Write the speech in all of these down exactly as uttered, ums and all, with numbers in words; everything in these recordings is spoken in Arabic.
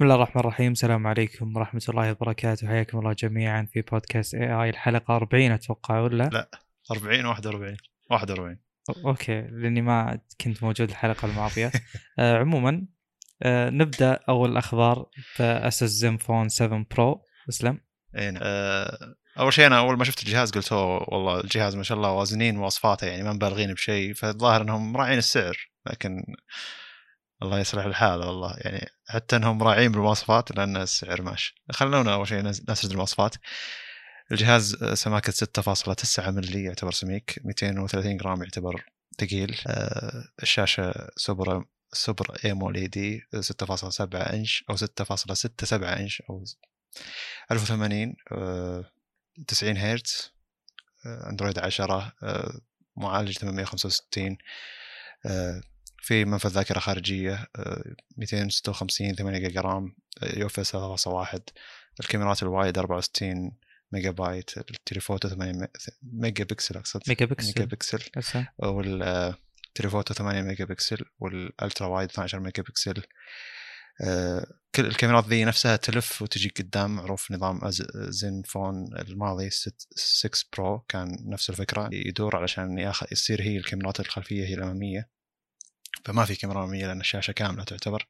بسم الله الرحمن الرحيم. السلام عليكم ورحمة الله وبركاته، حياكم الله جميعا في بودكاست اي اي الحلقة أربعين اتوقع ولا لا أربعين واحد وأربعين واحد وأربعين. اوكي لاني ما كنت موجود الحلقة الماضية. آه عموما آه نبدأ اول اخبار بأسس Zenfone سفن برو. اسلم. آه اول شيء انا اول ما شفت الجهاز قلت والله الجهاز ما شاء الله وازنين وصفاته، يعني ما مبالغين بشيء، فالظاهر انهم راعين السعر، لكن الله يصلح الحال والله، يعني حتى انهم راعين بالمواصفات لان السعر ماشي. خلونا اول شيء نسرد المواصفات. الجهاز سماكه ستة فاصلة تسعة مللي يعتبر سميك، مئتين وثلاثين جرام يعتبر ثقيل. الشاشه سوبر سوبر اموليدي ستة فاصلة سبعة انش او ستة فاصلة ستة سبعة انش او ألف وثمانين تسعين هرتز. اندرويد عشرة، معالج ثمانمئة وخمسة وستين، في منفذ ذاكرة خارجية مئتين وستة وخمسين ثمانية جيجا رام، يوفي ثلاثة فاصلة واحد. الكاميرات الوايد أربعة وستين ميجا بايت، التليفوتو ثمانية ميجا بكسل أقصد ميجا بكسل والتليفوتو ثمانية ميجا بكسل والألترا وايد اثنا عشر ميجا بكسل. كل الكاميرات ذي نفسها تلف وتجي قدام، معروف نظام زينفون الماضي ستة برو كان نفس الفكرة، يدور علشان يصير هي الكاميرات الخلفية هي الأمامية، فما في كاميرا أمامية لأن الشاشة كاملة تعتبر.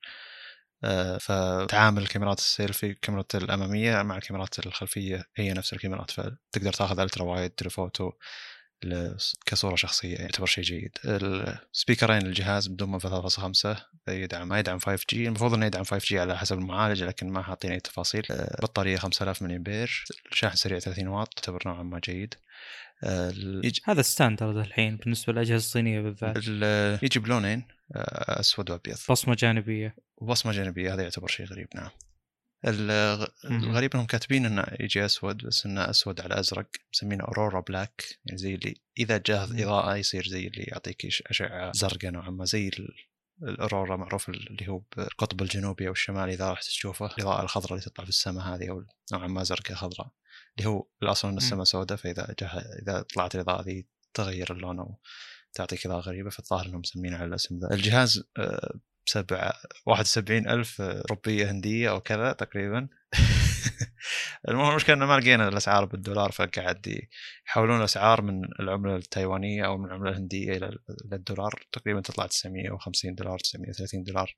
فتعامل الكاميرات السيلفي الكاميرا الأمامية مع الكاميرات الخلفية هي نفس الكاميرات، فتقدر تأخذ ألترا وايد تليفوتو كصورة شخصية، يعتبر شيء جيد. السبيكرين الجهاز بدون منفذ ثلاثة فاصلة خمسة يدعم ما يدعم فايف جي، المفروض إنه يدعم فايف جي على حسب المعالج لكن ما حاطين أي تفاصيل. بطارية خمسة آلاف ملي أمبير، شاحن سريع ثلاثين واط، تعتبر نوعا ما جيد. يج... هذا ستاندرد الحين بالنسبة للأجهزة الصينية بالذات. يجي بلونين أسود وأبيض، بصمة جانبية بصمة جانبية هذا يعتبر شيء غريب. نعم الغ... الغريب إنهم كاتبين إنه يجي أسود، بس إنه أسود على أزرق، مسمينه أورورا بلاك، يعني زي اللي إذا جاهز إضاءة يصير زي اللي يعطيك أشعة زرقاء نوعا ما، زي ال... الأورورا معروف اللي هو القطب الجنوبي أو الشمالي، إذا راح تشوفه الإضاءة الخضراء اللي تطلع في السماء هذه أو نوعا ما زرقاء خضراء، اللي هو الأصل أن السماء سوداء، فإذا إذا طلعت الإضاءة ذي تغير اللون أو تعطيك إضاءة غريبة، فالظاهر إنهم مسمينه على الاسم ذا. الجهاز سبعة واحد وسبعين ألف روبية هندية أو كذا تقريبا. المهم المشكلة إنه ما لقينا الأسعار بالدولار، فقاعد يحولون الأسعار من العملة التايوانية أو من العملة الهندية إلى الدولار، تقريبا تطلع تسعمية وخمسين دولار تسعمية وثلاثين دولار،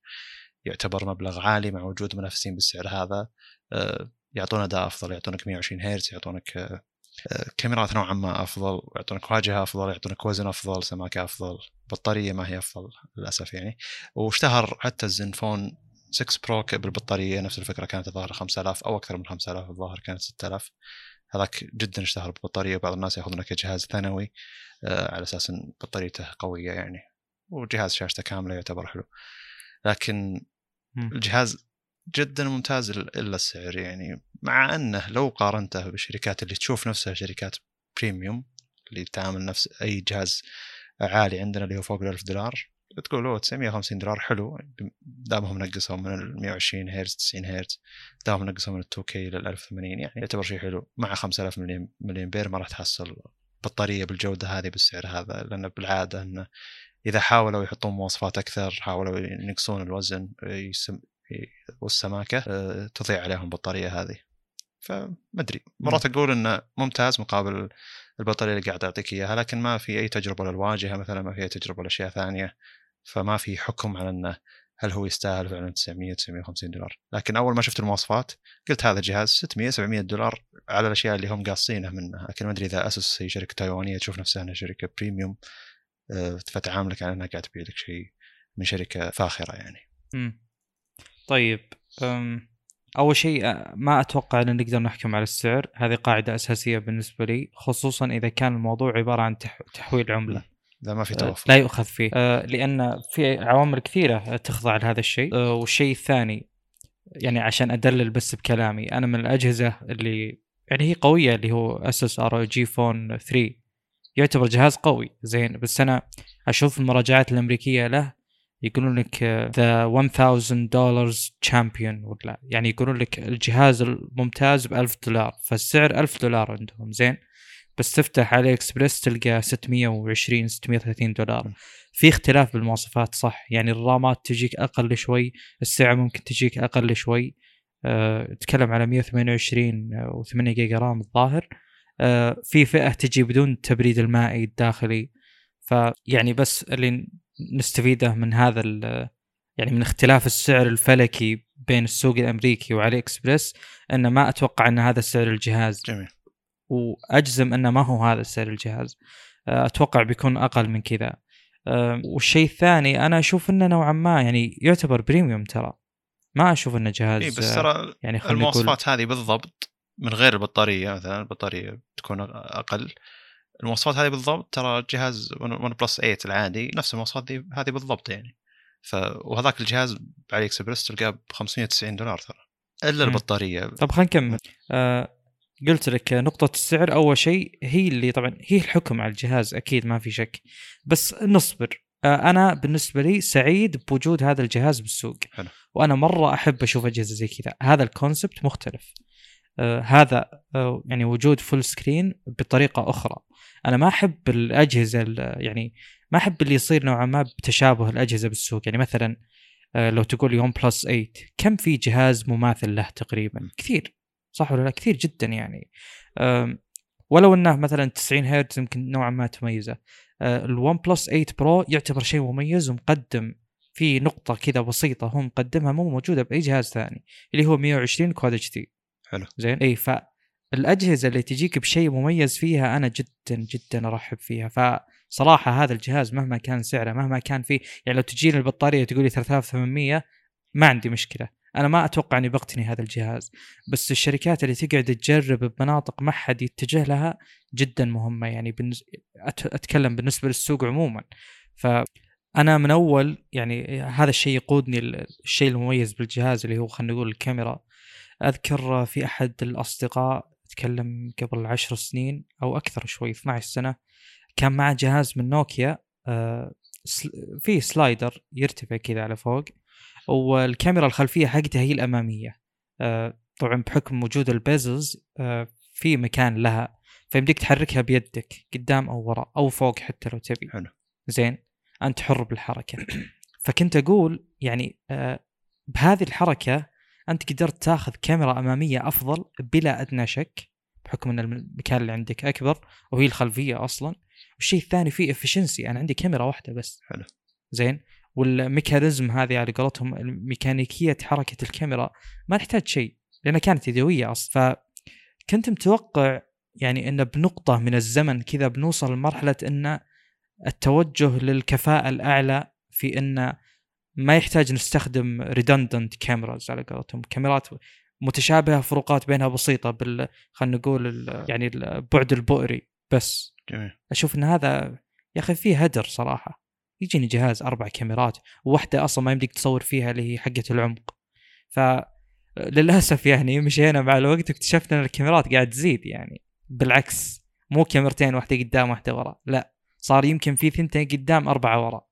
يعتبر مبلغ عالي مع وجود منافسين بالسعر هذا. يعطونا أداء أفضل، يعطونك مئة وعشرين هيرتز، يعطونك كاميرات نوعا ما أفضل، يعطونك واجهة أفضل، يعطونك وزن أفضل، سماكة أفضل، بطارية ما هي أفضل للأسف يعني. واشتهر حتى الزنفون ستة برو بالبطارية، نفس الفكرة كانت الظاهر خمسة آلاف أو أكثر من خمسة آلاف، الظاهر كانت ستة آلاف، هذاك جدا اشتهر بالبطارية، وبعض الناس يأخذونه كجهاز ثانوي على أساس أن بطاريته قوية يعني، وجهاز شاشته كاملة يعتبر حلو، لكن الجهاز جدا ممتاز إلا السعر يعني. مع أنه لو قارنته بالشركات اللي تشوف نفسها شركات بريميوم اللي تعامل نفس أي جهاز عالي عندنا اللي هو فوق الألف دولار، تقول له تسعمئة وخمسين دولار حلو، دامهم نقصوا من ال مئة وعشرين هيرتز تسعين هيرتز، دامهم نقصوا من ال تو كي لل ألف وثمانين، يعني يعتبر شيء حلو. مع خمسة آلاف ملي أمبير ما راح تحصل بطارية بالجودة هذه بالسعر هذا، لأن بالعادة أنه إذا حاولوا يحطون مواصفات أكثر، حاولوا ينقصون الوزن يسم والسماكة تضيع عليهم البطارية هذه، فما أدري مرات أقول إنه ممتاز مقابل البطارية اللي قاعد أعطيك إياها، لكن ما في أي تجربة للواجهة مثلا، ما في أي تجربة لأشياء ثانية، فما في حكم على إنه هل هو يستاهل فعلا تسعمئة وخمسين دولار. لكن أول ما شفت المواصفات قلت هذا الجهاز ستمئة سبعمئة دولار على الأشياء اللي هم قاصينه منها، لكن ما أدري إذا أسس هي شركة تايوانية تشوف نفسها إنها شركة بريميوم، فتعاملك على إنها قاعد تبيع لك شيء من شركة فاخرة يعني. مم. طيب أول شيء ما أتوقع أن نقدر نحكم على السعر، هذه قاعدة أساسية بالنسبة لي، خصوصا إذا كان الموضوع عبارة عن تحويل عملة، لا ما في توافق لا يؤخذ فيه، لأن في عوامل كثيرة تخضع لهذا الشيء. والشيء الثاني يعني عشان أدلل بس بكلامي، أنا من الأجهزة اللي يعني هي قوية اللي هو أسس آر أو جي Phone ثري، يعتبر جهاز قوي زين، بس أنا أشوف المراجعات الأمريكية له يقولون لك the one thousand dollars champion، ولا يعني يقولون لك الجهاز الممتاز بألف دولار، فالسعر ألف دولار عندهم زين، بس تفتح على اكسبرس تلقى ستمية وعشرين ستمية وثلاثين دولار. في اختلاف بالمواصفات صح، يعني الرامات تجيك اقل شوي، السعة ممكن تجيك اقل شوي، أه تكلم على مية وثمانية وعشرين وثمانية جيجا رام الظاهر. أه في فئة تجي بدون التبريد المائي الداخلي، فيعني بس اللي نستفيده من هذا يعني من اختلاف السعر الفلكي بين السوق الامريكي وعلي اكسبرس ان ما اتوقع ان هذا سعر الجهاز. جميل. واجزم ان ما هو هذا سعر الجهاز، اتوقع بيكون اقل من كذا. والشيء الثاني انا اشوف انه نوعا ما يعني يعتبر بريميوم، ترى ما اشوف انه جهاز إيه، بس ترى يعني المواصفات هذه بالضبط من غير البطاريه، مثلا البطاريه تكون اقل، المواصفات هذه بالضبط ترى جهاز ون بلس ثمانية العادي نفس المواصفات هذه بالضبط يعني. ف وهذاك الجهاز على اكسبرس تلقاه ب خمسمية وتسعين دولار ترى الا البطاريه. طب خلينا نكمل. آه قلت لك نقطه السعر اول شيء هي اللي طبعا هي الحكم على الجهاز اكيد ما في شك، بس نصبر. آه انا بالنسبه لي سعيد بوجود هذا الجهاز بالسوق. حلو. وانا مره احب اشوف اجهزه زي كذا، هذا الكونسبت مختلف. آه هذا آه يعني وجود فول سكرين بطريقه اخرى. انا ما احب الاجهزه يعني ما أحب اللي يصير نوعا ما بتشابه الأجهزة بالسوق، يعني مثلا لو تقول ون بلس ثمانية كم في جهاز مماثل له تقريبا؟ كثير صح ولا لا؟ كثير جدا يعني، ولو أنه مثلا تسعين هرتز يمكن نوعا ما تميزه. الون بلس ثمانية برو يعتبر شيء مميز ومقدم في نقطة كذا بسيطة هم مقدمها مو موجودة بأي جهاز ثاني، اللي هو مية وعشرين كواد إتش دي. حلو زين. أي فالأجهزة اللي تجيك بشيء مميز فيها أنا جدا جدا أرحب فيها. ف صراحة هذا الجهاز مهما كان سعره مهما كان فيه، يعني لو تجيني البطارية تقولي ثلاثة آلاف وثمانمية ما عندي مشكلة، أنا ما أتوقع أني بقتني هذا الجهاز. بس الشركات اللي تقعد تجرب بمناطق ما حد يتجه لها جدا مهمة، يعني بالنس... أتكلم بالنسبة للسوق عموما. فأنا من أول يعني هذا الشيء يقودني الشيء المميز بالجهاز اللي هو خلينا نقول الكاميرا. أذكر في أحد الأصدقاء أتكلم قبل عشر سنين أو أكثر شوي اثنتي عشرة سنة كان معه جهاز من نوكيا فيه سلايدر يرتفع كذا على فوق، والكاميرا الخلفية حقتها هي الأمامية، طبعا بحكم وجود البيزلز في مكان لها فيمديك تحركها بيدك قدام أو وراء أو فوق حتى لو تبي. حلو. زين، أنت حر بالحركة. فكنت أقول يعني بهذه الحركة أنت قدرت تاخذ كاميرا أمامية أفضل بلا أدنى شك بحكم أن المكان اللي عندك أكبر وهي الخلفية أصلاً. الشيء الثاني فيه إفشنسي، أنا عندي كاميرا واحدة بس. حلو. زين، والميكانيزم هذه على قولتهم الميكانيكية حركة الكاميرا ما تحتاج شيء لأنها كانت يدوية أصلا. فكنت متوقع يعني أن بنقطة من الزمن كذا بنوصل لمرحلة أن التوجه للكفاءة الأعلى في أن ما يحتاج نستخدم redundant cameras على قولتهم، كاميرات متشابهة فروقات بينها بسيطة بال خلنا نقول يعني البعد البؤري بس. جميل. أشوف أن هذا يا أخي فيه هدر صراحة. يجيني جهاز أربع كاميرات وواحدة أصلا ما يمديك تصور فيها اللي هي حقة العمق. فللأسف يعني مشينا مع الوقت اكتشفنا أن الكاميرات قاعد تزيد، يعني بالعكس مو كاميرتين واحدة قدام واحدة وراء، لا صار يمكن في ثنتين قدام أربعة وراء.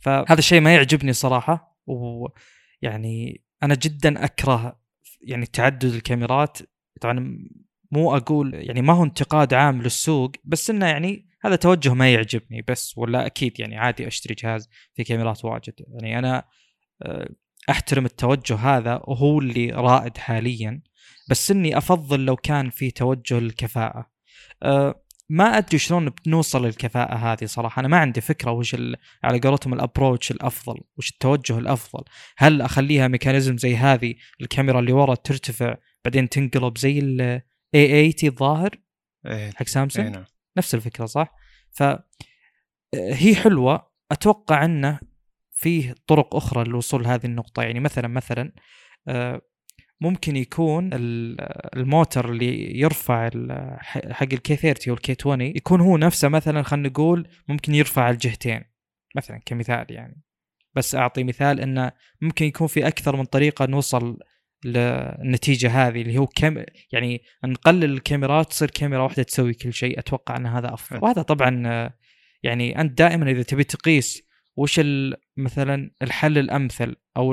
فهذا الشيء ما يعجبني صراحة، ويعني أنا جدا أكره يعني تعدد الكاميرات. طبعا مو أقول يعني ما هو انتقاد عام للسوق، بس إنه يعني هذا توجه ما يعجبني بس، ولا أكيد يعني عادي أشتري جهاز في كاميرات واجد. يعني أنا أحترم التوجه هذا وهو اللي رائد حاليا، بس إني أفضل لو كان في توجه للكفاءة. أه ما أدري شلون بنوصل للكفاءة هذه صراحة، أنا ما عندي فكرة وش على قولتهم الأبروتش الأفضل، وش التوجه الأفضل. هل أخليها ميكانيزم زي هذه الكاميرا اللي ورا ترتفع بعدين تنقلب زي ال إيه ثمانين الظاهر إيه. حق سامسونج إيه نعم. نفس الفكرة صح. فهي حلوة، أتوقع أنه فيه طرق أخرى للوصول لهذه النقطة. يعني مثلا مثلا ممكن يكون الموتر اللي يرفع حق الكي ثلاثين والكي عشرين يكون هو نفسه، مثلا خلينا نقول ممكن يرفع الجهتين مثلا كمثال، يعني بس أعطي مثال أنه ممكن يكون في أكثر من طريقة نوصل للنتيجة هذه اللي هو كم يعني نقلل الكاميرات تصير كاميرا واحدة تسوي كل شيء. أتوقع أن هذا أفضل. وهذا طبعا يعني أنت دائما إذا تبي تقيس وش مثلا الحل الأمثل أو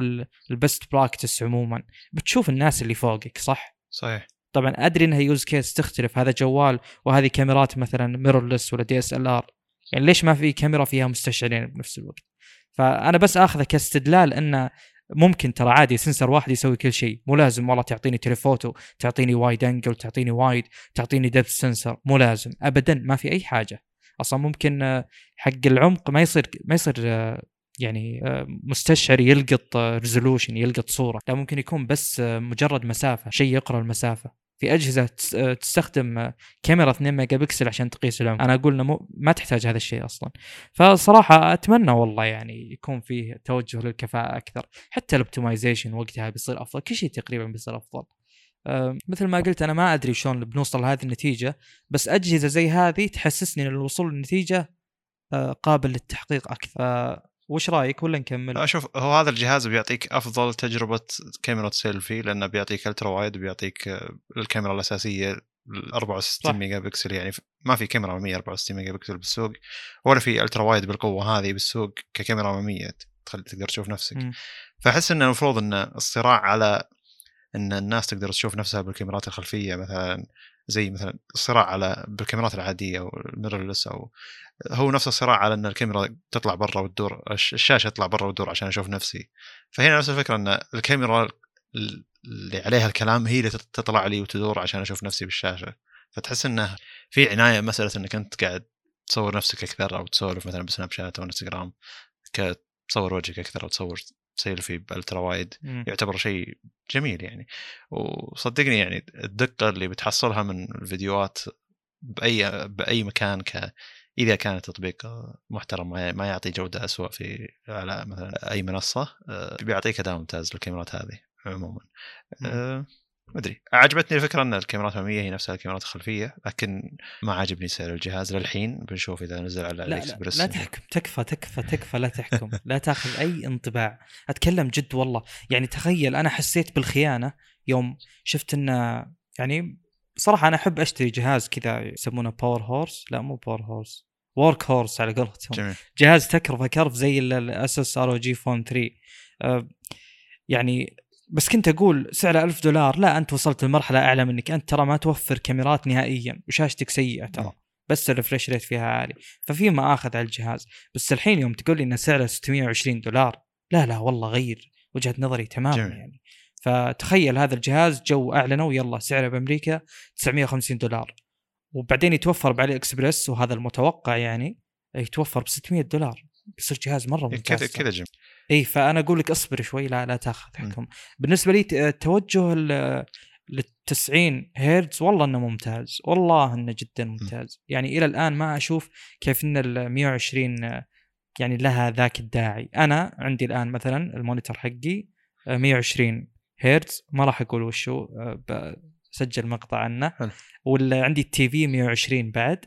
البست براكتس عموما بتشوف الناس اللي فوقك صح؟ صحيح. طبعا ادري انها يوز كيس تختلف، هذا جوال وهذه كاميرات مثلا ميرورلس ولا دي اس ال ار، يعني ليش ما في كاميرا فيها مستشعرين بنفس الوقت؟ فانا بس اخذه كاستدلال انه ممكن ترى عادي سنسر واحد يسوي كل شيء، مو لازم والله تعطيني تليفوتو، تعطيني وايد انجل، تعطيني وايد، تعطيني دبث سنسر، مو لازم ابدا، ما في اي حاجه اصلا. ممكن حق العمق ما يصير ما يصير يعني مستشعر يلقط ريزولوشن، يلقط صوره، لا ممكن يكون بس مجرد مسافه، شيء يقرا المسافه. في اجهزه تستخدم كاميرا اثنين ميجا بكسل عشان تقيس العمق، انا اقول انه ما تحتاج هذا الشيء اصلا. فصراحه اتمنى والله يعني يكون فيه توجه للكفاءه اكثر، حتى الاوبتمايزيشن وقتها بيصير افضل، كل شيء تقريبا بيصير افضل. مثل ما قلت انا ما ادري شلون بنوصل لهذه النتيجه، بس اجهزه زي هذه تحسسني ان الوصول للنتيجه قابل للتحقيق اكثر. وش رايك ولا نكمل؟ اشوف هو هذا الجهاز بيعطيك افضل تجربه كاميرا سيلفي، لانه بيعطيك الترا وايد، بيعطيك الكاميرا الاساسيه أربعة وستين ميجا بكسل، يعني ما في كاميرا مية وأربعة وستين ميجا بكسل بالسوق، ولا في الترا وايد بالقوه هذه بالسوق ككاميرا أمامية تخلي تقدر تشوف نفسك. م. فاحس انه المفروض ان الصراع على ان الناس تقدر تشوف نفسها بالكاميرات الخلفيه مثلا، زي مثلا الصراع على بالكاميرات العاديه او الميرورلس، او هو نفس الصراع على ان الكاميرا تطلع برا وتدور، الشاشه تطلع برا وتدور عشان اشوف نفسي. فهنا نفس الفكره ان الكاميرا اللي عليها الكلام هي اللي تطلع لي وتدور عشان اشوف نفسي بالشاشه. فتحس انه في عنايه مساله انك انت قاعد تصور نفسك اكثر، او تسولف مثلا بسناب شات او انستغرام، تصور وجهك اكثر او تصور سيلفي بالترا وايد، يعتبر شيء جميل يعني. وصدقني يعني الدقه اللي بتحصلها من الفيديوهات باي باي مكان، ك اذا كان تطبيق محترم ما يعطي جوده اسوء في على مثلا اي منصه، بيعطيك اداء ممتاز للكاميرات هذه عموما. أه ما ادري، عجبتني الفكره ان الكاميرات الاماميه هي نفسها الكاميرات الخلفيه، لكن ما عجبني سعر الجهاز للحين، بنشوف اذا نزل على الالي اكسبرس. لا, لا تحكم، تكفى تكفى تكفى لا تحكم لا تاخذ اي انطباع، اتكلم جد والله. يعني تخيل انا حسيت بالخيانه يوم شفت انه، يعني صراحه انا احب اشتري جهاز كذا يسمونه باور هورس، لا مو باور هورس، ورك هورس على قولتهم، جهاز تكرفه كرف زي الاسس ار او جي فون ثري. أه يعني بس كنت اقول سعره ألف دولار، لا انت وصلت لمرحله اعلى منك، انت ترى ما توفر كاميرات نهائيا، وشاشتك سيئه ترى، بس الريفرش ريت فيها عالي، ففي ما اخذ على الجهاز. بس الحين يوم تقول لي ان سعره ستمية وعشرين دولار، لا لا والله غير وجهه نظري تماما. يعني فتخيل هذا الجهاز جو اعلنوا يلا سعره بامريكا تسعمية وخمسين دولار، وبعدين يتوفر بعلي اكسبرس، وهذا المتوقع يعني يتوفر ب ستمية دولار، بيصير جهاز مره ممتاز كذا كذا جم. اي فانا اقول لك اصبر شوي، لا لا تاخذ حكم. م. بالنسبه لي التوجه للتسعين هيرتز والله انه ممتاز، والله انه جدا ممتاز. م. يعني الى الان ما اشوف كيف ان المية وعشرين يعني لها ذاك الداعي. انا عندي الان مثلا المونيتور حقي مية وعشرين هيرتز، ما راح اقول وشو، سجل مقطع عنه. ولا عندي التي في مية وعشرين بعد.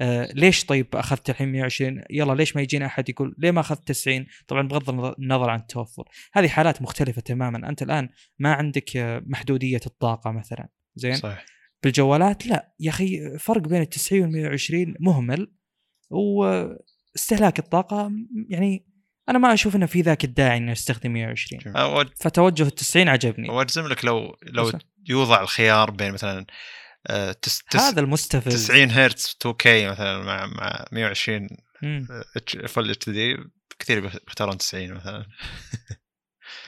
آه ليش طيب أخذت الحين مية وعشرين؟ يلا ليش ما يجينا أحد يقول ليه ما أخذت تسعين؟ طبعا بغض النظر عن التوفر، هذه حالات مختلفة تماما. أنت الآن ما عندك محدودية الطاقة مثلا، زين صحيح. بالجوالات لا يا أخي، فرق بين التسعين والمية وعشرين مهمل، واستهلاك الطاقة يعني أنا ما أشوف إنه في ذاك الداعي إنه يستخدم مية وعشرين. أود... فتوجه التسعين عجبني. وأجزم لك لو لو يوضع الخيار بين مثلا آه تس... هذا المستفز تسعين هرتز تو كي مثلا مع مع مية وعشرين فل اتش دي، كثير بيختارون تسعين مثلا.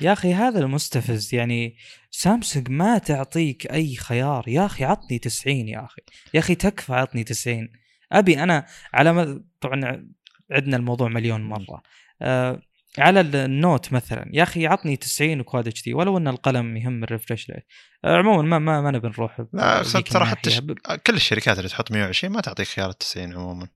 يا أخي هذا المستفز، يعني سامسونج ما تعطيك أي خيار يا أخي، عطني تسعين يا أخي، يا أخي تكفى عطني تسعين. أبي أنا على ما... طبعا عدنا الموضوع مليون مرة. آه على النوت مثلا يا اخي عطني تسعين وكواد اتش دي، ولو ان القلم يهم الريفرش ريت. عموما ما ما ما نبي نروح. ترى حتى ش... كل الشركات اللي تحط مية وعشرين ما تعطيك خيار التسعين عموما،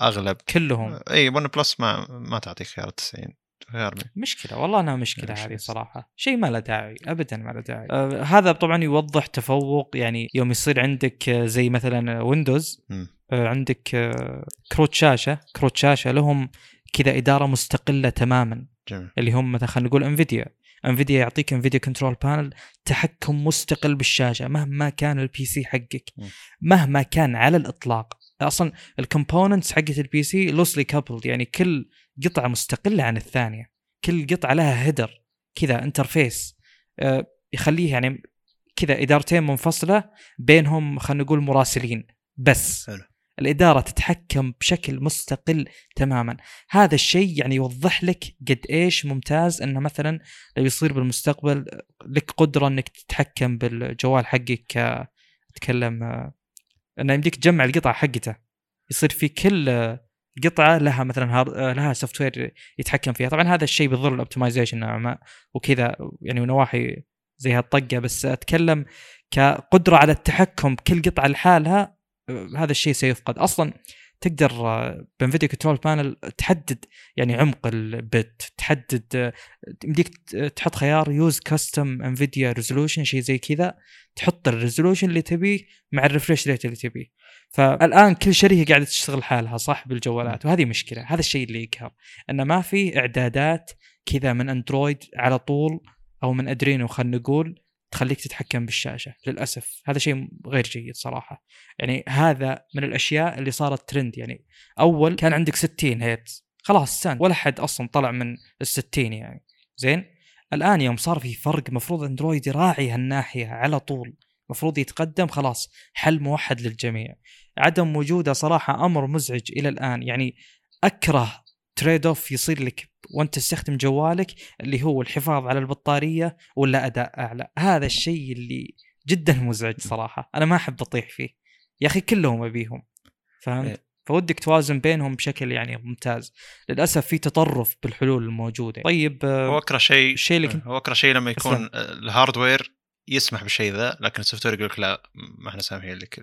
اغلب كلهم. اي ون بلس ما ما تعطيك خيار التسعين، خيار مية. مشكله والله انها مشكله هذه صراحه، شيء ما له داعي ابدا، ما له داعي. آه هذا طبعا يوضح تفوق، يعني يوم يصير عندك زي مثلا ويندوز، آه عندك آه كروت شاشه كروت شاشه لهم كذا إدارة مستقلة تماماً. جميل. اللي هم مثلا خلينا نقول انفيديا انفيديا يعطيك انفيديا كنترول بانل، تحكم مستقل بالشاشة مهما كان البي سي حقك، م. مهما كان على الإطلاق. أصلاً الكومبوننتس حقت البي سي لوسلي كابلد، يعني كل قطعة مستقلة عن الثانية، كل قطعة لها هيدر كذا انترفيس، آه يخليه يعني كذا إدارتين منفصلة بينهم خلنا نقول مراسلين بس. حلو. الإدارة تتحكم بشكل مستقل تماما. هذا الشيء يعني يوضح لك قد إيش ممتاز أنه مثلا لو يصير بالمستقبل لك قدرة أنك تتحكم بالجوال حقك، أتكلم أنه يمديك تجمع القطعة حقته، يصير في كل قطعة لها مثلا لها سوفت وير يتحكم فيها. طبعا هذا الشيء بيضر الأوبتمايزيشن نوعا ما وكذا يعني ونواحي زي هالطقة، بس أتكلم كقدرة على التحكم بكل قطعة لحالها هذا الشيء سيفقد. أصلا تقدر بانفيديا كنترول بانل تحدد يعني عمق البت، تحدد يمديك تحط خيار يوز كاستم انفيديا ريزولوشن شيء زي كذا، تحط الريزولوشن اللي تبيه مع الريفريش ريت اللي تبيه. فالآن كل شركة قاعدة تشتغل حالها صح بالجوالات، وهذه مشكلة. هذا الشيء اللي يقهر أنه ما في إعدادات كذا من أندرويد على طول أو من أدرينو خلنا نقول تخليك تتحكم بالشاشة للأسف. هذا شيء غير جيد صراحة، يعني هذا من الأشياء اللي صارت ترند. يعني أول كان عندك ستين هيرتز خلاص سان ولا حد أصلا طلع من الستين يعني زين. الآن يوم صار في فرق مفروض أندرويد يراعي هالناحية على طول، مفروض يتقدم خلاص حل موحد للجميع. عدم وجوده صراحة أمر مزعج إلى الآن، يعني أكره تريد اوف يصير لك وانت تستخدم جوالك اللي هو الحفاظ على البطارية ولا أداء أعلى. هذا الشيء اللي جدا مزعج صراحة، أنا ما أحب أطيح فيه يا أخي، كلهم أبيهم فهمت، فودك توازن بينهم بشكل يعني ممتاز. للأسف في تطرف بالحلول الموجودة. طيب أكره شيء أكره شيء لما يكون الهاردوير يسمح بالشيء ذا لكن السوفت وير يقول لك لا ما احنا سامحين لك،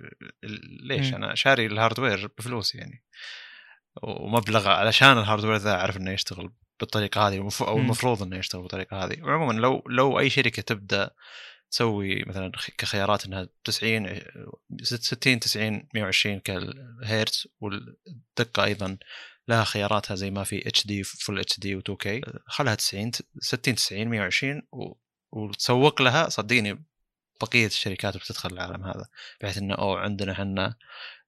ليش أنا شاري الهاردوير بفلوسي يعني ومبلغ علشان الهاردوير ذا أعرف إنه يشتغل بالطريقة هذه أو المفروض إنه يشتغل بالطريقة هذه. عموما لو لو أي شركة تبدأ تسوي مثلا كخيارات إنها تسعين ستين تسعين مية وعشرين كالهيرتز، والدقة أيضا لها خياراتها زي ما في إتش دي Full إتش دي و تو كي، خلها تسعين ستين تسعين مية وعشرين وتسوق لها. صدقيني بقية الشركات بتدخل العالم هذا بحيث إنه أو عندنا حنا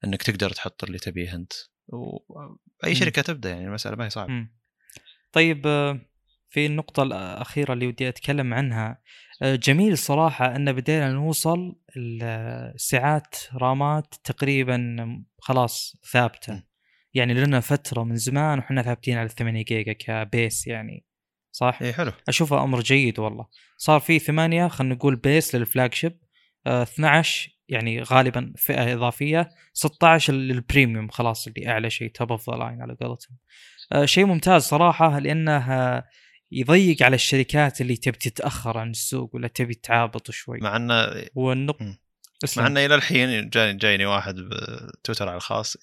إنك تقدر تحط اللي تبيه أنت وأي شركة م. تبدأ، يعني المسألة ما هي صعبة. م. طيب في النقطة الأخيرة اللي ودي أتكلم عنها، جميل صراحة أن بدينا نوصل لساعات رامات تقريبا خلاص ثابتة. م. يعني لنا فترة من زمان وحنا ثابتين على ثمانية جيجا كبيس يعني صح؟ إيه حلو. أشوفه أمر جيد والله. صار في ثمانية خلنا نقول بيس للفلاجشيب، اثنا عشر يعني غالبا فئة إضافية، ستة عشر للبريميوم خلاص اللي أعلى شيء top of the line على قولتهم. أه شيء ممتاز صراحة، لأنه يضيق على الشركات اللي تبي تتأخر عن السوق ولا تبي تعابط شوي. مع أنه والنقطة مع أنه إلى الحين جاي جايني واحد بتويتر على الخاص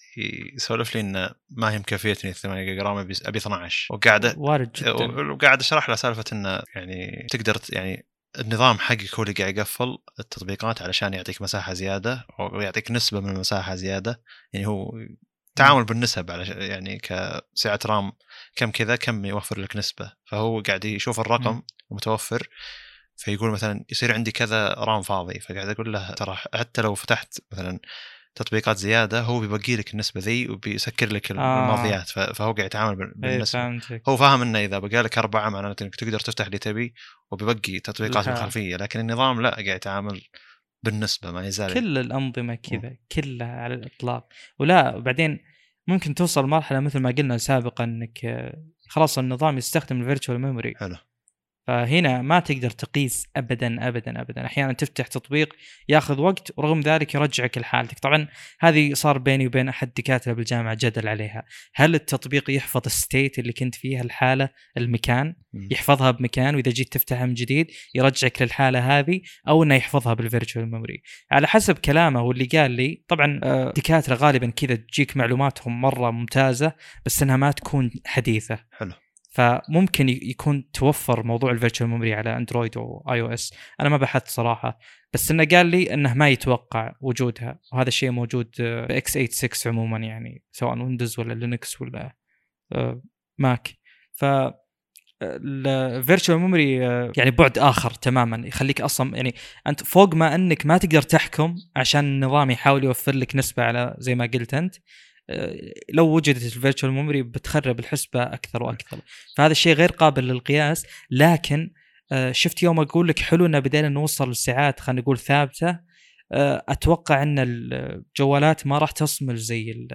يسولف لي إنه ما هي مكفيتني ثمانية جيجا رام، أبي أبي اثنا عشر، وقاعدة وقاعد أشرح له سالفة إنه يعني تقدر يعني النظام حقك هو اللي قاعد يقفل التطبيقات علشان يعطيك مساحة زيادة أو يعطيك نسبة من المساحة زيادة، يعني هو تعامل بالنسب على يعني كسعة رام كم كذا كم يوفر لك نسبة، فهو قاعد يشوف الرقم المتوفر فيقول مثلا يصير عندي كذا رام فاضي، فقاعد أقول له ترى حتى لو فتحت مثلا تطبيقات زيادة هو بيبقي لك النسبة ذي وبيسكر لك الماضيات. آه. فهو قاعد يتعامل بالنسبة، هو فاهم إنه إذا بقى لك أربعة معناته إنك تقدر تفتح اللي تبي وبيبقي تطبيقات الخلفية، لكن النظام لا قاعد يتعامل بالنسبة ما يزال. كل الأنظمة كذا كلها على الإطلاق، ولا بعدين ممكن توصل مرحلة مثل ما قلنا سابقا إنك خلاص النظام يستخدم الفيرتشوال ميموري. حلو. فهنا ما تقدر تقيس أبداً أبداً أبداً. أحياناً تفتح تطبيق يأخذ وقت ورغم ذلك يرجعك لحالتك. طبعاً هذه صار بيني وبين أحد دكاترة بالجامعة جدل عليها، هل التطبيق يحفظ الستيت اللي كنت فيها الحالة المكان م. يحفظها بمكان وإذا جيت تفتحها من جديد يرجعك للحالة هذه، أو أنه يحفظها بالفيرتشوال ميموري على حسب كلامه. واللي قال لي طبعاً دكاترة غالباً كذا تجيك معلوماتهم مرة ممتازة بس أنها ما تكون حديثة. حلو. فممكن يكون توفر موضوع الفيرتشوال ميموري على اندرويد واي او اس، انا ما بحثت صراحه، بس انه قال لي انه ما يتوقع وجودها، وهذا الشيء موجود باكس ستة وثمانين عموما يعني سواء ويندوز ولا لينكس ولا ماك. ف الفيرتشوال ميموري يعني بعد اخر تماما، يخليك اصلا يعني انت فوق ما انك ما تقدر تحكم عشان النظام يحاول يوفر لك نسبه على زي ما قلت انت، لو وجدت الفيرتشوال ميموري بتخرب الحسبة أكثر وأكثر، فهذا الشيء غير قابل للقياس. لكن آه شفت يوم اقول لك حلو ان بدينا نوصل لساعات خلينا نقول ثابته. آه اتوقع ان الجوالات ما راح تصمل زي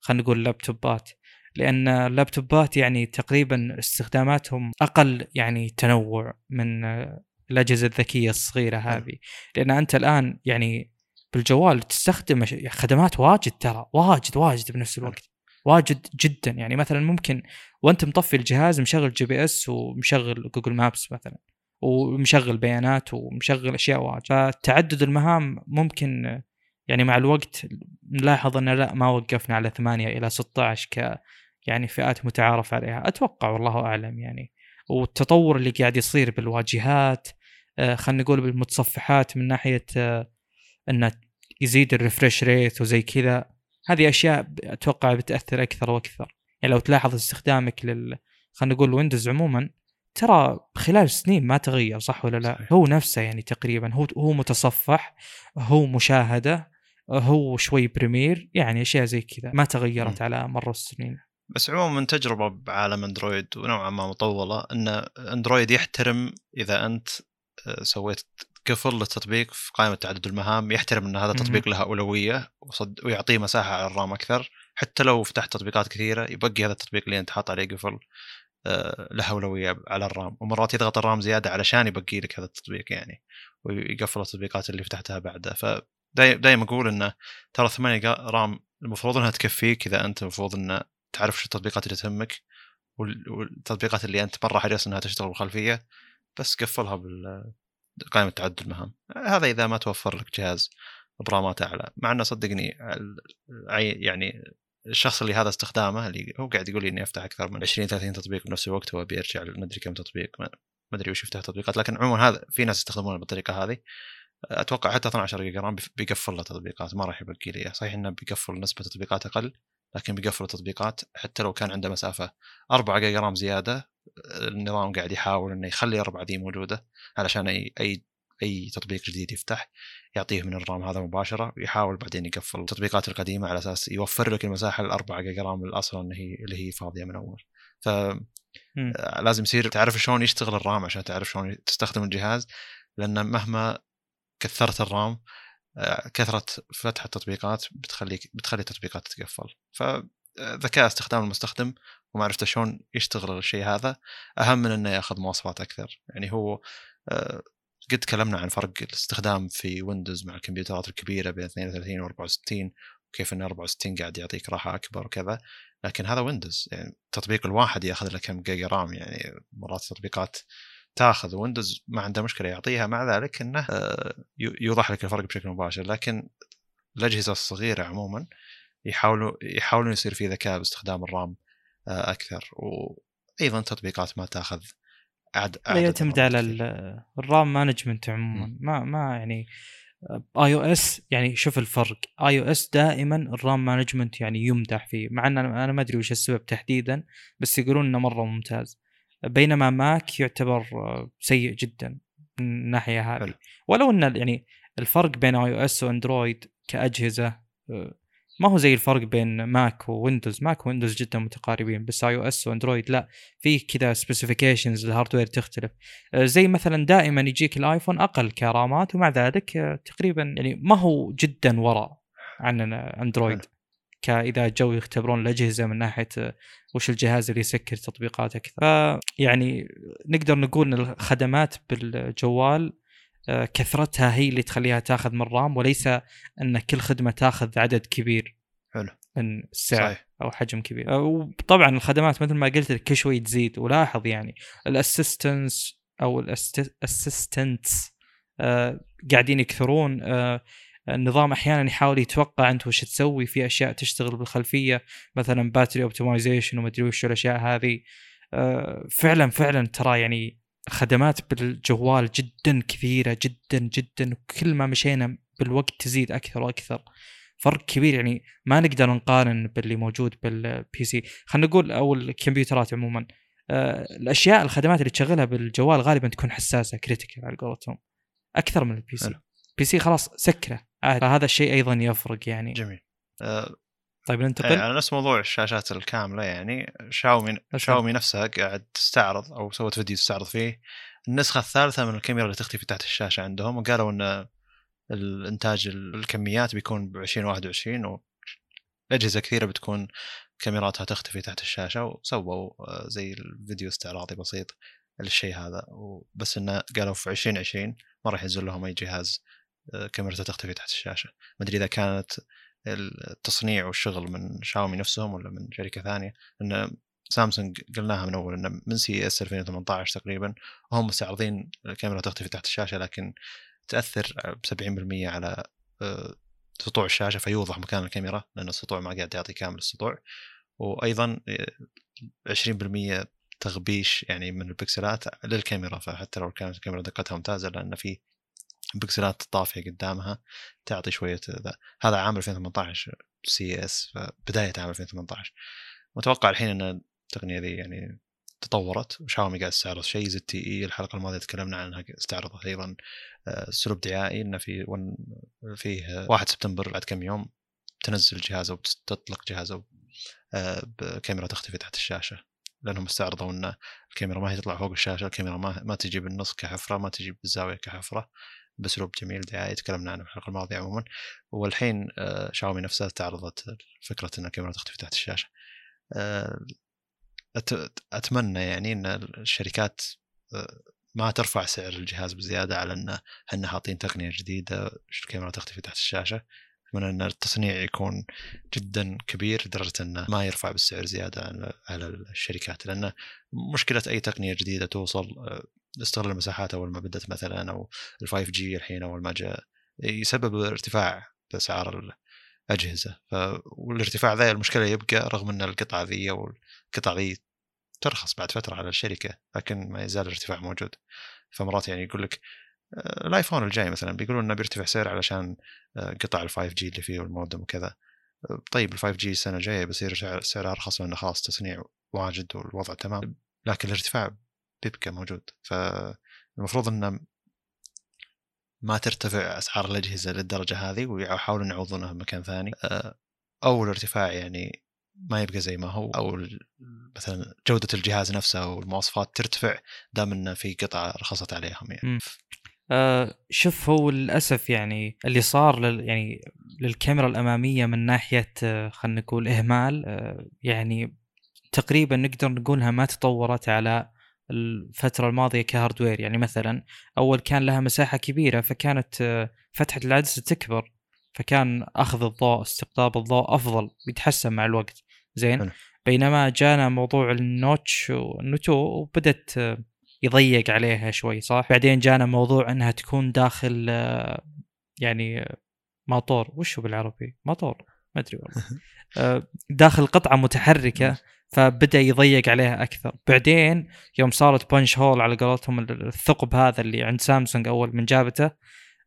خلينا نقول اللابتوبات، لان اللابتوبات يعني تقريبا استخداماتهم اقل يعني تنوع من آه الاجهزه الذكيه الصغيره هذه، لان انت الان يعني بالجوال تستخدم خدمات واجد، ترى واجد واجد بنفس الوقت واجد جدا. يعني مثلا ممكن وانت مطفي الجهاز مشغل جي بي اس ومشغل جوجل مابس مثلا ومشغل بيانات ومشغل اشياء واجد. فتعدد المهام ممكن يعني مع الوقت نلاحظ ان لا ما وقفنا على ثمانية الى ستة عشر ك يعني فئات متعارف عليها اتوقع، والله اعلم يعني. والتطور اللي قاعد يصير بالواجهات خلينا نقول بالمتصفحات من ناحيه انه يزيد الريفرش ريت وزي كذا، هذه اشياء اتوقع بتاثر اكثر واكثر. يعني لو تلاحظ استخدامك لل خلينا نقول ويندوز عموما ترى خلال سنين ما تغير، صح ولا لا؟ صحيح. هو نفسه يعني تقريبا، هو هو متصفح، هو مشاهده، هو شوي بريمير، يعني اشياء زي كذا ما تغيرت م. على مر السنين. بس عموما تجربه بعالم اندرويد ونوعا ما مطوله ان اندرويد يحترم اذا انت سويت كفل للتطبيق في قائمة تعدد المهام، يحترم أن هذا التطبيق لها أولوية ويعطيه مساحة على الرام أكثر. حتى لو فتحت تطبيقات كثيرة يبقي هذا التطبيق اللي أنت حاط عليه قفل لها أولوية على الرام، ومرات يضغط الرام زيادة علشان يبقي لك هذا التطبيق يعني، ويقفل التطبيقات اللي فتحتها بعدها. فدايما أقول أنه ترى ثمانية رام المفروض أنها تكفيك إذا أنت المفروض أن تعرف شو التطبيقات اللي تهمك والتطبيقات اللي أنت مرة حريص أنها تشتغل بالخلفية، بس قفلها بال قائمة تعدد المهام. هذا إذا ما توفر لك جهاز برامات أعلى، مع أنه صدقني يعني الشخص اللي هذا استخدامه اللي هو قاعد يقول لي إني أفتح أكثر من عشرين ثلاثين تطبيق بنفس الوقت، هو بيرجع ما أدري كم تطبيق، ما أدري وش يفتح تطبيقات. لكن عموما هذا في ناس يستخدمونه بالطريقة هذه، أتوقع حتى اثنا عشر جيجا رام بيقفل له تطبيقات، ما راح يبقي لي. صحيح إنه بيقفل نسبة تطبيقات أقل، لكن بيقفل تطبيقات حتى لو كان عنده مسافة أربعة جيجا رام زيادة. النظام قاعد يحاول انه يخلي الربع ذي موجوده علشان اي اي اي تطبيق جديد يفتح يعطيه من الرام هذا مباشره، ويحاول بعدين يقفل التطبيقات القديمه على اساس يوفر لك المساحه الأربعة جيجا رام الاصل اللي هي اللي هي فاضيه من اول. ف لازم يصير تعرف شلون يشتغل الرام عشان تعرف شلون تستخدم الجهاز، لان مهما كثرت الرام كثره فتح التطبيقات بتخليك بتخلي التطبيقات تقفل. ف ذكاء استخدام المستخدم ومعرفته شلون يشتغل الشيء هذا أهم من أنه يأخذ مواصفات أكثر. يعني هو قد تكلمنا عن فرق الاستخدام في ويندوز مع الكمبيوترات الكبيرة بين اثنين وثلاثين وأربعة وستين، وكيف أن أربعة وستين قاعد يعطيك راحة أكبر وكذا، لكن هذا ويندوز يعني تطبيق الواحد يأخذ لك كم جيجا رام، يعني مرات تطبيقات تأخذ ويندوز ما عنده مشكلة يعطيها، مع ذلك أنه يوضح لك الفرق بشكل مباشر. لكن الأجهزة الصغيرة عموما يحاولوا يحاولون يصير في ذكاء باستخدام الرام أكثر، وأيضا تطبيقات ما تأخذ عد. لا يعتمد على الرام مانجمنت عموما، ما ما يعني آي أو إس يعني شوف الفرق، آي أو إس دائما الرام مانجمنت يعني يمدح فيه، مع أن أنا ما أدري وش السبب تحديدا، بس يقولون إنه مرة ممتاز، بينما ماك يعتبر سيء جدا من ناحية هذه. ولو إن يعني الفرق بين آي أو إس وأندرويد كأجهزة ما هو زي الفرق بين ماك وويندوز، ماك وويندوز جدا متقاربين، بس آي أو إس وأندرويد لا، في كذا specifications الهاردوير تختلف. زي مثلا دائما يجيك الآيفون أقل كرامات، ومع ذلك تقريبا يعني ما هو جدا وراء عن أندرويد كإذا جو يختبرون الأجهزة من ناحية وش الجهاز اللي يسكر تطبيقات أكثر. يعني نقدر نقول إن الخدمات بالجوال كثرتها هي اللي تخليها تاخذ من الرام، وليس ان كل خدمه تاخذ عدد كبير حلو من السعر. صحيح. او حجم كبير. وطبعا الخدمات مثل ما قلت لك شوي تزيد، ولاحظ يعني الاسيستنس او الاسيستنتس آه قاعدين يكثرون. آه النظام احيانا يحاول يتوقع انت وش تسوي في اشياء تشتغل بالخلفيه، مثلا باتري اوبتمايزيشن وما ادري وش الاشياء هذه. آه فعلا فعلا ترى يعني خدمات بالجوال جدا كثيرة جدا جدا، وكل ما مشينا بالوقت تزيد أكثر وأكثر، فرق كبير يعني ما نقدر نقارن باللي موجود بالبي سي خلنا نقول أو الكمبيوترات عموما. آه الأشياء الخدمات اللي تشغلها بالجوال غالبا تكون حساسة كريتيكال على قولتهم أكثر من البي سي. البي سي خلاص سكره آه. هذا الشيء أيضا يفرق يعني. جميل. أه طيب ننتقل على نفس موضوع الشاشات الكاملة. يعني شاومي شاومي نفسها قاعد تستعرض أو سوت فيديو تستعرض فيه النسخة الثالثة من الكاميرا اللي تختفي تحت الشاشة عندهم، وقالوا إن الإنتاج الكميات بيكون بعشرين واحد وعشرين، وأجهزة كثيرة بتكون كاميراتها تختفي تحت الشاشة، وسووا زي الفيديو استعراضي بسيط للشيء هذا، وبس إنه قالوا في عشرين عشرين ما راح ينزل لهم أي جهاز كاميرته تختفي تحت الشاشة. ما أدري إذا كانت التصنيع والشغل من شاومي نفسهم ولا من شركة ثانية. إن سامسونج قلناها من أول إن من سي إس ألفين وثمانية عشر تقريبا هم مستعرضين الكاميرا تختفي تحت الشاشة، لكن تأثر بسبعين بالمية على سطوع الشاشة، فيوضح مكان الكاميرا لأن السطوع ما قاعد يعطي كامل السطوع، وأيضا عشرين بالمية تغبيش يعني من البكسلات للكاميرا، فحتى لو كانت الكاميرا دقتها ممتازة لأن في بكسلات طافية قدامها تعطي شوية ذا. هذا عام ألفين وثمانية عشر سي إس، فبداية عام ألفين وثمانية عشر. متوقع الحين أن التقنية ذي يعني تطورت، وشاومي قاعد استعرض شيء زي التي إي الحلقة الماضية تكلمنا عنها، استعرضت أيضا سلوب دعائي إنه في ون فيه واحد سبتمبر بعد كم يوم تنزل جهازه وتطلق جهازه بكاميرا تختفي تحت الشاشة، لأنهم استعرضوا إن الكاميرا ما هي تطلع فوق الشاشة، الكاميرا ما ما تجي بالنص كحفرة، ما تجي بالزاوية كحفرة، بسلوب جميل دعائي تكلمنا عنه في الحلقة الماضية عموما. والحين شاومي نفسها تعرضت فكرة إن الكاميرا تختفي تحت الشاشة. أتمنى يعني إن الشركات ما ترفع سعر الجهاز بزيادة على إن هن حاطين تقنية جديدة الكاميرا تختفي تحت الشاشة. أتمنى إن التصنيع يكون جدا كبير لدرجة إنه ما يرفع بالسعر زيادة على الشركات، لأن مشكلة أي تقنية جديدة توصل استغلال المساحات أول ما بدت مثلا، أو الفايف جي الحين أول ما جاء يسبب ارتفاع بأسعار أجهزة، والارتفاع ذا المشكلة يبقى رغم أن القطعة ذي والقطعة ذي ترخص بعد فترة على الشركة، لكن ما يزال الارتفاع موجود. فمرات يعني يقول لك الآيفون الجاي مثلا بيقولون أنه بيرتفع سعر علشان قطع الفايف جي اللي فيه والمودم وكذا. طيب الفايف جي السنة الجاية بيصير سعرها أرخص لأنه خلاص تصنيع واجد والوضع تمام، لكن الارتفاع بيبقى موجود. فالمفروض أنه ما ترتفع أسعار الأجهزة للدرجة هذه، ويحاولون يعوضونها بمكان ثاني، أو الارتفاع يعني ما يبقى زي ما هو، أو مثلا جودة الجهاز نفسه والمواصفات ترتفع دام أنه في قطعة رخصت عليهم يعني. أه شوف، هو للأسف يعني اللي صار لل يعني للكاميرا الأمامية من ناحية خلنا نقول إهمال، أه يعني تقريبا نقدر نقولها ما تطورت على الفترة الماضية كهاردوير. يعني مثلا أول كان لها مساحة كبيرة، فكانت فتحة العدسة تكبر، فكان أخذ الضوء استقطاب الضوء أفضل يتحسن مع الوقت زين. بينما جانا موضوع النوتش والنوتو وبدت يضيق عليها شوي صح. بعدين جانا موضوع أنها تكون داخل يعني ماطور، وشو بالعربي ماطور ما أدري والله، داخل قطعة متحركة، فبدأ يضيق عليها أكثر. بعدين يوم صارت بانش هول على قولتهم، الثقب هذا اللي عند سامسونج أول من جابته،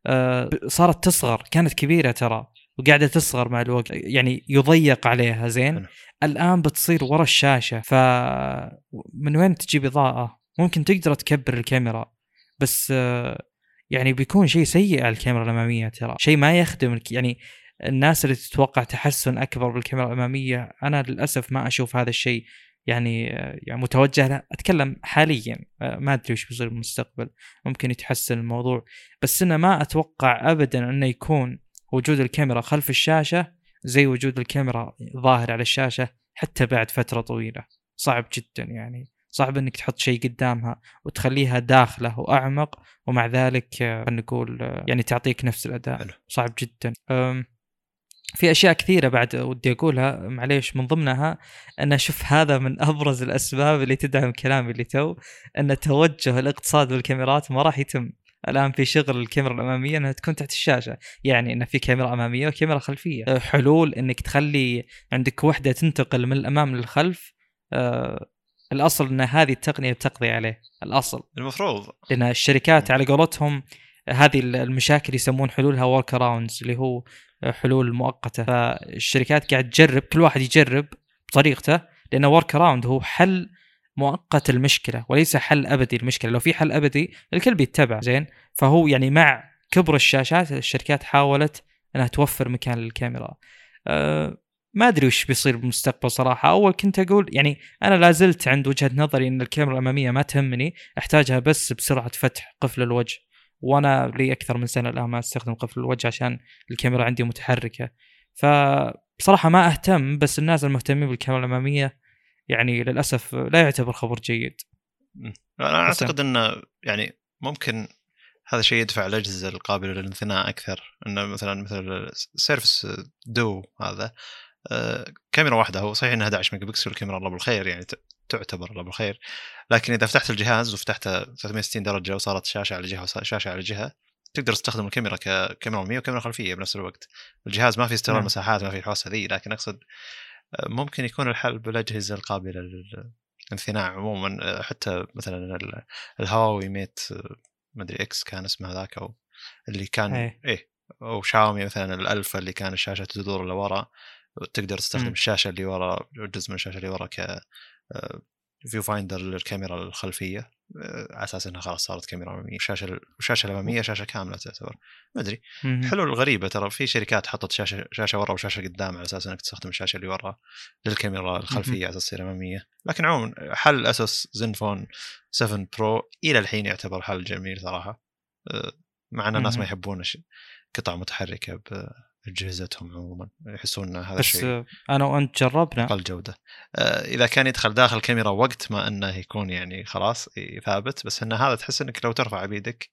أه صارت تصغر، كانت كبيرة ترى وقاعدة تصغر مع الوقت، يعني يضيق عليها زين. الآن بتصير ورا الشاشة، فمن وين تجيب إضاءة؟ ممكن تقدر تكبر الكاميرا بس أه يعني بيكون شيء سيء على الكاميرا الأمامية ترى، شيء ما يخدم يعني. الناس اللي تتوقع تحسن أكبر بالكاميرا الأمامية أنا للأسف ما أشوف هذا الشيء يعني, يعني متوجه له. أتكلم حاليا، ما أدري وش بيصير بالمستقبل، ممكن يتحسن الموضوع، بس أنا ما أتوقع أبدا أنه يكون وجود الكاميرا خلف الشاشة زي وجود الكاميرا ظاهر على الشاشة حتى بعد فترة طويلة. صعب جدا يعني، صعب أنك تحط شيء قدامها وتخليها داخله وأعمق ومع ذلك نقول يعني تعطيك نفس الأداء، صعب جدا. في أشياء كثيرة بعد ودي أقولها معليش، من ضمنها أن أشوف هذا من أبرز الأسباب اللي تدعم كلامي اللي تو، أن توجه الاقتصاد بالكاميرات ما راح يتم الآن. في شغل الكاميرا الأمامية أنها تكون تحت الشاشة، يعني أن في كاميرا أمامية وكاميرا خلفية. حلول أنك تخلي عندك وحدة تنتقل من الأمام للخلف، أه الأصل أن هذه التقنية بتقضي عليه، الأصل المفروض، لأن الشركات على قولتهم هذه المشاكل يسمون حلولها ورك أراوندز، اللي هو حلول مؤقتة. فالشركات قاعد تجرب، كل واحد يجرب بطريقته، لأن ورك أراوند هو حل مؤقت المشكلة وليس حل أبدي المشكلة. لو في حل أبدي الكل بيتبع زين. فهو يعني مع كبر الشاشات الشركات حاولت أنها توفر مكان للكاميرا. أه ما أدري وش بيصير بالمستقبل صراحة. أول كنت أقول يعني أنا لازلت عند وجهة نظري أن الكاميرا الأمامية ما تهمني، أحتاجها بس بسرعة فتح قفل الوجه، وأنا لي أكثر من سنة الآن ما أستخدم قفل الوجه عشان الكاميرا عندي متحركة، فبصراحة ما أهتم. بس الناس المهتمين بالكاميرا الأمامية يعني للأسف لا يعتبر خبر جيد. أنا أعتقد أنه يعني ممكن هذا شيء يدفع الأجهزة القابلة للانثناء أكثر، أنه مثلا مثل سيرفس دو هذا كاميرا واحدة، هو صحيح أنها إحدى عشر ميجا بكسل كاميرا الله بالخير يعني تعتبر الله بالخير، لكن إذا فتحت الجهاز وفتحته ثلاثمية وستين درجة وصارت شاشة على جهة وشاشة على جهة، تقدر تستخدم الكاميرا ككاميرا أمامية وكاميرا خلفية بنفس الوقت. الجهاز ما في استغلال مساحات، ما في الحواس هذه، لكن أقصد ممكن يكون الحل بالأجهزة القابلة للانثناء عموما. حتى مثلا الهواوي ميت مدري إكس كان اسمه ذاك، أو اللي كان هي. إيه أو شاومي مثلا الألفا اللي كان الشاشة تدور لورا، تقدر تستخدم م. الشاشة اللي وراء جزء من الشاشة اللي وراء ك فيو فايندر للكاميرا الخلفية، على أساس إنها خلاص صارت كاميرا أمامية. شاشة شاشة الأمامية شاشة كاملة تعتبر، ما أدري حلو. الغريبة ترى في شركات حطت شاشة شاشة وراء وشاشة قدام على أساس إنك تستخدم الشاشة اللي وراء للكاميرا الخلفية على أساس الأمامية. لكن عموما حل أساس زينفون سفن برو إلى الحين يعتبر حل جميل صراحة، مع أن الناس ما يحبون قطع متحركة ب أجهزتهم عموما، يحسون هذا الشيء. أنا وأنت جربنا أقل جودة. آه إذا كان يدخل داخل الكاميرا وقت ما أنه يكون يعني خلاص ثابت، بس أن هذا تحس أنك لو ترفع بيدك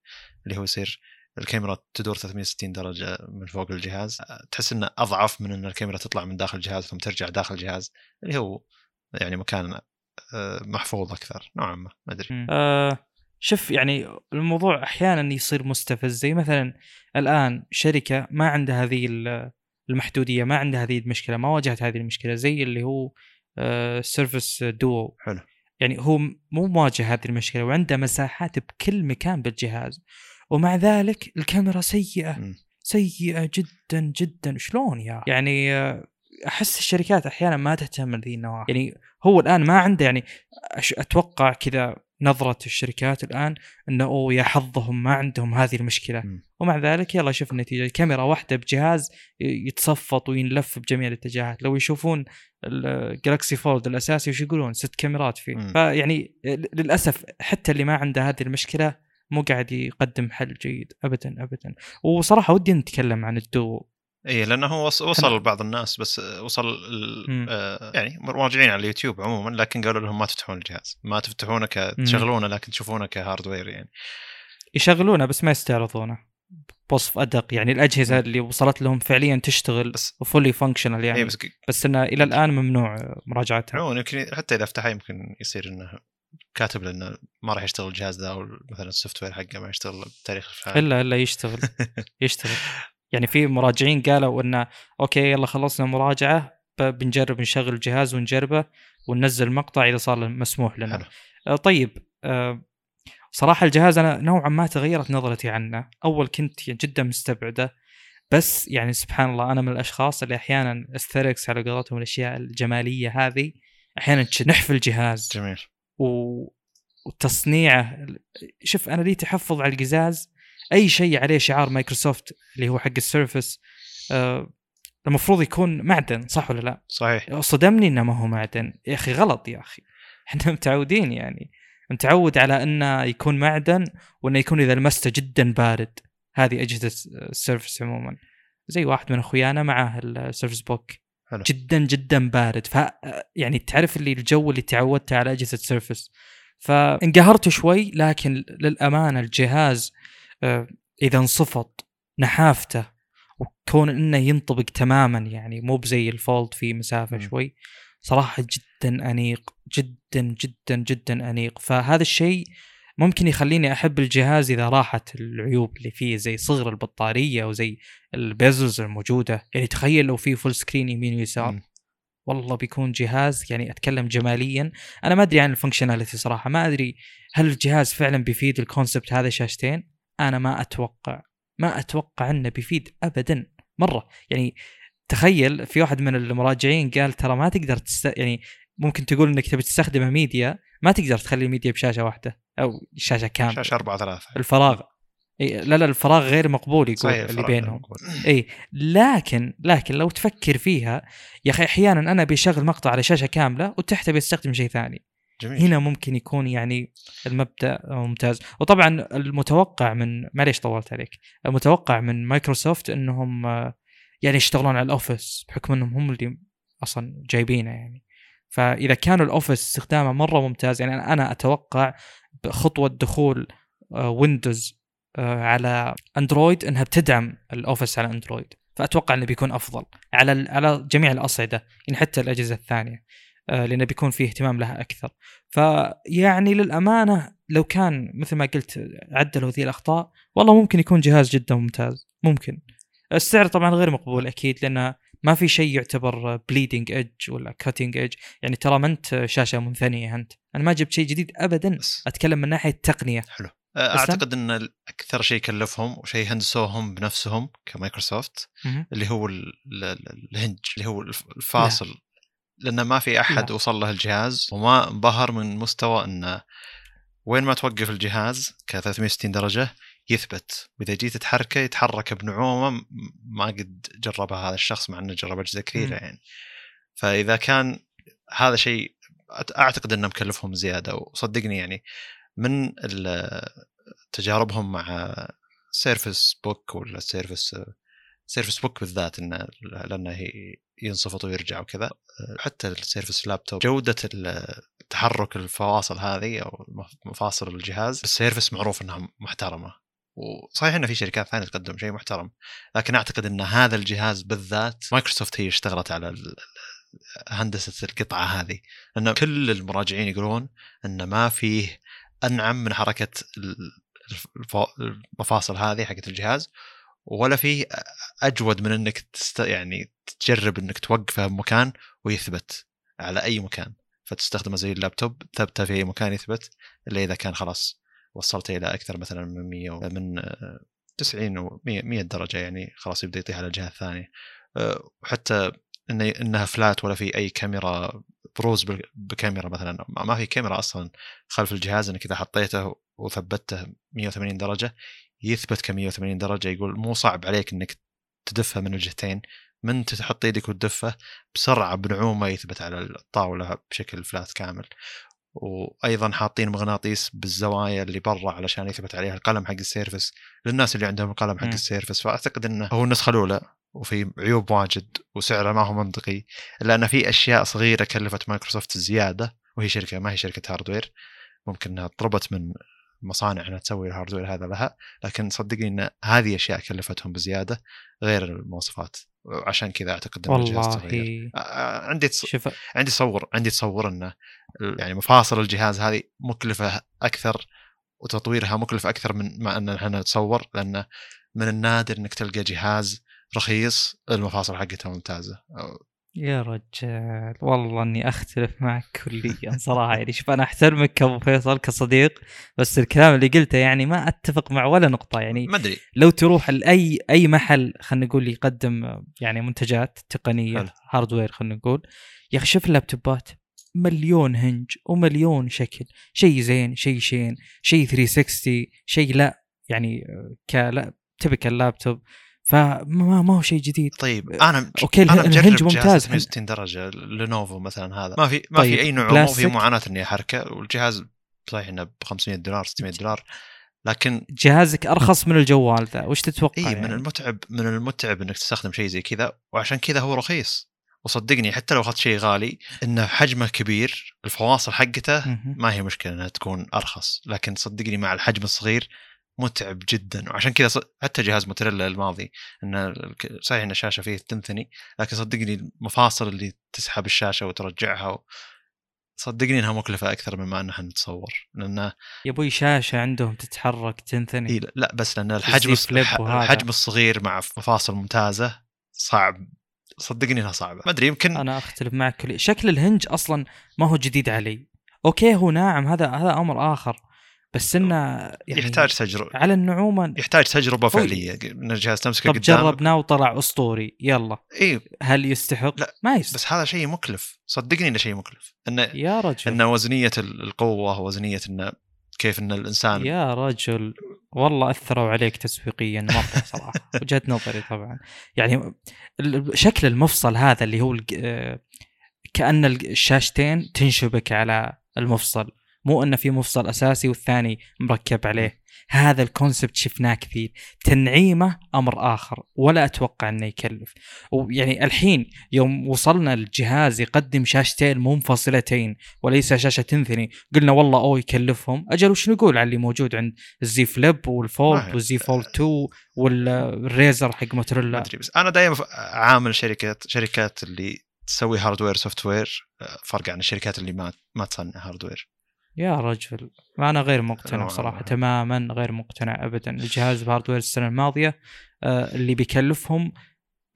اللي هو يصير الكاميرا تدور ثلاثمية وستين درجة من فوق الجهاز، تحس أنه أضعف من أن الكاميرا تطلع من داخل الجهاز ثم ترجع داخل الجهاز، اللي هو يعني مكان آه محفوظ أكثر نوعا ما. ما أدري آه شوف يعني الموضوع أحيانا يصير مستفز، زي مثلا الآن شركة ما عندها هذه المحدودية، ما عندها هذه المشكلة، ما واجهت هذه المشكلة، زي اللي هو سيرفس دوو. حلو. يعني هو مو مواجه هذه المشكلة وعنده مساحات بكل مكان بالجهاز، ومع ذلك الكاميرا سيئة م. سيئة جدا جدا. شلون يا يعني أحس الشركات أحيانا ما تهتم لذي النواحي. يعني هو الآن ما عنده يعني أتوقع كذا نظرة الشركات الآن أنه أوه يا حظهم ما عندهم هذه المشكلة، م. ومع ذلك يلا شوف النتيجة، كاميرا واحدة بجهاز يتصفط وينلف بجميع الاتجاهات. لو يشوفون الجلاكسي فولد الأساسي وش يقولون ست كاميرات فيه. فيعني للأسف حتى اللي ما عنده هذه المشكلة مو قاعد يقدم حل جيد أبدا أبدا. وصراحة ودي نتكلم عن الدو، إيه لأنه هو وصل بعض الناس، بس وصل آه يعني مراجعين على اليوتيوب عموما، لكن قالوا لهم ما تفتحون الجهاز، ما تفتحونه كتشغلونه، لكن تشوفونه كهاردوير، يعني يشغلونه بس ما يستعرضونه بوصف أدق. يعني الأجهزة اللي وصلت لهم فعليا تشتغل وفولي فانكشنال يعني، بس, بس إنه إلى الآن ممنوع مراجعتها. عموما يمكن حتى إذا افتحها يمكن يصير إنه كاتب لأنه ما راح يشتغل الجهاز ذا، أو مثلا السوفت وير حقه ما يشتغل بتاريخ الفعال، إلا إلا يشتغل يشتغل. يعني في مراجعين قالوا إنه أوكي يلا خلصنا مراجعة، بنجرب نشغل الجهاز ونجربه وننزل مقطع إذا صار مسموح لنا. آه طيب آه صراحة الجهاز أنا نوعا ما تغيرت نظرتي عنه. أول كنت جدا مستبعدة، بس يعني سبحان الله أنا من الأشخاص اللي أحيانا أستركس على قولتهم الأشياء الجمالية هذه، أحيانا نحفل الجهاز جميل وتصنيعه. شوف أنا لي تحفظ على الجهاز، أي شيء عليه شعار مايكروسوفت اللي هو حق السيرفس آه، المفروض يكون معدن صح ولا لا؟ صحيح. صدمني إنه ما هو معدن يا أخي، غلط يا أخي، إحنا متعودين يعني متعود على إنه يكون معدن وإنه يكون إذا لمسته جدا بارد. هذه أجهزة السيرفس عموما، زي واحد من أخويانا معاه السيرفس بوك هلو. جدا جدا بارد، ف يعني تعرف اللي الجو اللي تعودت على أجهزة السيرفس، فانقهرت شوي. لكن للأمانة الجهاز إذا انصفط نحافته وكون إنه ينطبق تماما، يعني مو بزي الفولد في مسافة شوي، صراحة جدا أنيق جدا جدا جدا أنيق. فهذا الشيء ممكن يخليني أحب الجهاز إذا راحت العيوب اللي فيه، زي صغر البطارية وزي البيزلز الموجودة. يعني تخيل لو فيه فول سكرين يمين ويسار، والله بيكون جهاز يعني أتكلم جماليا. أنا ما أدري عن الفانكشناليتي صراحة، ما أدري هل الجهاز فعلا بيفيد الكونسبت هذا شاشتين. أنا ما أتوقع ما أتوقع أنه بيفيد أبداً مرة. يعني تخيل في واحد من المراجعين قال ترى ما تقدر تست... يعني ممكن تقول أنك تبي تستخدمها ميديا، ما تقدر تخلي الميديا بشاشة واحدة أو شاشة كاملة، شاشة أربعة ثلاثة الفراغ إيه لا لا الفراغ غير مقبول يقول اللي بينهم. اي لكن لكن لو تفكر فيها يا اخي احيانا انا بشغل مقطع على شاشه كامله وتحت بيستخدم شيء ثاني. جميل. هنا ممكن يكون يعني المبدا ممتاز. وطبعا المتوقع من معليش طولت عليك المتوقع من مايكروسوفت انهم يعني يشتغلون على الاوفيس بحكم انهم هم اللي اصلا جايبينه يعني. فاذا كانوا الاوفيس استخدامه مره ممتاز يعني انا اتوقع خطوه دخول ويندوز على اندرويد انها بتدعم الاوفيس على اندرويد فاتوقع انه بيكون افضل على على جميع الاصعده يعني حتى الاجهزه الثانيه لانه بيكون فيه اهتمام لها اكثر. فيعني للامانه لو كان مثل ما قلت عدلوا هذه الاخطاء والله ممكن يكون جهاز جدا ممتاز. ممكن السعر طبعا غير مقبول اكيد لانه ما في شيء يعتبر بليدنج ايدج ولا كاتنج ايدج يعني ترى ما انت شاشه منثنيه انت. انا ما جبت شيء جديد ابدا اتكلم من ناحيه التقنيه. حلو. اعتقد ان اكثر شيء كلفهم وشيء هندسوهم بنفسهم كمايكروسوفت م- اللي هو الهنج اللي هو الفاصل لا. لأنه ما في أحد لا. وصل له الجهاز وما انبهر من مستوى أنه وين ما توقف الجهاز كثلاثمية وستين درجة يثبت وإذا جيت تحركه يتحرك بنعومة ما قد جربها هذا الشخص مع أنه جرب أجزاء كثيرة يعني. فإذا كان هذا شيء أعتقد أنه مكلفهم زيادة وصدقني يعني من تجاربهم مع سيرفس بوك ولا سيرفس سيرفس بوك بالذات إنه لأنه هي ينصفط ويرجع وكذا حتى السيرفس لابتوب جودة التحرك الفواصل هذه أو مفاصل الجهاز السيرفس معروف أنها محترمة وصحيح أن في شركات ثانية تقدم شيء محترم لكن أعتقد أن هذا الجهاز بالذات مايكروسوفت هي اشتغلت على هندسة القطعة هذه لأن كل المراجعين يقولون أن ما فيه أنعم من حركة المفاصل هذه حقة الجهاز ولا فيه أجود من أنك تست... يعني تجرب أنك توقفها بمكان ويثبت على أي مكان فتستخدمه زي اللابتوب ثبته في أي مكان يثبت إلا إذا كان خلاص وصلت إلى أكثر مثلا من مية و... من تسعين و مية درجة يعني خلاص يبدأ يطيح على الجهة الثانية. وحتى إن... إنها فلات ولا في أي كاميرا بروز بكاميرا مثلا ما في كاميرا أصلا خلف الجهاز أنك إذا حطيته وثبته مية وثمانين درجة يثبت ك مية وثمانين درجة. يقول مو صعب عليك انك تدفها من الجهتين من تحط يدك وتدفها بسرعة بنعومة يثبت على الطاولة بشكل فلات كامل. وأيضا حاطين مغناطيس بالزوايا اللي برا علشان يثبت عليها القلم حق السيرفس للناس اللي عندهم القلم حق السيرفس. فأعتقد انه هو النسخة الأولى وفي عيوب واجد وسعره ما هو منطقي لأن في أشياء صغيرة كلفت مايكروسوفت زيادة وهي شركة ما هي شركة هاردوير ممكن انها طلبت من مصانع أنها تسوي الهاردوير هذا لها لكن صدقني أن هذه أشياء كلفتهم بزيادة غير المواصفات عشان كذا أعتقد أن الجهاز تغير. عندي تص... عندي تصور عندي تصور أن يعني مفاصل الجهاز هذه مكلفة أكثر وتطويرها مكلف أكثر من ما أننا إحنا نتصور لأن من النادر أنك تلقى جهاز رخيص المفاصل حقتها ممتازة. يا رجال والله اني اختلف معك كليا صراحه يعني شوف انا احترمك ابو فيصل كصديق بس الكلام اللي قلته يعني ما اتفق مع ولا نقطه يعني مدري. لو تروح لاي اي محل خلينا نقول يقدم يعني منتجات تقنيه هل. هاردوير خلينا نقول يا اخي شوف اللابتوبات مليون هنج ومليون شكل شيء زين شيء شين شيء ثلاثمية وستين شيء لا يعني كلا تبك اللابتوب فما ما هو شيء جديد. طيب انا اوكي الهنج ممتاز مية وستين درجه لينوفو مثلا هذا ما في ما طيب. في اي نوع مو في معاناه اني احركه والجهاز صحيح انه ب خمسمية دولار ستمية دولار لكن جهازك ارخص من الجوال ذا وش تتوقع يعني؟ من المتعب من المتعب انك تستخدم شيء زي كذا وعشان كذا هو رخيص. وصدقني حتى لو اخذت شيء غالي انه حجمه كبير الفواصل حقته م- ما هي مشكله انها تكون ارخص لكن صدقني مع الحجم الصغير متعب جدا. وعشان كذا حتى جهاز موتوريلا الماضي إن صحيح إن الشاشة فيه تنثني لكن صدقني المفاصل اللي تسحب الشاشة وترجعها صدقني إنها مكلفة أكثر مما أنها نتصور لأن يا بوي شاشة عندهم تتحرك تنثني إيه لا بس لأن الحجم الحجم الصغير مع مفاصل ممتازة صعب صدقني إنها صعبة ما أدري يمكن أنا أختلف معك كلي. شكل الهنج أصلا ما هو جديد علي أوكي هو ناعم هذا هذا أمر آخر بس إنه يعني يحتاج تجربة على النعومة يحتاج تجربة فعلية من الجهاز تمسكه قدام. طب جربناه وطلع أسطوري يلا إيه هل يستحق؟ لا ما يستحق بس هذا شيء مكلف صدقني إنه شيء مكلف إنه يا رجل إنه وزنية القوة وزنية إنه كيف ان الانسان يا رجل والله اثروا عليك تسويقيا مره صراحه. وجهه نظري طبعا، يعني شكل المفصل هذا اللي هو كأن الشاشتين تنشبك على المفصل، مو أنه في مفصل أساسي والثاني مركب عليه. هذا الكونسبت شفناه كثير، تنعيمه أمر آخر ولا أتوقع أنه يكلف. ويعني الحين يوم وصلنا الجهاز يقدم شاشتين منفصلتين وليس شاشة تنثني، قلنا والله أو يكلفهم. أجل وش نقول على اللي موجود عند الزي فليب والفولد والزي فولد اتنين والريزر حق موتوريلا؟ بس أنا دائما عامل شركات شركات اللي تسوي هاردوير سوفتوير فرق عن الشركات اللي ما ما تصنع هاردوير. يا رجل ما أنا غير مقتنع بصراحة، تماما غير مقتنع أبدا. الجهاز بهاردوير السنة الماضية اللي بيكلفهم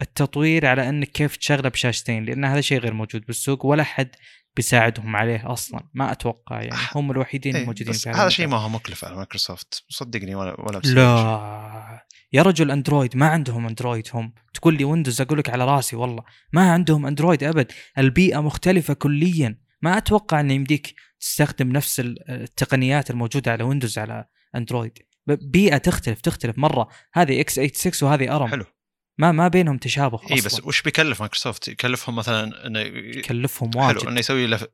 التطوير على أنك كيف تشغله بشاشتين، لأن هذا شيء غير موجود بالسوق ولا حد بيساعدهم عليه أصلا. ما أتوقع يعني هم الوحيدين ايه الموجودين في هذا الشيء. ما هو مكلف على مايكروسوفت صدقني ولا ولا بسوق. لا يا رجل أندرويد ما عندهم أندرويد، هم تقول لي ويندوز أقولك على رأسي والله ما عندهم أندرويد أبد. البيئة مختلفة كليا، ما أتوقع أن يمديك تستخدم نفس التقنيات الموجودة على ويندوز على أندرويد. بيئة تختلف تختلف مرة، هذه إكس ستة وثمانين وهذه أرم حلو، ما ما بينهم تشابه أصلا. إيه بس وش بيكلف مايكروسوفت؟ يكلفهم مثلا إنه يكلفهم واجد حلو إنه يسوي لف...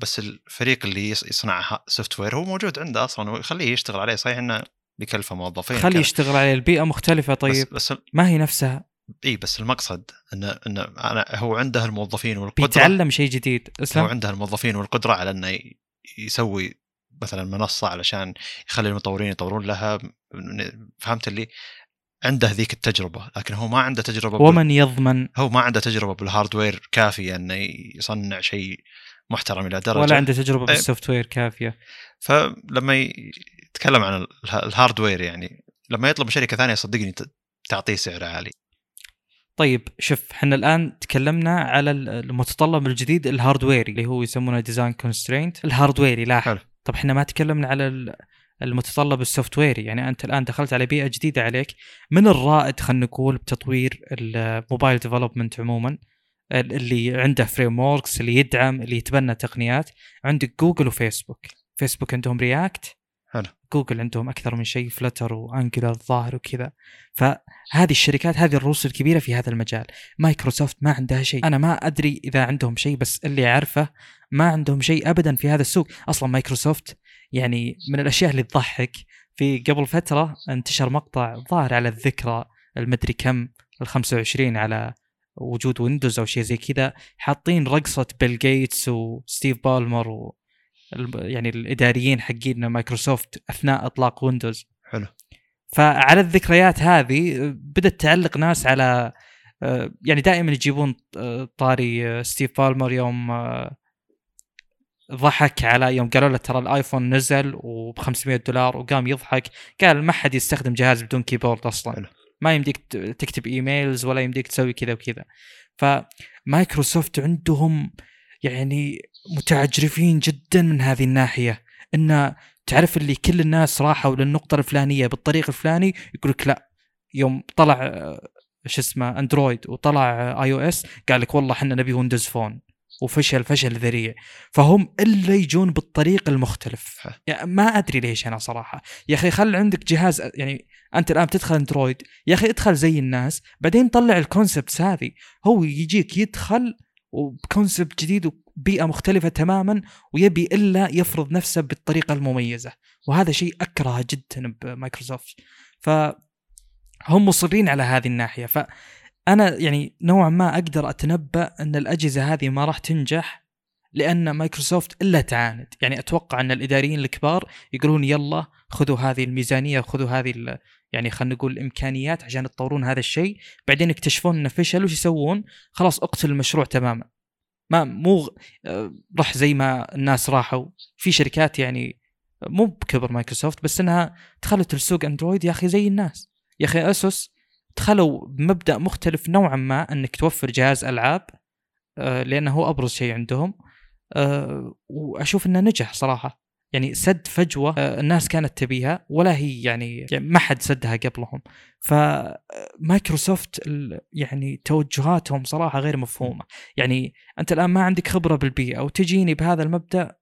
بس الفريق اللي يصنع سوفتوير هو موجود عنده أصلا ويخليه يشتغل عليه. صحيح إنه بيكلفه موظفين خلي كان. يشتغل عليه، البيئة مختلفة طيب بس بس ما هي نفسها. إيه بس المقصد إن إن أنا هو عنده الموظفين والقدرة بيتعلم شيء جديد. هو عنده الموظفين والقدرة على إنه يسوي مثلا منصة علشان يخلي المطورين يطورون لها، فهمت اللي عنده هذيك التجربة. لكن هو ما عنده تجربة ومن بال... يضمن هو ما عنده تجربة بالهاردوير كافية إنه يصنع شيء محترم إلى درجة، ولا عنده تجربة بالسوفتوير كافية. فلما يتكلم عن الهاردوير يعني لما يطلب شركة ثانية صدقني تعطيه سعر عالي. طيب شوف احنا الآن تكلمنا على المتطلب الجديد الهاردويري اللي هو يسمونه ديزاين كونسترينت الهاردويري لاحق. طب احنا ما تكلمنا على المتطلب السوفتويري، يعني انت الآن دخلت على بيئة جديدة عليك. من الرائد خلينا نقول بتطوير الموبايل ديفلوبمنت عموما اللي عنده فريم ووركس اللي يدعم اللي يتبنى تقنيات، عندك جوجل وفيسبوك. فيسبوك عندهم رياكت حلو، جوجل عندهم أكثر من شيء فلتر وأنجلر الظاهر وكذا. فهذه الشركات هذه الروس الكبيرة في هذا المجال. مايكروسوفت ما عندها شيء، أنا ما أدري إذا عندهم شيء بس اللي عارفه ما عندهم شيء أبدا في هذا السوق أصلا. مايكروسوفت يعني من الأشياء اللي تضحك، في قبل فترة انتشر مقطع ظاهر على الذكرى المدري كم الخمسة وعشرين على وجود ويندوز أو شيء زي كذا، حاطين رقصة بيل جيتس وستيف بالمر و يعني الإداريين حقين مايكروسوفت أثناء إطلاق ويندوز حلو. فعلى الذكريات هذه بدأت تعلق ناس على يعني دائما يجيبون طاري ستيف بالمر يوم ضحك على يوم قالوا له ترى الآيفون نزل وبخمسمائة دولار وقام يضحك قال ما حد يستخدم جهاز بدون كيبورد أصلا حلو. ما يمديك تكتب إيميلز ولا يمديك تسوي كذا وكذا. فمايكروسوفت عندهم يعني متعجرفين جدا من هذه الناحية، إنه تعرف اللي كل الناس راحوا للنقطة الفلانية بالطريق الفلاني يقولك لا. يوم طلع شو اسمه أندرويد وطلع آي أو إس قالك والله حنا نبي ويندوز فون وفشل فشل ذريع. فهم اللي يجون بالطريق المختلف يعني ما أدري ليش. أنا صراحة يا أخي خل عندك جهاز، يعني أنت الآن تدخل أندرويد يا أخي ادخل زي الناس بعدين طلع الكونسبتس هذه. هو يجيك يدخل وبكونسبت جديد وبيئة مختلفة تماما ويبي إلا يفرض نفسه بالطريقة المميزة، وهذا شيء أكره جدا بمايكروسوفت. فهم مصرين على هذه الناحية. فأنا يعني نوعا ما أقدر أتنبأ أن الأجهزة هذه ما راح تنجح لأن مايكروسوفت إلا تعاند. يعني أتوقع أن الإداريين الكبار يقولون يلا خذوا هذه الميزانية خذوا هذه يعني خلينا نقول الإمكانيات عشان تطورون هذا الشيء، بعدين يكتشفون إنه فشل وش يسوون؟ خلاص اقتل المشروع تماما. ما مو رح زي ما الناس راحوا في شركات يعني مو بكبر مايكروسوفت بس إنها دخلت السوق أندرويد يا أخي زي الناس. يا أخي أسوس دخلوا بمبدأ مختلف نوعا ما أنك توفر جهاز ألعاب لأنه هو أبرز شيء عندهم، وأشوف إنه نجح صراحة. يعني سد فجوة الناس كانت تبيها ولا هي يعني, يعني ما حد سدها قبلهم. فمايكروسوفت يعني توجهاتهم صراحة غير مفهومة. يعني أنت الآن ما عندك خبرة بالبيئة وتجيني بهذا المبدأ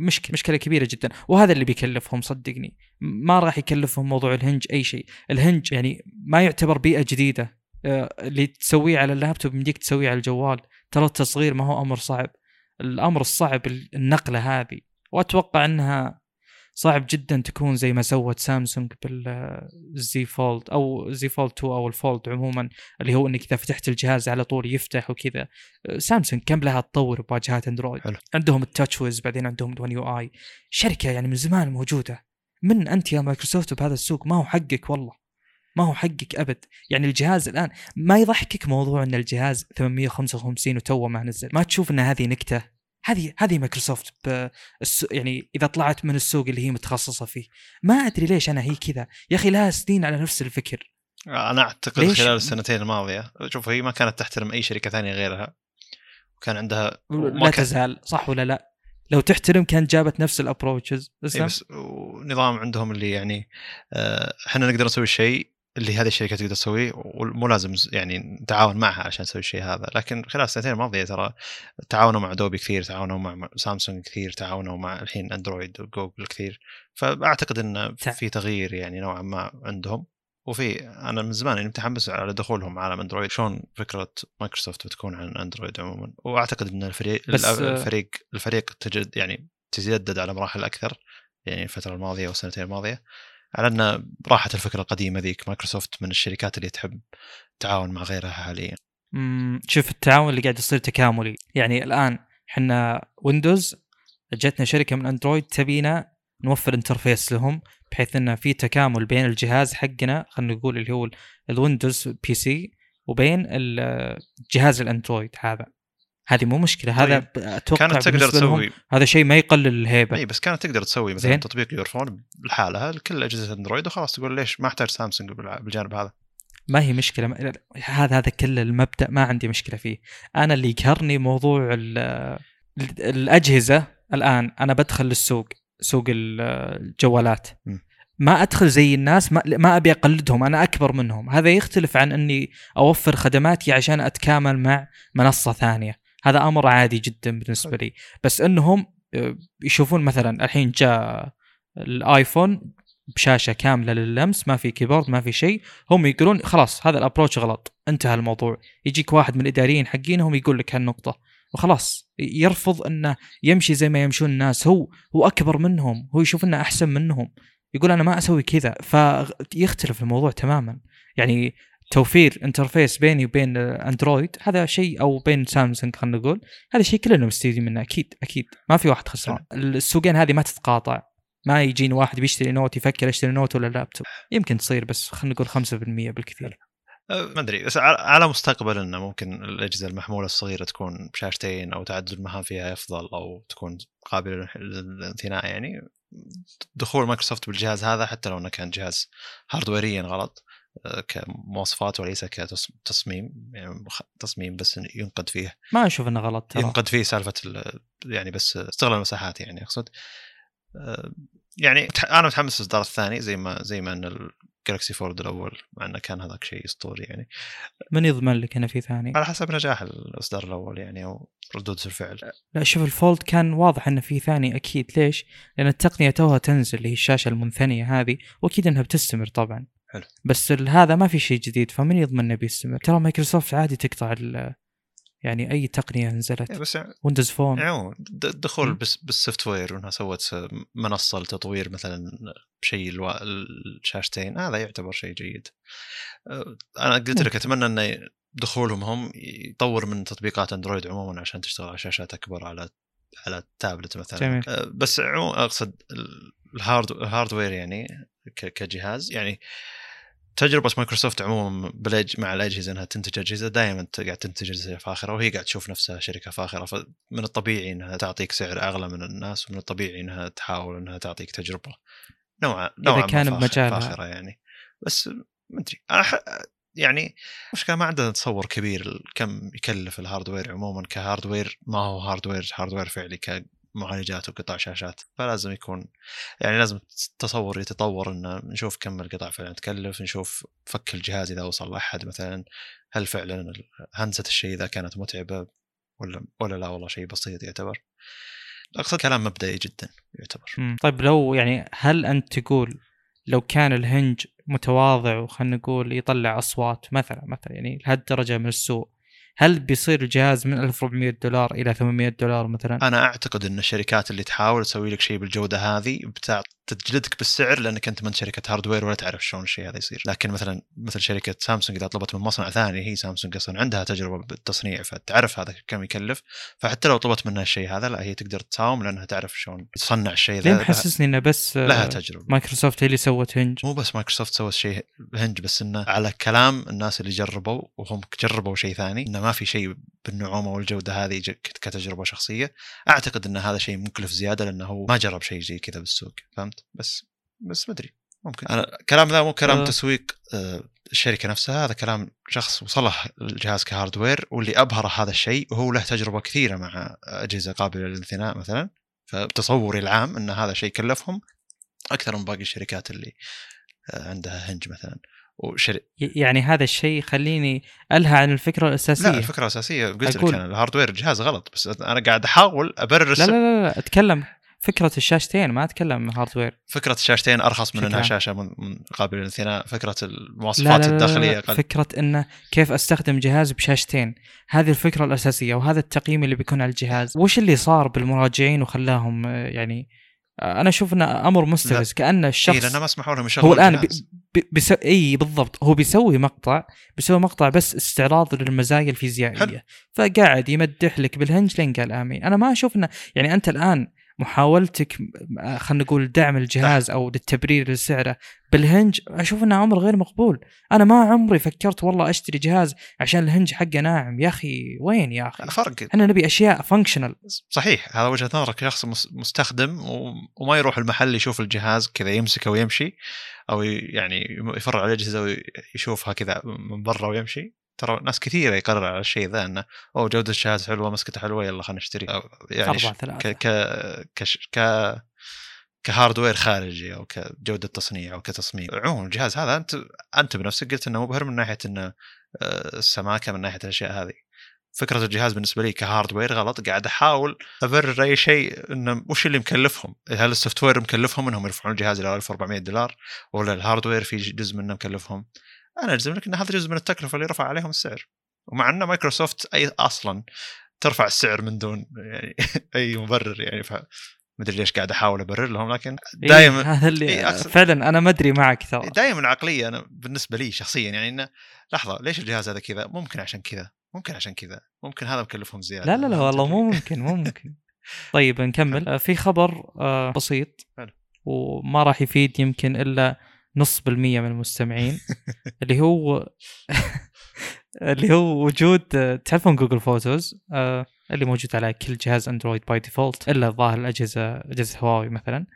مشكلة مشكلة كبيرة جدا، وهذا اللي بيكلفهم صدقني. ما راح يكلفهم موضوع الهنج أي شيء. الهنج يعني ما يعتبر بيئة جديدة، اللي تسويه على اللابتوب مديك تسويه على الجوال، ترى التصغير ما هو أمر صعب. الأمر الصعب النقلة هذه، وأتوقع أنها صعب جدا تكون زي ما سوت سامسونج بالزي فولد أو زي فولد اثنين أو الفولد عموما، اللي هو أنك إذا فتحت الجهاز على طول يفتح وكذا. سامسونج كم لها تطور بواجهات أندرويد، حلو. عندهم التاتش ويز، بعدين عندهم الون يو آي، شركة يعني من زمان موجودة. من أنت يا مايكروسوفت بهذا السوق؟ ما هو حقك والله، ما هو حقك أبد. يعني الجهاز الآن ما يضحكك موضوع أن الجهاز ثمانمية وخمسة وخمسين وتوه ما نزل، ما تشوف أن هذه نكتة؟ هذه هذه مايكروسوفت يعني إذا طلعت من السوق اللي هي متخصصة فيه. ما أدري ليش أنا هي كذا يا أخي، لها سنين على نفس الفكر. أنا أعتقد خلال السنتين الماضية شوف، هي ما كانت تحترم أي شركة ثانية غيرها، وكان عندها لا تزال، صح ولا لا؟ لو تحترم كان جابت نفس الابروتشز، بس ونظام عندهم اللي يعني احنا نقدر نسوي الشيء اللي هذه الشركه تقدر تسويه، ومو لازم يعني نتعاون معها عشان نسوي الشيء هذا. لكن خلال السنتين الماضيه ترى تعاونوا مع دوبي كثير، تعاونوا مع سامسونج كثير، تعاونوا مع الحين اندرويد وجوجل كثير. فاعتقد ان في تغيير يعني نوعا ما عندهم. وفي انا من زمان يعني متحمس على دخولهم عالم اندرويد، شلون فكره مايكروسوفت بتكون عن اندرويد عموما. واعتقد ان الفريق الفريق الفريق تجد يعني تزيد على مراحل اكثر يعني الفتره الماضيه والسنتين الماضيه، على ان راحت الفكره القديمه ذيك. مايكروسوفت من الشركات اللي تحب تعاون مع غيرها حاليا. امم شوف التعاون اللي قاعد يصير تكاملي. يعني الان احنا ويندوز جتنا شركه من اندرويد تبينا نوفر انترفيس لهم، بحيث أنه في تكامل بين الجهاز حقنا، خلنا نقول اللي هو الويندوز بي سي، وبين الجهاز الأندرويد هذا. هذه مو مشكلة، هذا أتوقع كانت تقدر تسوي، هذا شيء ما يقلل الهيبة. أي بس كانت تقدر تسوي مثلا تطبيق يورفون لحالها لكل أجهزة أندرويد وخلاص، تقول ليش ما احتاج سامسونج بالجانب هذا. ما هي مشكلة، ما... هذا هذا كل المبدأ ما عندي مشكلة فيه. أنا اللي يقهرني موضوع ال... الأجهزة الآن. أنا بدخل للسوق، سوق الجوالات، ما أدخل زي الناس، ما, ما أبي أقلدهم، أنا أكبر منهم. هذا يختلف عن أني أوفر خدماتي عشان أتكامل مع منصة ثانية، هذا أمر عادي جدا بالنسبة لي. بس أنهم يشوفون مثلا الحين جاء الآيفون بشاشة كاملة لللمس، ما في كيبورد، ما في شيء، هم يقولون خلاص هذا الأبروتش غلط، انتهى الموضوع. يجيك واحد من الإداريين حقينهم يقول لك هالنقطة وخلاص، يرفض أنه يمشي زي ما يمشون الناس. هو هو أكبر منهم، هو يشوف أنه أحسن منهم، يقول أنا ما أسوي كذا. فيختلف الموضوع تماما. يعني توفير انترفيس بيني وبين أندرويد هذا شيء، أو بين سامسونج خلنا نقول، هذا شيء كلنا مستفيدين منه أكيد أكيد، ما في واحد خسران. السوقين هذه ما تتقاطع، ما يجين واحد بيشتري نوت يفكر أشتري نوت ولا لابتوب. يمكن تصير بس خلنا نقول خمسة بالمية بالكثير، ما أدري. بس على مستقبل إنه ممكن الأجهزة المحمولة الصغيرة تكون بشاشتين أو تعدد المهام فيها أفضل، أو تكون قابلة للانثناء. يعني دخول مايكروسوفت بالجهاز هذا حتى لو إنه كان جهاز هاردويريا غلط كمواصفات وليس كتصميم، يعني تصميم بس ينقد فيه، ما أشوف إنه غلط، ينقد فيه سالفة يعني بس استغلال المساحات. يعني أقصد يعني أنا متحمس للإصدار الثاني زي ما زي ما إن جالكسي فورد الأول، مع أنه كان هذاك شيء أسطوري. يعني من يضمن لك أنا في ثاني؟ على حسب نجاح الإصدار الأول يعني، أو ردود الفعل. لا شوف الفولد كان واضح أنه في ثاني أكيد. ليش؟ لأن التقنية توها تنزل اللي هي الشاشة المنثنية هذه، وأكيد أنها بتستمر طبعا. حلو. بس هذا ما في شيء جديد، فمن يضمن أنه بيستمر؟ ترى مايكروسوفت عادي تقطع يعني أي تقنية نزلت. ويندوز فون يعني دخول بس بالسوفت وير، وأنها سوت منصة لتطوير مثلا بشيء الو... الشاشتين، هذا يعتبر شيء جيد. أنا قلت لك أتمنى أن دخولهم هم يطور من تطبيقات أندرويد عموما عشان تشتغل على شاشات أكبر، على على التابلت مثلا. جميل. بس أقصد الهارد الهاردوير يعني ك... كجهاز. يعني تجربة مايكروسوفت عموما بالج مع الأجهزة أنها تنتج أجهزة دائما قاعد تنتج أجهزة فاخرة، وهي قاعد تشوف نفسها شركة فاخرة. فمن الطبيعي أنها تعطيك سعر أغلى من الناس، ومن الطبيعي أنها تحاول أنها تعطيك تجربة نوعا نوعا ما فاخرة يعني. بس ما أدري يعني مشكلة ما عندنا تصور كبير كم يكلف الهاردوير عموما كهاردوير، ما هو هاردوير هاردوير فعلي ك معالجات وقطع شاشات. فلازم يكون يعني لازم تصور يتطور، إنه نشوف كم القطع فعلا تكلف، نشوف فك الجهاز إذا وصل لأحد مثلا، هل فعلا هندسة الشيء إذا كانت متعبة ولا ولا لا والله شيء بسيط يعتبر. اقصد كلام مبدئي جدا يعتبر. مم. طيب لو يعني هل انت تقول لو كان الهنج متواضع وخلنا نقول يطلع اصوات مثلا مثلا يعني لهالدرجه من السوء، هل بيصير الجهاز من ألف وأربعمائة دولار الى ثمانمائة دولار مثلا؟ انا اعتقد ان الشركات اللي تحاول تسوي لك شيء بالجوده هذه بتاع تجلدك بالسعر، لانك انت من شركه هاردوير ولا تعرف شلون الشيء هذا يصير. لكن مثلا مثل شركه سامسونج اذا طلبت من مصنع ثاني، هي سامسونج اصلا عندها تجربه بالتصنيع فتعرف هذا كم يكلف، فحتى لو طلبت منها الشيء هذا لا هي تقدر تساوم لانها تعرف شلون تصنع الشيء ذا. حسسني انه بس لها تجربه، مايكروسوفت هي اللي سوت هنج. مو بس مايكروسوفت سوت شيء هنج، بس انه على كلام الناس اللي جربوا وهم جربوا شيء ثاني انه ما في شيء بالنعومه والجوده هذه كتجربه شخصيه. اعتقد ان هذا شيء مكلف زياده لانه ما جرب شيء زي كذا بالسوق، فهمت؟ بس بس ما ادري، ممكن انا كلام ذا مو كلام أه. تسويق أه الشركه نفسها، هذا كلام شخص وصلح الجهاز كهاردوير واللي ابهر هذا الشيء، وهو له تجربه كثيره مع اجهزه قابله للانثناء مثلا، فتصوري العام ان هذا شيء كلفهم اكثر من باقي الشركات اللي عندها هنج مثلا. وشري... يعني هذا الشيء خليني ألهى عن الفكرة الأساسية. لا الفكرة الأساسية قلت أقول... لك أنا الهاردوير الجهاز غلط، بس أنا قاعد أحاول أبرر. لا لا لا, لا. أتكلم فكرة الشاشتين، ما أتكلم هاردوير. فكرة الشاشتين أرخص من أنها شاشة من قابلة للانثناء. فكرة المواصفات لا لا لا الداخلية أقل. فكرة إنه كيف أستخدم جهاز بشاشتين، هذه الفكرة الأساسية وهذا التقييم اللي بيكون على الجهاز. وش اللي صار بالمراجعين وخلاهم يعني؟ أنا شوفنا أمر مستفز، كأن الشخص إيه لأنه ما سمحوا لهم يشغلوا الجهاز. بس اي بالضبط، هو بيسوي مقطع بيسوي مقطع بس استعراض للمزايا الفيزيائيه. حل. فقاعد يمدح لك بالهنج لين قال امين. انا ما اشوف انه يعني انت الان محاولتك خلينا نقول دعم الجهاز او للتبرير لسعره بالهنج، اشوف انه امر غير مقبول. انا ما عمري فكرت والله اشتري جهاز عشان الهنج حقه ناعم. يا اخي وين يا اخي الفرق؟ احنا نبي اشياء فانكشنال. صحيح، هذا وجهه نظرك شخص مستخدم وما يروح المحل يشوف الجهاز كذا يمسكه ويمشي، او يعني يفرع على الأجهزة ويشوفها كذا من برا ويمشي. ترى ناس كثيرة يقرر على الشيء ذا انه او جودة الشاشة حلوة، مسكتها حلوة، يلا خلينا نشتري. يعني ك ك ك كهاردوير خارجي او كجودة تصنيع او كتصميم. عموما الجهاز هذا انت انت بنفسك قلت انه مبهر من ناحية انه السماكة، من ناحية الاشياء هذه. فكرة الجهاز بالنسبة لي كهاردوير غلط، قاعد أحاول أبرر أي شيء إنه وش اللي مكلفهم. هل السوفتوير مكلفهم إنهم يرفعون الجهاز إلى ألف وأربعمائة دولار، ولا الهاردوير في جزء منه مكلفهم؟ أنا أجزم لك إن هذا جزء من التكلفة اللي رفع عليهم السعر، ومع إن مايكروسوفت أي أصلاً ترفع السعر من دون يعني أي مبرر. يعني ف مدري ليش قاعد أحاول أبرر لهم، لكن دائما إيه إيه فعلا أنا مدري معك ترى. دائما العقلية أنا بالنسبة لي شخصيا يعني إنه لحظة، ليش الجهاز هذا كذا؟ ممكن عشان كذا، ممكن عشان كذا، ممكن هذا مكلفهم زيادة. لا لا لا والله مو ممكن مو ممكن. طيب نكمل في خبر بسيط وما راح يفيد يمكن إلا نص بالمية من المستمعين اللي هو اللي هو وجود تعرفون جوجل فوتوز اللي موجود على كل جهاز اندرويد باي ديفولت الا الظاهر الاجهزه اجهزه هواوي مثلا.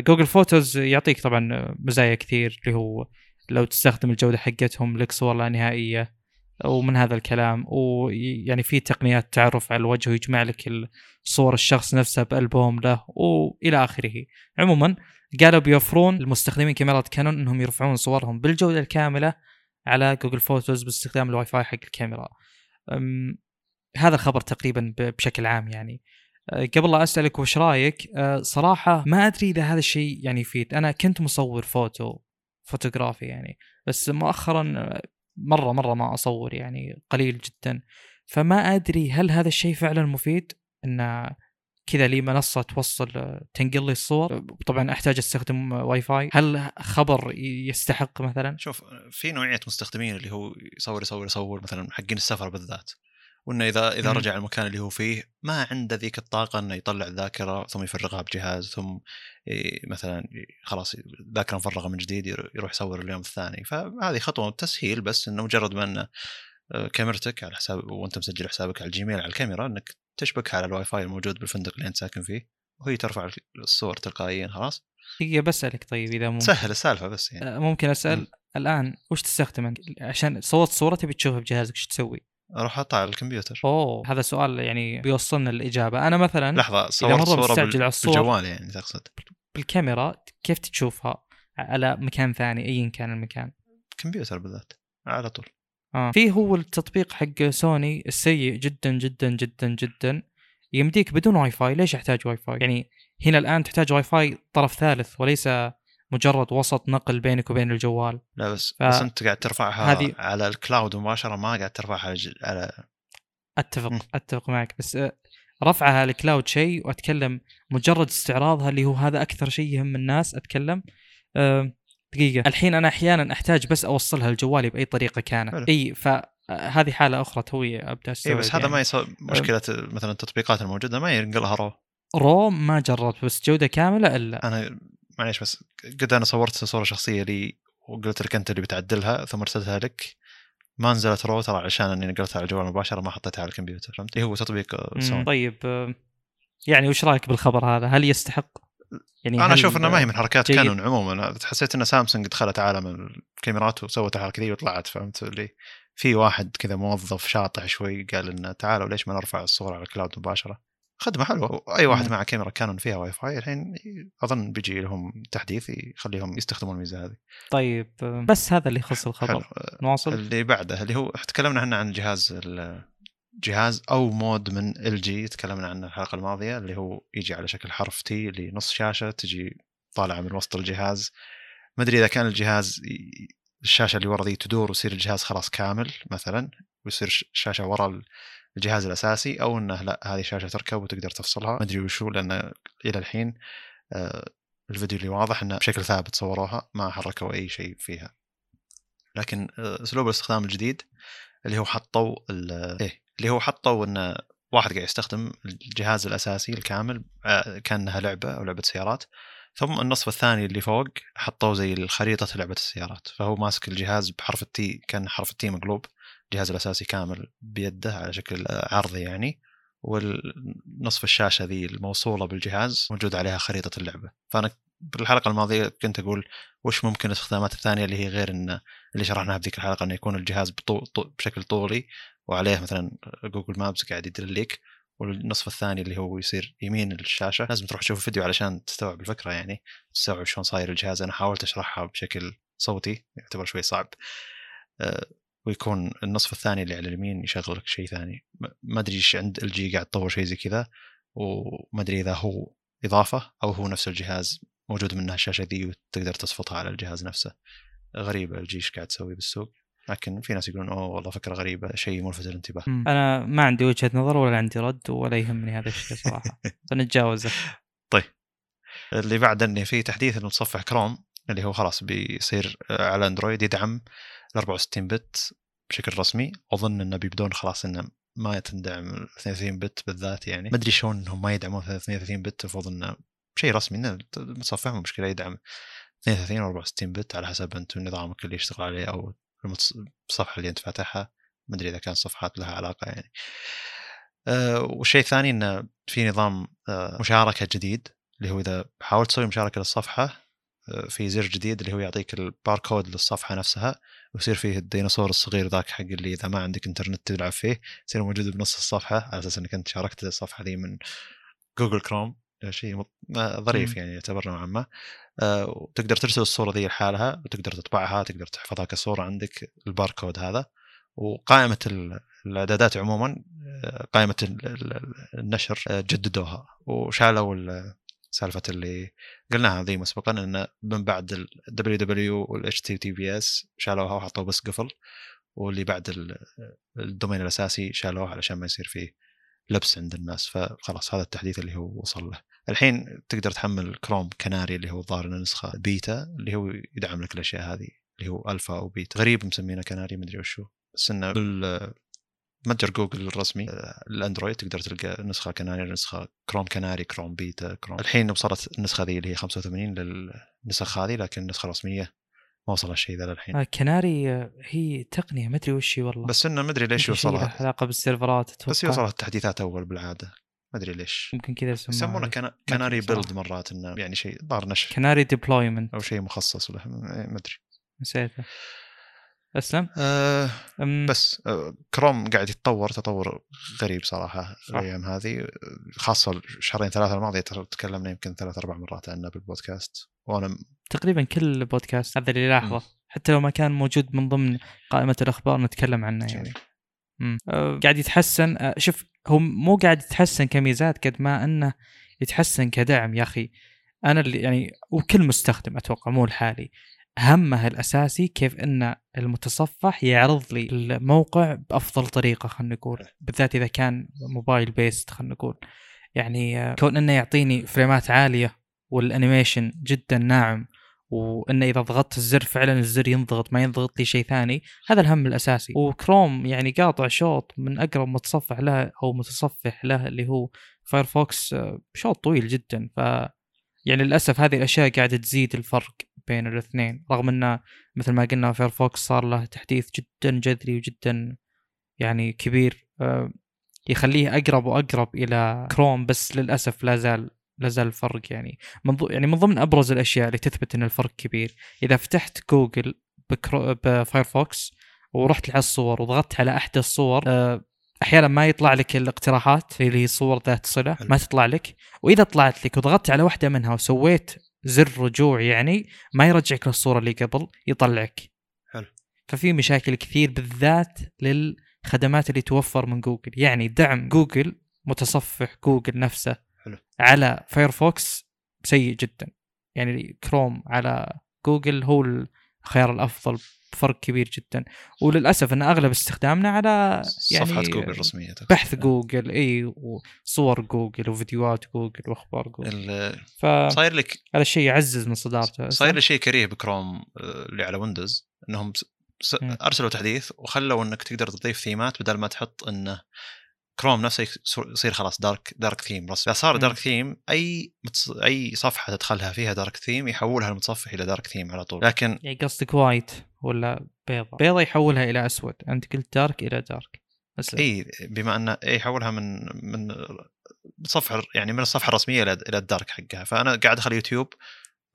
جوجل فوتوز يعطيك طبعا مزايا كثير، اللي هو لو تستخدم الجوده حقتهم لك صور لا نهائيه ومن هذا الكلام، ويعني في تقنيات تعرف على الوجه ويجمع لك صور الشخص نفسه بألبوم له والى اخره. عموما قالوا بيوفرون المستخدمين كاميرات كانون انهم يرفعون صورهم بالجوده الكامله على جوجل فوتوز باستخدام الواي فاي حق الكاميرا. هذا الخبر تقريبا بشكل عام. يعني قبل لا أسألك وش رايك، صراحة ما أدري إذا هذا الشيء يعني يفيد. أنا كنت مصور فوتو فوتوغرافي يعني، بس مؤخرا مرة مرة ما أصور يعني قليل جدا، فما أدري هل هذا الشيء فعلا مفيد إن كذا لي منصة توصل تنقل لي الصور. طبعا أحتاج أستخدم واي فاي. هل خبر يستحق مثلا؟ شوف، في نوعية مستخدمين اللي هو يصور يصور يصور مثلا حقين السفر بالذات، وإنه إذا إذا رجع المكان اللي هو فيه ما عنده ذيك الطاقة إنه يطلع الذاكرة ثم يفرغها بجهاز، ثم مثلا خلاص الذاكرة مفرغة من جديد يروح يصور اليوم الثاني. فهذه خطوة تسهيل، بس إنه مجرد ما إنه كاميرتك على حساب وأنت مسجل حسابك على الجيميل على الكاميرا إنك تشبكها على الواي فاي الموجود بالفندق اللي أنت ساكن فيه، وهي ترفع الصور تلقائيا. خلاص هي بسألك طيب إذا ممكن سهل السالفة، بس يعني ممكن أسأل م. الآن وش تستخدم عشان صوت صورتي بتشوفها بجهازك؟ شو تسوي؟ اروح اطلع على الكمبيوتر. اوه هذا سؤال يعني بيوصلنا للاجابه. انا مثلا لحظه صورت صوره بال... بالجوال يعني تقصد بالكاميرا كيف تشوفها على مكان ثاني ايا كان المكان؟ الكمبيوتر بالذات على طول. اه في هو التطبيق حق سوني السيء جدا جدا جدا جدا يمديك بدون واي فاي. ليش احتاج واي فاي؟ يعني هنا الآن تحتاج واي فاي طرف ثالث وليس مجرد وسط نقل بينك وبين الجوال. لا بس, ف... بس أنت قاعد ترفعها هذه... على الكلاود مباشرة, ما قاعد ترفعها على. أتفق م. أتفق معك, بس رفعها الكلاود شيء, وأتكلم مجرد استعراضها اللي هو هذا أكثر شيء يهم الناس. أتكلم أه دقيقة الحين أنا أحيانا أحتاج بس أوصلها لجوالي بأي طريقة كانت. حلو. أي فهذه حالة أخرى توي أبدأ أستوعب. إيه بس هذا يعني. ما يسوي مشكلة أه. مثلا التطبيقات الموجودة ما ينقلها رو رو ما جربت, بس جودة كاملة إلا أنا معليش. بس قد أنا صورت صورة شخصية لي وقلت لك أنت اللي بتعدلها ثم أرسلتها لك, ما نزلت رو ترى عشان أني نقلتها على الجوال مباشرة ما حطيتها على الكمبيوتر. فهمت؟ إيه هو تطبيق سوني. طيب يعني وش رأيك بالخبر هذا؟ هل يستحق؟ يعني أنا أشوف إنه ما هي من حركات كانون عموما. حسيت إن سامسونج دخلت عالم الكاميرات وسوت الحركة دي وطلعت. فهمت لي في واحد كذا موظف شاطح شوي قال إنه تعالوا ليش ما نرفع الصورة على الكلاود مباشرة. خدمة حلوة, أي واحد مع كاميرا كانون فيها واي فاي الحين أظن بيجي لهم تحديث يخليهم يستخدمون الميزة هذه. طيب بس هذا اللي يخص الخبر. نواصل اللي بعده اللي هو تكلمنا هنا عن جهاز جهاز أو مود من إل جي, تكلمنا عنه الحلقة الماضية, اللي هو يجي على شكل حرف تي اللي نص شاشة تجي طالعة من وسط الجهاز. ما أدري إذا كان الجهاز الشاشة اللي ورا ذي تدور ويصير الجهاز خلاص كامل مثلا ويصير شاشة ورا الجهاز الأساسي, أو إنه لا هذه شاشة تركب وتقدر تفصلها. ما أدري وشو, لأن إلى الحين الفيديو اللي واضح إنه بشكل ثابت صوروها ما حركوا أي شيء فيها. لكن أسلوب الاستخدام الجديد اللي هو حطوا إيه اللي هو حطوا إن واحد قاعد يستخدم الجهاز الأساسي الكامل كأنها لعبة أو لعبة سيارات, ثم النصف الثاني اللي فوق حطوا زي الخريطة لعبة السيارات, فهو ماسك الجهاز بحرف التي, كان حرف التي مقلوب, الجهاز الأساسي كامل بيده على شكل عرضي يعني, والنصف الشاشة ذي الموصولة بالجهاز موجود عليها خريطة اللعبة. فأنا بالحلقة الماضية كنت أقول وش ممكن استخدامات الثانية اللي هي غير إن اللي شرحناها بذيك الحلقة, إنه يكون الجهاز بطو... بشكل طولي وعليه مثلا جوجل مابس قاعد يدلك, والنصف الثاني اللي هو يصير يمين الشاشة. لازم تروح تشوف الفيديو علشان تستوعب الفكرة, يعني تستوعب شلون صاير الجهاز. أنا حاولت أشرحها بشكل صوتي, يعتبر شوي صعب. أه ويكون النصف الثاني اللي على اليمين يشغل لك شيء ثاني. ما أدري إيش عند إل جي قاعد تطور شيء زي كذا, وما أدري إذا هو إضافة أو هو نفس الجهاز موجود منها الشاشة دي وتقدر تصفطها على الجهاز نفسه. غريبة إل جي إيش قاعد تسوي بالسوق, لكن في ناس يقولون أوه والله فكرة غريبة, شيء ملفت للانتباه. أنا ما عندي وجهة نظر ولا عندي رد ولا يهمني هذا الشيء صراحة. فنتجاوزه. طيب اللي بعد إنه في تحديث لمتصفح كروم اللي هو خلاص بيصير على أندرويد يدعم أربعة وستين بت بشكل رسمي. أظن إنه بيبدون خلاص إنه ما تندعم اثنين وثلاثين بت بالذات, يعني ما أدري شلون إنهم ما يدعمون اثنين وثلاثين بت. فأظن شيء رسمي إنه متصفحهم مشكلة يدعم اثنين وثلاثين و أربعة وستين بت على حسب أنت نظامك اللي يشتغل عليه أو الصفحة اللي أنت فاتحها. ما أدري إذا كان صفحات لها علاقة يعني. أه والشيء الثاني إنه في نظام أه مشاركة جديد اللي هو إذا حاولت تسوي مشاركة للصفحة أه في زر جديد اللي هو يعطيك الباركود للصفحة نفسها, ويصير فيه الديناصور الصغير ذاك حق اللي إذا ما عندك إنترنت تلعب فيه يصير موجود بنص الصفحة على أساس إنك أنت شاركت الصفحة دي من جوجل كروم. شيء ظريف يعني يعتبر نوعا ما. أه وتقدر ترسل الصورة ذي لحالها وتقدر تطبعها, تقدر تحفظها كصورة عندك الباركود هذا. وقائمة الإعدادات عموما قائمة النشر جددوها وشالوا سالفة اللي قلناها ذي مسبقا إن من بعد ال دبليو دبليو والHTTPS شالوها وحطوا بس قفل, واللي بعد الدومين الأساسي شالوه علشان ما يصير فيه لبس عند الناس. فخلاص هذا التحديث اللي هو وصل له. الحين تقدر تحمل كروم كناري اللي هو ظاهر نسخة بيتا اللي هو يدعم لك الأشياء هذه اللي هو ألفا أو بيتا. غريب مسمينه كناري مدري وشو, بس إنه بالمتجر جوجل الرسمي الأندرويد تقدر تلقى نسخة كناري, نسخة كروم كناري, كروم بيتا, كروم. الحين وصلت النسخة ذي اللي هي خمسة وثمانين للنسخة هذه, لكن النسخة الرسمية ما وصل الشيء ذا للحين. كناري هي تقنية مدري وش هي والله, بس إنه مدري ليش وصلها علاقة بالسيرفرات أتوقع. بس وصلت التحديثات أول بالعادة, مدري ليش ممكن كذا يسمونه كنا... كناري بيلد مرات إنه يعني شيء ضار نشر كناري ديبلويمنت أو شيء مخصص له مدري مسيرته. أسلم أه أم... بس أه كروم قاعد يتطور تطور غريب صراحة الأيام هذه, خاصة شهرين ثلاثة الماضية تكلمنا يمكن ثلاث أربع مرات عنه بالبودكاست, وأنا تقريبا كل بودكاست هذا اللي لاحظه حتى لو ما كان موجود من ضمن قائمة الأخبار نتكلم عنه يعني. أه قاعد يتحسن. أه شوف هو مو قاعد يتحسن كميزات قد ما انه يتحسن كدعم يا اخي. انا اللي يعني وكل مستخدم اتوقع مو الحالي همه الاساسي كيف ان المتصفح يعرض لي الموقع بافضل طريقه خلينا نقول، بالذات اذا كان موبايل بيست خلينا نقول، يعني كون انه يعطيني فريمات عاليه والانيميشن جدا ناعم، وانه اذا ضغطت الزر فعلا الزر ينضغط ما ينضغط لي شيء ثاني، هذا الهم الاساسي. وكروم يعني قاطع شوط من اقرب متصفح له او متصفح له اللي هو فايرفوكس، شوط طويل جدا. ف يعني للاسف هذه الاشياء قاعده تزيد الفرق بين الاثنين، رغم انه مثل ما قلنا فايرفوكس صار له تحديث جدا جذري وجدا يعني كبير يخليه اقرب واقرب الى كروم، بس للاسف لا زال لا زال الفرق يعني من يعني من ضمن ابرز الاشياء اللي تثبت ان الفرق كبير. اذا فتحت جوجل بفايرفوكس ورحت على الصور وضغطت على احدى الصور، احيانا ما يطلع لك الاقتراحات اللي هي صور ذات صله، ما تطلع لك، واذا طلعت لك وضغطت على واحده منها وسويت زر رجوع يعني ما يرجعك للصوره اللي قبل، يطلعك. حلو. ففي مشاكل كثير بالذات للخدمات اللي توفر من جوجل، يعني دعم جوجل متصفح جوجل نفسه حلو. على فايرفوكس سيء جدا، يعني كروم على جوجل هو الخيار الافضل بفرق كبير جدا. وللاسف ان اغلب استخدامنا على يعني صفحه جوجل الرسميه، بحث جوجل اي وصور جوجل وفيديوهات جوجل واخبار جوجل، فصاير لك هذا الشيء يعزز من صدارته. صاير لي شيء كريه بكروم اللي على ويندوز، انهم ارسلوا تحديث وخلوا انك تقدر تضيف ثيمات، بدل ما تحط انه كروم نفسه يصير خلاص دارك دارك ثيم رسمي. صار دارك ثيم اي متص... اي صفحه تدخلها فيها دارك ثيم يحولها المتصفح الى دارك ثيم على طول. لكن يعني قصدك وايت ولا بيضه؟ بيضه يحولها الى اسود، انت قلت دارك الى دارك بس اي، بما انه يحولها من من صفحه يعني من الصفحه الرسميه الى الى الدارك حقها. فانا قاعد ادخل يوتيوب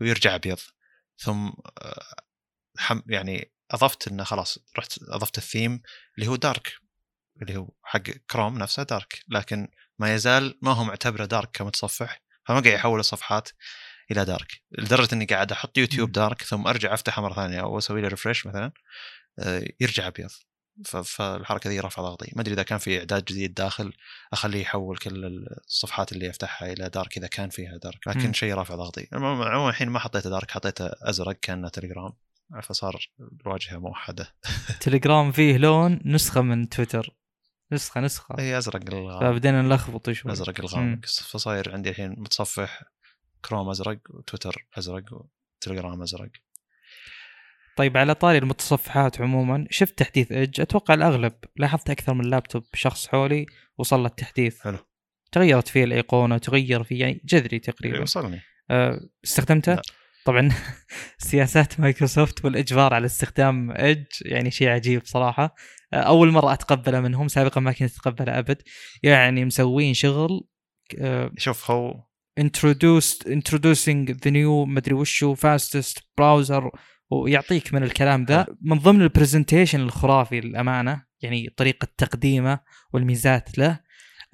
ويرجع ابيض، ثم حم... يعني اضفت انه خلاص رحت اضفت الثيم اللي هو دارك اللي هو حق كروم نفسه دارك، لكن ما يزال ما هو معتبره دارك كمتصفح، فما قاعد يحول الصفحات الى دارك، لدرجه اني قاعد احط يوتيوب دارك ثم ارجع افتحه مره ثانيه او اسوي له ريفرش مثلا يرجع ابيض. فالحركه ذي رفع ضغطي، ما ادري اذا كان في اعداد جديد داخل اخليه يحول كل الصفحات اللي افتحها الى دارك اذا كان فيها دارك، لكن شيء رافع ضغطي. المهم الحين ما حطيته دارك، حطيته ازرق كانه تليجرام، فصار الواجهه موحده. تليجرام فيه لون نسخه من تويتر، نسخه نسخه اي ازرق الغامق، فبدينا نلخبط شوي ازرق الغامق. فصاير عندي الحين متصفح كروم ازرق وتويتر ازرق وتليجرام ازرق. طيب على طاري المتصفحات عموما، شفت تحديث ايدج؟ اتوقع الاغلب لاحظت اكثر من لابتوب شخص حولي وصل التحديث، حلو تغيرت فيه الايقونه، تغير فيه يعني جذري تقريبا. وصلني أه استخدمته لا. طبعا سياسات مايكروسوفت والاجبار على استخدام ايدج يعني شيء عجيب صراحه، اول مره اتقبله منهم، سابقا ما كنت اتقبله ابد. يعني مسوين شغل شوف هو introduced introducing the new مدري وشو fastest browser، ويعطيك من الكلام ذا. من ضمن البرزنتيشن الخرافي للامانه يعني طريقه تقديمه والميزات له،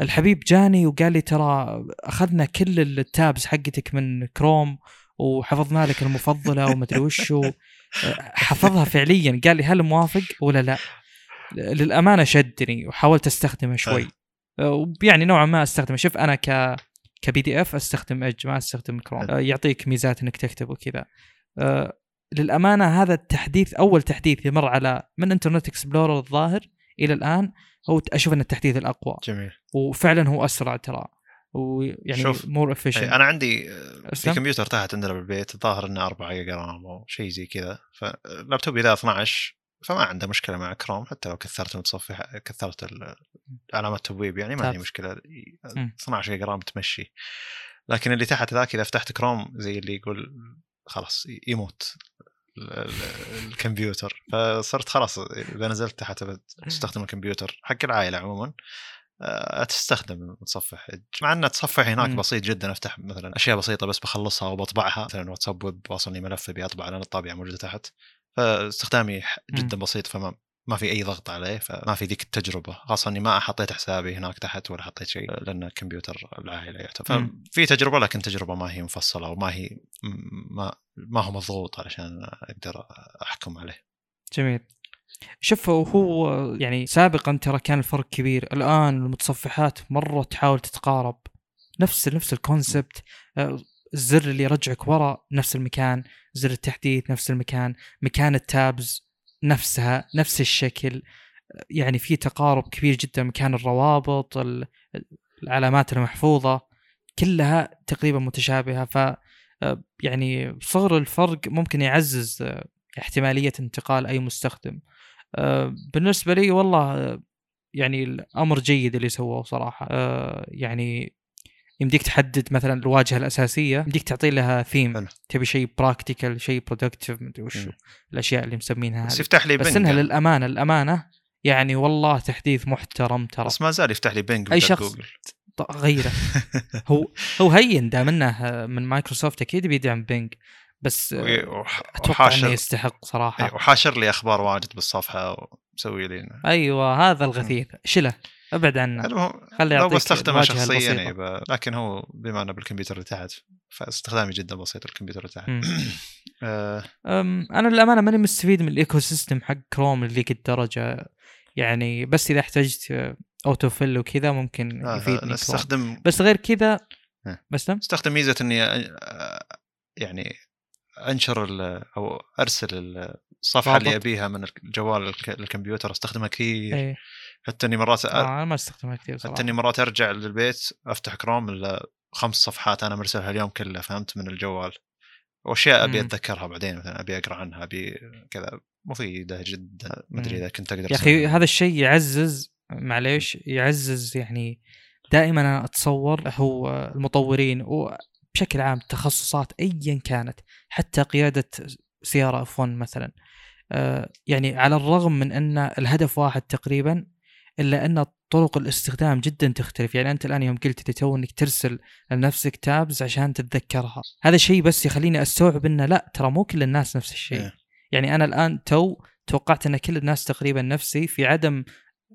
الحبيب جاني وقال لي ترى اخذنا كل التابز حقتك من كروم وحفظنا لك المفضله ومدري وشو، حفظها فعليا. قال لي هل موافق ولا لا؟ للامانه شدني وحاولت استخدمه شوي ويعني نوعا ما استخدمه. شوف انا ك كبي دي اف استخدم ايدج ما استخدم كروم، يعطيك ميزات انك تكتب وكذا. للامانه هذا التحديث اول تحديث يمر على من انترنت اكسبلورر الظاهر الى الان، هو اشوف ان التحديث الاقوى جميل، وفعلا هو اسرع ترى، ويعني مور افيشنت. انا عندي في كمبيوتر تحت عندنا بالبيت الظاهر انه أربعة جيجا رام او شيء زي كذا، فاللابتوب اذا اثنا عشر فما عنده مشكله مع كروم، حتى لو كثرت المتصفح كثرت علامه التبويب يعني ما عندي مشكله، اثنا عشر جيجا رام تمشي. لكن اللي تحت ذاك اذا فتحت كروم زي اللي يقول خلاص يموت الكمبيوتر، فصرت خلاص اذا نزلت تحت استخدم الكمبيوتر حق العائله عموما أتستخدم متصفح، مع أن تصفح هناك بسيط جدا، أفتح مثلا أشياء بسيطة بس بخلصها وبطبعها، مثلا واتساب ويب واصلني ملف بيطبع لأن الطابعة موجودة تحت، فاستخدامي جدا بسيط، فما ما في أي ضغط عليه، فما في ذيك التجربة، خاصة أني ما حطيت حسابي هناك تحت ولا حطيت شيء لأن كمبيوتر العائلة يعتبر. ففي تجربة، لكن تجربة ما هي مفصلة وما هي ما ما هو مضغوط علشان أقدر أحكم عليه. جميل. شوف هو يعني سابقا ترى كان الفرق كبير، الآن المتصفحات مرة تحاول تتقارب، نفس نفس الكونسبت، الزر اللي يرجعك وراء نفس المكان، زر التحديث نفس المكان، مكان التابز نفسها نفس الشكل، يعني في تقارب كبير جدا، مكان الروابط، العلامات المحفوظة كلها تقريبا متشابهة، ف يعني صغر الفرق ممكن يعزز احتمالية انتقال أي مستخدم. بالنسبة لي والله يعني الأمر جيد اللي سووه صراحة، يعني يمديك تحدد مثلا الواجهة الأساسية يمديك تعطي لها ثيم، تبي شيء براكتيكال شيء برودكتيف مدري وش الأشياء اللي مسمينها، بس يفتح لي بنك، بس إنها للأمانة الأمانة يعني والله تحديث محترم ترى، بس ما زال يفتح لي بنك أي شخص جوجل. غيره هو هو هين دامنه من مايكروسوفت اكيد بيدعم بينج، بس اتوقع انه يستحق صراحه، وحاشر لي اخبار واجد بالصفحه ومسوي لنا ايوه هذا الغثيث شله ابعد عنه، خلي يعطيك لو استخدمه شخصيا يعني، لكن هو بما انه بالكمبيوتر اللي تحت فاستخدامي جدا بسيط الكمبيوتر اللي تحت. انا للامانه ماني مستفيد من الايكو سيستم حق كروم اللي كالدرجه يعني، بس اذا احتجت اوتوفيل وكذا ممكن آه يفيدني استخدم، بس غير كذا بس استخدم ميزه اني يعني انشر او ارسل الصفحه رابط اللي ابيها من الجوال للكمبيوتر، استخدمها كثير ايه. حتى اني مرات آه ما استخدمها كثير صراحه، حتى اني مرات ارجع للبيت افتح كروم خمس صفحات انا مرسلها اليوم كلها فهمت من الجوال، واشياء ابي اتذكرها بعدين مثلا ابي اقرا عنها ابي كذا، مفيده جدا ما ادري اذا كنت اقدر يا اخي هذا الشيء يعزز معليش يعزز يعني دائما أنا أتصور هو المطورين وبشكل عام تخصصات أيا كانت حتى قيادة سيارة إف واحد مثلا آه يعني على الرغم من أن الهدف واحد تقريبا إلا أن طرق الاستخدام جدا تختلف، يعني أنت الآن يوم قلت تتو أنك ترسل لنفسك تابز عشان تتذكرها، هذا شيء بس يخليني أستوعب أنه لا ترى مو كل الناس نفس الشيء، يعني أنا الآن تو توقعت أن كل الناس تقريبا نفسي في عدم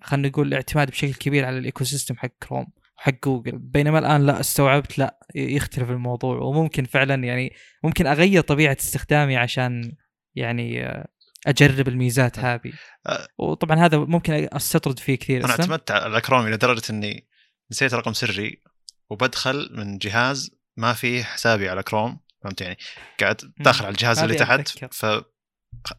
خلنا نقول الاعتماد بشكل كبير على الإيكوسيستم حق كروم حق جوجل، بينما الآن لا استوعبت لا يختلف الموضوع، وممكن فعلا يعني ممكن أغير طبيعة استخدامي عشان يعني أجرب الميزات هذه، وطبعا هذا ممكن أستطرد فيه كثير. أنا اعتمدت على كروم لدرجة أني نسيت رقم سري وبدخل من جهاز ما فيه حسابي على كروم، فهمت يعني قاعد داخل على الجهاز اللي تحت ف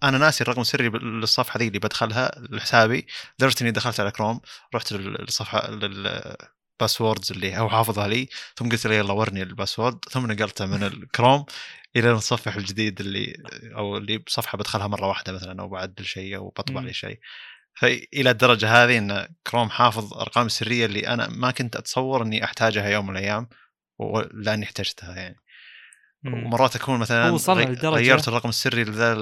انا ناسي الرقم السري للصفحه ذي اللي بدخلها لحسابي، درت اني دخلت على كروم رحت للصفحه للباسوردز اللي هو حافظها لي، ثم قلت له يلا ورني الباسورد، ثم نقلته من الكروم الى المتصفح الجديد اللي او اللي بصفحه بدخلها مره واحده مثلا او بعدل شيء او بطبع لي شيء، فالى الدرجه هذه ان كروم حافظ ارقام سريه اللي انا ما كنت اتصور اني احتاجها يوم من الايام ولاني احتجتها يعني. ومرات أكون مثلاً غيرت الرقم السري لذا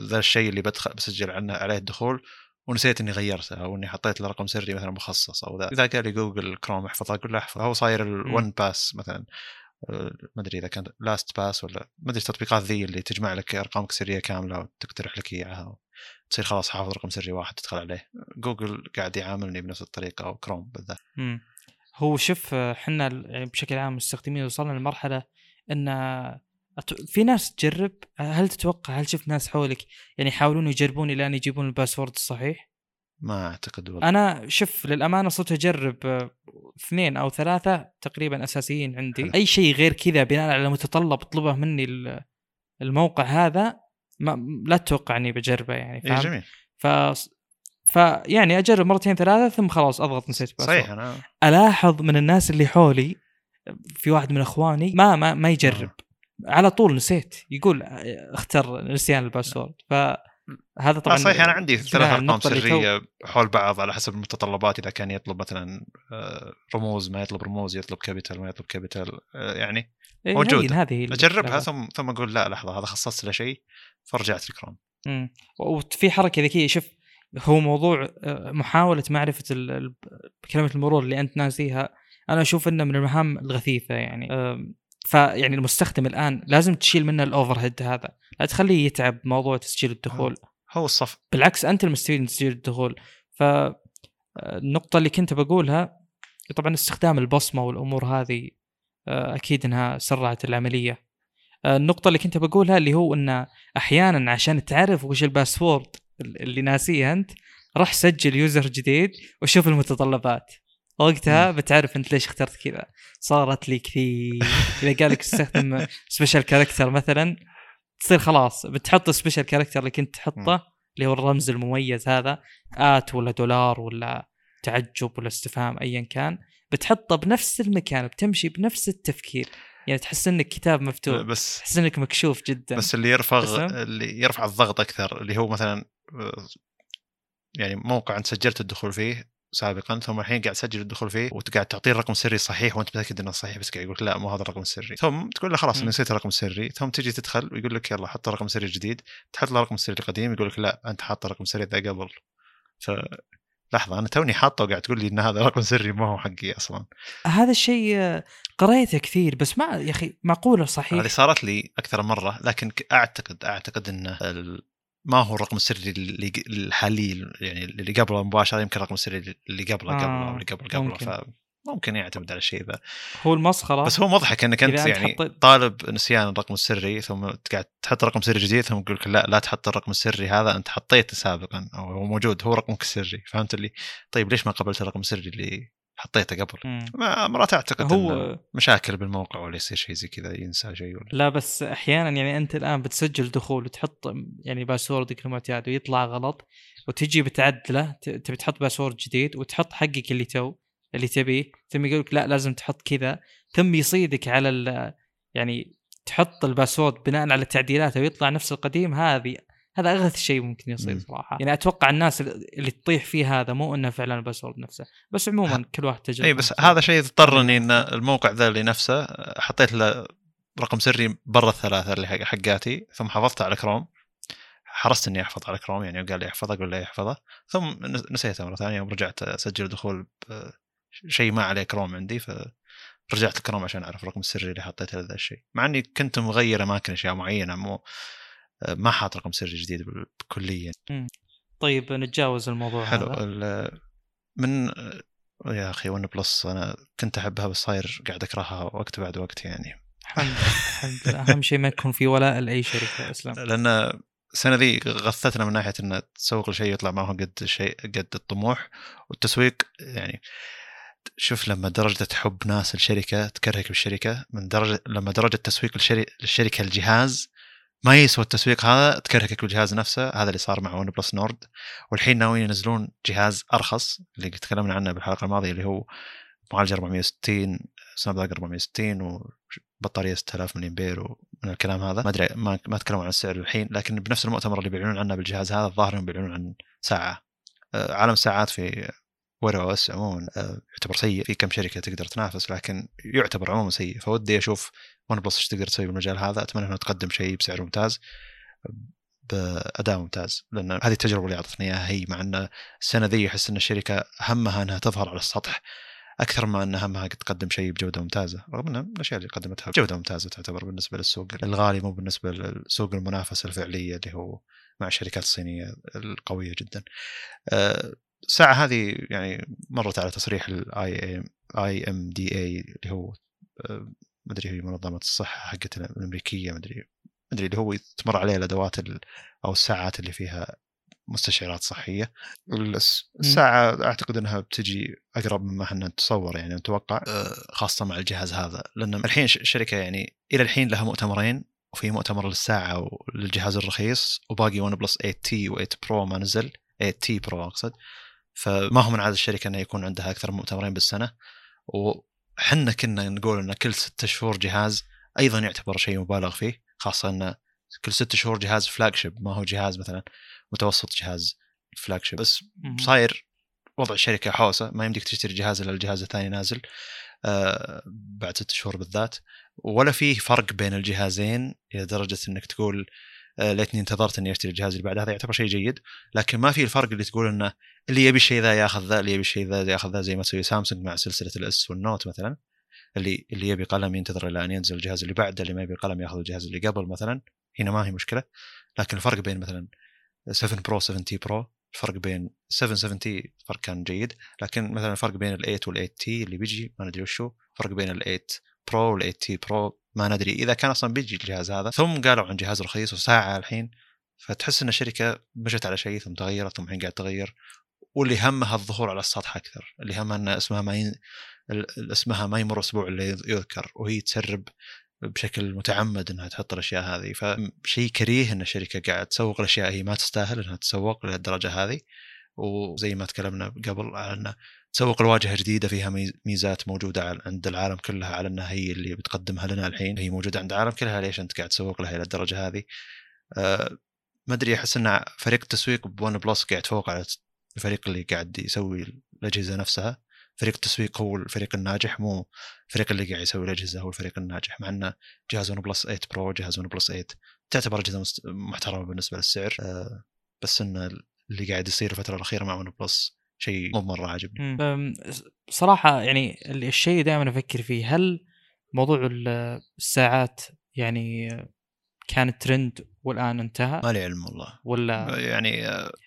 ذا الشيء اللي بدخل بسجل عنه عليه الدخول ونسيت إني غيرته أو إني حطيت الرقم سري مثلاً مخصص أو ذا، إذا قال لي جوجل كروم احفظها أقول له احفظها، هو صاير الون باس مثلاً ما أدري إذا كان لاست باس ولا ما أدري التطبيقات ذي اللي تجمع لك أرقامك سرية كاملة وتقترح لك إياها تصير خلاص حافظ رقم سري واحد تدخل عليه، جوجل قاعد يعاملني بنفس الطريقة أو كروم بالذات. هو شوف حنا بشكل عام مستخدمين وصلنا لمرحلة ان في ناس تجرب، هل تتوقع هل شفت ناس حولك يعني يحاولون يجربون الى ان يجيبون الباسورد الصحيح؟ ما اعتقد والله. انا شوف للامانه صرت اجرب اثنين او ثلاثه تقريبا اساسيين عندي حلو. اي شيء غير كذا بناء على متطلب طلبه مني الموقع هذا ما لا تتوقعني بجربه يعني فاهم. جميل. ف ف يعني اجرب مرتين ثلاثه ثم خلاص اضغط نسيت باسورد. صحيح انا الاحظ من الناس اللي حولي في واحد من اخواني ما ما, ما يجرب على طول نسيت يقول اختر نسيان الباسورد، فهذا طبعا صحيح. انا عندي ثلاث ارقام سريه حول بعض على حسب المتطلبات، اذا كان يطلب مثلا رموز ما يطلب رموز، يطلب كابيتال ما يطلب كابيتال، يعني موجود اجربها ثم ثم اقول لا لحظه هذا خصصت له شيء فرجعت الكروم. امم وفي حركه ذكيه شوف هو موضوع محاوله معرفه كلمه المرور اللي انت ناسيها، أنا أشوف إنه من المهام الغثيثة يعني، فيعني المستخدم الآن لازم تشيل منه الأوفرهيد هذا، لا تخليه يتعب موضوع تسجيل الدخول، هو الصف بالعكس أنت المستفيد من تسجيل الدخول. فالنقطة اللي كنت بقولها طبعا استخدام البصمة والأمور هذه أكيد إنها سرعت العملية، النقطة اللي كنت بقولها اللي هو إنه أحيانا عشان تعرف وش الباسورد اللي ناسيه انت، رح سجل يوزر جديد وشوف المتطلبات، وقتها بتعرف انت ليش اخترت كذا. صارت لي كثير اذا قالك استخدم سبيشال كاركتر مثلا، تصير خلاص بتحط سبيشال كاركتر اللي كنت تحطه اللي هو الرمز المميز هذا، آت ولا دولار ولا تعجب ولا استفهام أيا كان، بتحطه بنفس المكان وبتمشي بنفس التفكير. يعني تحس إنك كتاب مفتوح، تحس إنك مكشوف جدا، بس اللي يرفع اللي يرفع الضغط أكثر اللي هو مثلا يعني موقع أنت سجلت الدخول فيه سابقا، ثم الحين قاعد تسجل الدخول فيه وتقعد تعطيه الرقم سري صحيح وانت متاكد انه صحيح، بس قاعد يقول لك لا مو هذا الرقم السري، ثم تقول له خلاص نسيت الرقم السري، ثم تجي تدخل ويقول لك يلا حط الرقم السري الجديد، تحط له الرقم السري القديم يقول لك لا انت حاط الرقم السري ذا قبل، فلحظه انا توني حاطه وقاعد تقول لي ان هذا رقم سري ما هو حقي اصلا. هذا الشيء قريته كثير، بس ما يا اخي معقوله صحيح؟ هذه صارت لي اكثر مره، لكن اعتقد اعتقد ان ما هو الرقم السري اللي الحالي يعني اللي قبله مباشرة، يمكن الرقم السري اللي قبله آه قبله أو اللي قبل قبله، فممكن يعتمد على الشيء ذا. هو المسخرة، بس هو مضحك أنك أنت يعني طالب نسيان الرقم السري ثم قاعد تحط رقم سري جديد ثم يقولك لا لا تحط الرقم السري هذا أنت حطيته سابقا أو هو موجود هو رقمك السري، فهمت اللي طيب ليش ما قبلت الرقم السري اللي حطيته قبل؟ ما مرات أعتقد هو مشاكل بالموقع ولا يصير شيء زي كذا، ينسى شيء ولا لا. بس أحيانا يعني أنت الآن بتسجل دخول وتحط يعني باسورد كلمات ويطلع غلط، وتجي بتعدله، تبي تحط باسورد جديد وتحط حقك اللي تو اللي تبيه، ثم يقولك لا لازم تحط كذا، ثم يصيدك على ال يعني تحط الباسورد بناء على التعديلات ويطلع نفس القديم. هذه هذا أغث شيء ممكن يصير صراحة. يعني أتوقع الناس اللي تطيح فيه هذا مو إنه فعلًا الباسورد نفسه، بس عمومًا كل واحد تجربة. إيه بس نفسه. هذا شيء اضطرني إن الموقع ذا اللي نفسه حطيت له رقم سري برا الثلاثة اللي حقاتي، ثم حفظته على كروم، حرصت إني أحفظ على كروم يعني، وقال لي أحفظه قل لي أحفظه، ثم نسيته مرة ثانية ورجعت أسجل دخول شيء ما عليه كروم عندي، فرجعت الكروم عشان أعرف الرقم السري اللي حطيته لهذا الشيء، مع إني كنت مغير أماكن أشياء معينة مو ما حاط رقم سري جديد كليا. طيب نتجاوز الموضوع حلو هذا. من يا أخي ون بلس أنا كنت أحبها بس صاير قاعد أكرهها وقت بعد وقت يعني. الحمد لله أهم شيء ما يكون في ولاء لأي شركة أسلم، لأن السنة ذي غثتنا من ناحية أن تسوق الشيء يطلع معه قد شيء قد الطموح والتسويق. يعني شوف لما درجة حب ناس الشركة تكرهك بالشركة، من درجة لما درجة تسويق الشركة الجهاز ما يسوى التسويق هذا تكرهك بالجهاز نفسه. هذا اللي صار مع ون بلس نورد، والحين ناويين ينزلون جهاز أرخص اللي تكلمنا عنه بالحلقة الماضية اللي هو معالج أربعمية وستين سنابدراغون أربعمية وستين وبطارية ستة آلاف ملي أمبير ومن الكلام هذا. ما أدري ما ما تكلموا عن السعر الحين، لكن بنفس المؤتمر اللي بيعلنون عنه بالجهاز هذا الظاهر إنهم بيعلنون عن ساعة. عالم ساعات في وير أو إس عموما يعتبر سيء، في كم شركة تقدر تنافس لكن يعتبر عموما سيء. فودي أشوف ون بلس ايش تقدر تسوي بالمجال هذا، اتمنى انه تقدم شيء بسعر ممتاز باداء ممتاز، لان هذه التجربه اللي اعطتني اياها هي. مع ان السنه ذي احس ان الشركه همها انها تظهر على السطح اكثر ما انها همها تقدم شيء بجوده ممتازه، رغم ان الاشياء اللي قدمتها جوده ممتازه تعتبر بالنسبه للسوق الغالي، مو بالنسبه للسوق المنافسه الفعليه اللي هو مع الشركات الصينيه القويه جدا. الساعه هذه يعني مرت على تصريح الاي ام دي اي اللي هو ما أدري هي منظمة الصحة حقت الأمريكية، ما أدري ما أدري اللي هو يتمر عليه الأدوات أو الساعات اللي فيها مستشعرات صحية. الساعة أعتقد أنها بتجي أقرب مما إحنا نتصور يعني نتوقع، خاصة مع الجهاز هذا، لأن الحين شركة يعني إلى الحين لها مؤتمرين، وفي مؤتمر للساعة وللجهاز الرخيص، وباقي ون بلس ثمانية تي و8 برو ما نزل، ثمانية تي برو أقصد. فما هو من عادة الشركة أن يكون عندها أكثر من مؤتمرين بالسنة، و حنا كنا نقول أن كل ستة شهور جهاز أيضا يعتبر شيء مبالغ فيه، خاصة أن كل ستة شهور جهاز فلاجشيب ما هو جهاز مثلا متوسط، جهاز فلاجشيب. بس صاير وضع الشركة حوسة، ما يمديك تشتري جهاز إلا الجهاز الثاني نازل آه بعد ستة شهور بالذات، ولا فيه فرق بين الجهازين إلى درجة أنك تقول آه ليتني انتظرت أني أشتري الجهاز اللي بعد. هذا يعتبر شيء جيد، لكن ما فيه الفرق اللي تقول أنه اللي يبي شيء ذا ياخذ ذا، اللي يبي شيء ذا ياخذ ذا، زي ما تسوي سامسونج مع سلسلة الأس والنوت مثلا، اللي اللي يبي قلم ينتظر إلى أن ينزل الجهاز اللي بعده، اللي ما يبي قلم ياخذ الجهاز اللي قبل مثلا. هنا ما هي مشكلة، لكن الفرق بين مثلا سفن برو سفن تي برو، الفرق بين سفن سفن تي فرق كان جيد، لكن مثلا الفرق بين ال8 وال8 تي اللي بيجي ما ندري وشو، فرق بين ال8 برو وال8 تي برو ما ندري إذا كان أصلا بيجي الجهاز هذا. ثم قالوا عن جهاز رخيص وساعة الحين، فتحس إن شركة مشت على شيء ثم تغيرت ثم الحين قاعد تغير، واللي همها الظهور على السطح أكثر، اللي همها إن اسمها ما ي... اسمها ما يمر أسبوع اللي يذكر، وهي تسرب بشكل متعمد إنها تحط الأشياء هذه. فشيء كريه إن الشركة قاعد تسوق الأشياء هي ما تستاهل إنها تسوق لهالدرجة هذه. وزي ما تكلمنا قبل على أن تسوق الواجهة جديدة فيها ميزات موجودة عند العالم كلها على أنها هي اللي بتقدمها لنا الحين، هي موجودة عند العالم كلها، ليش أنت قاعد تسوق لها إلى الدرجة هذه؟ أه ما أدري، أحس أن فريق التسويق بون بلس قاعد فوق على الفريق اللي قاعد يسوي الأجهزة نفسها. فريق التسويق هو الفريق الناجح، مو الفريق اللي قاعد يسوي الأجهزة هو الفريق الناجح. مع أن جهاز OnePlus ثمانية برو وجهاز OnePlus ثمانية تعتبر أجهزة محترمة بالنسبة للسعر، أه بس أن اللي قاعد يصير الفترة الأخيرة مع OnePlus شيء مو مرة عاجبني صراحة. يعني الشيء دائما أفكر فيه، هل موضوع الساعات يعني كانت ترند والآن انتهى؟ ما لي علم والله، ولا يعني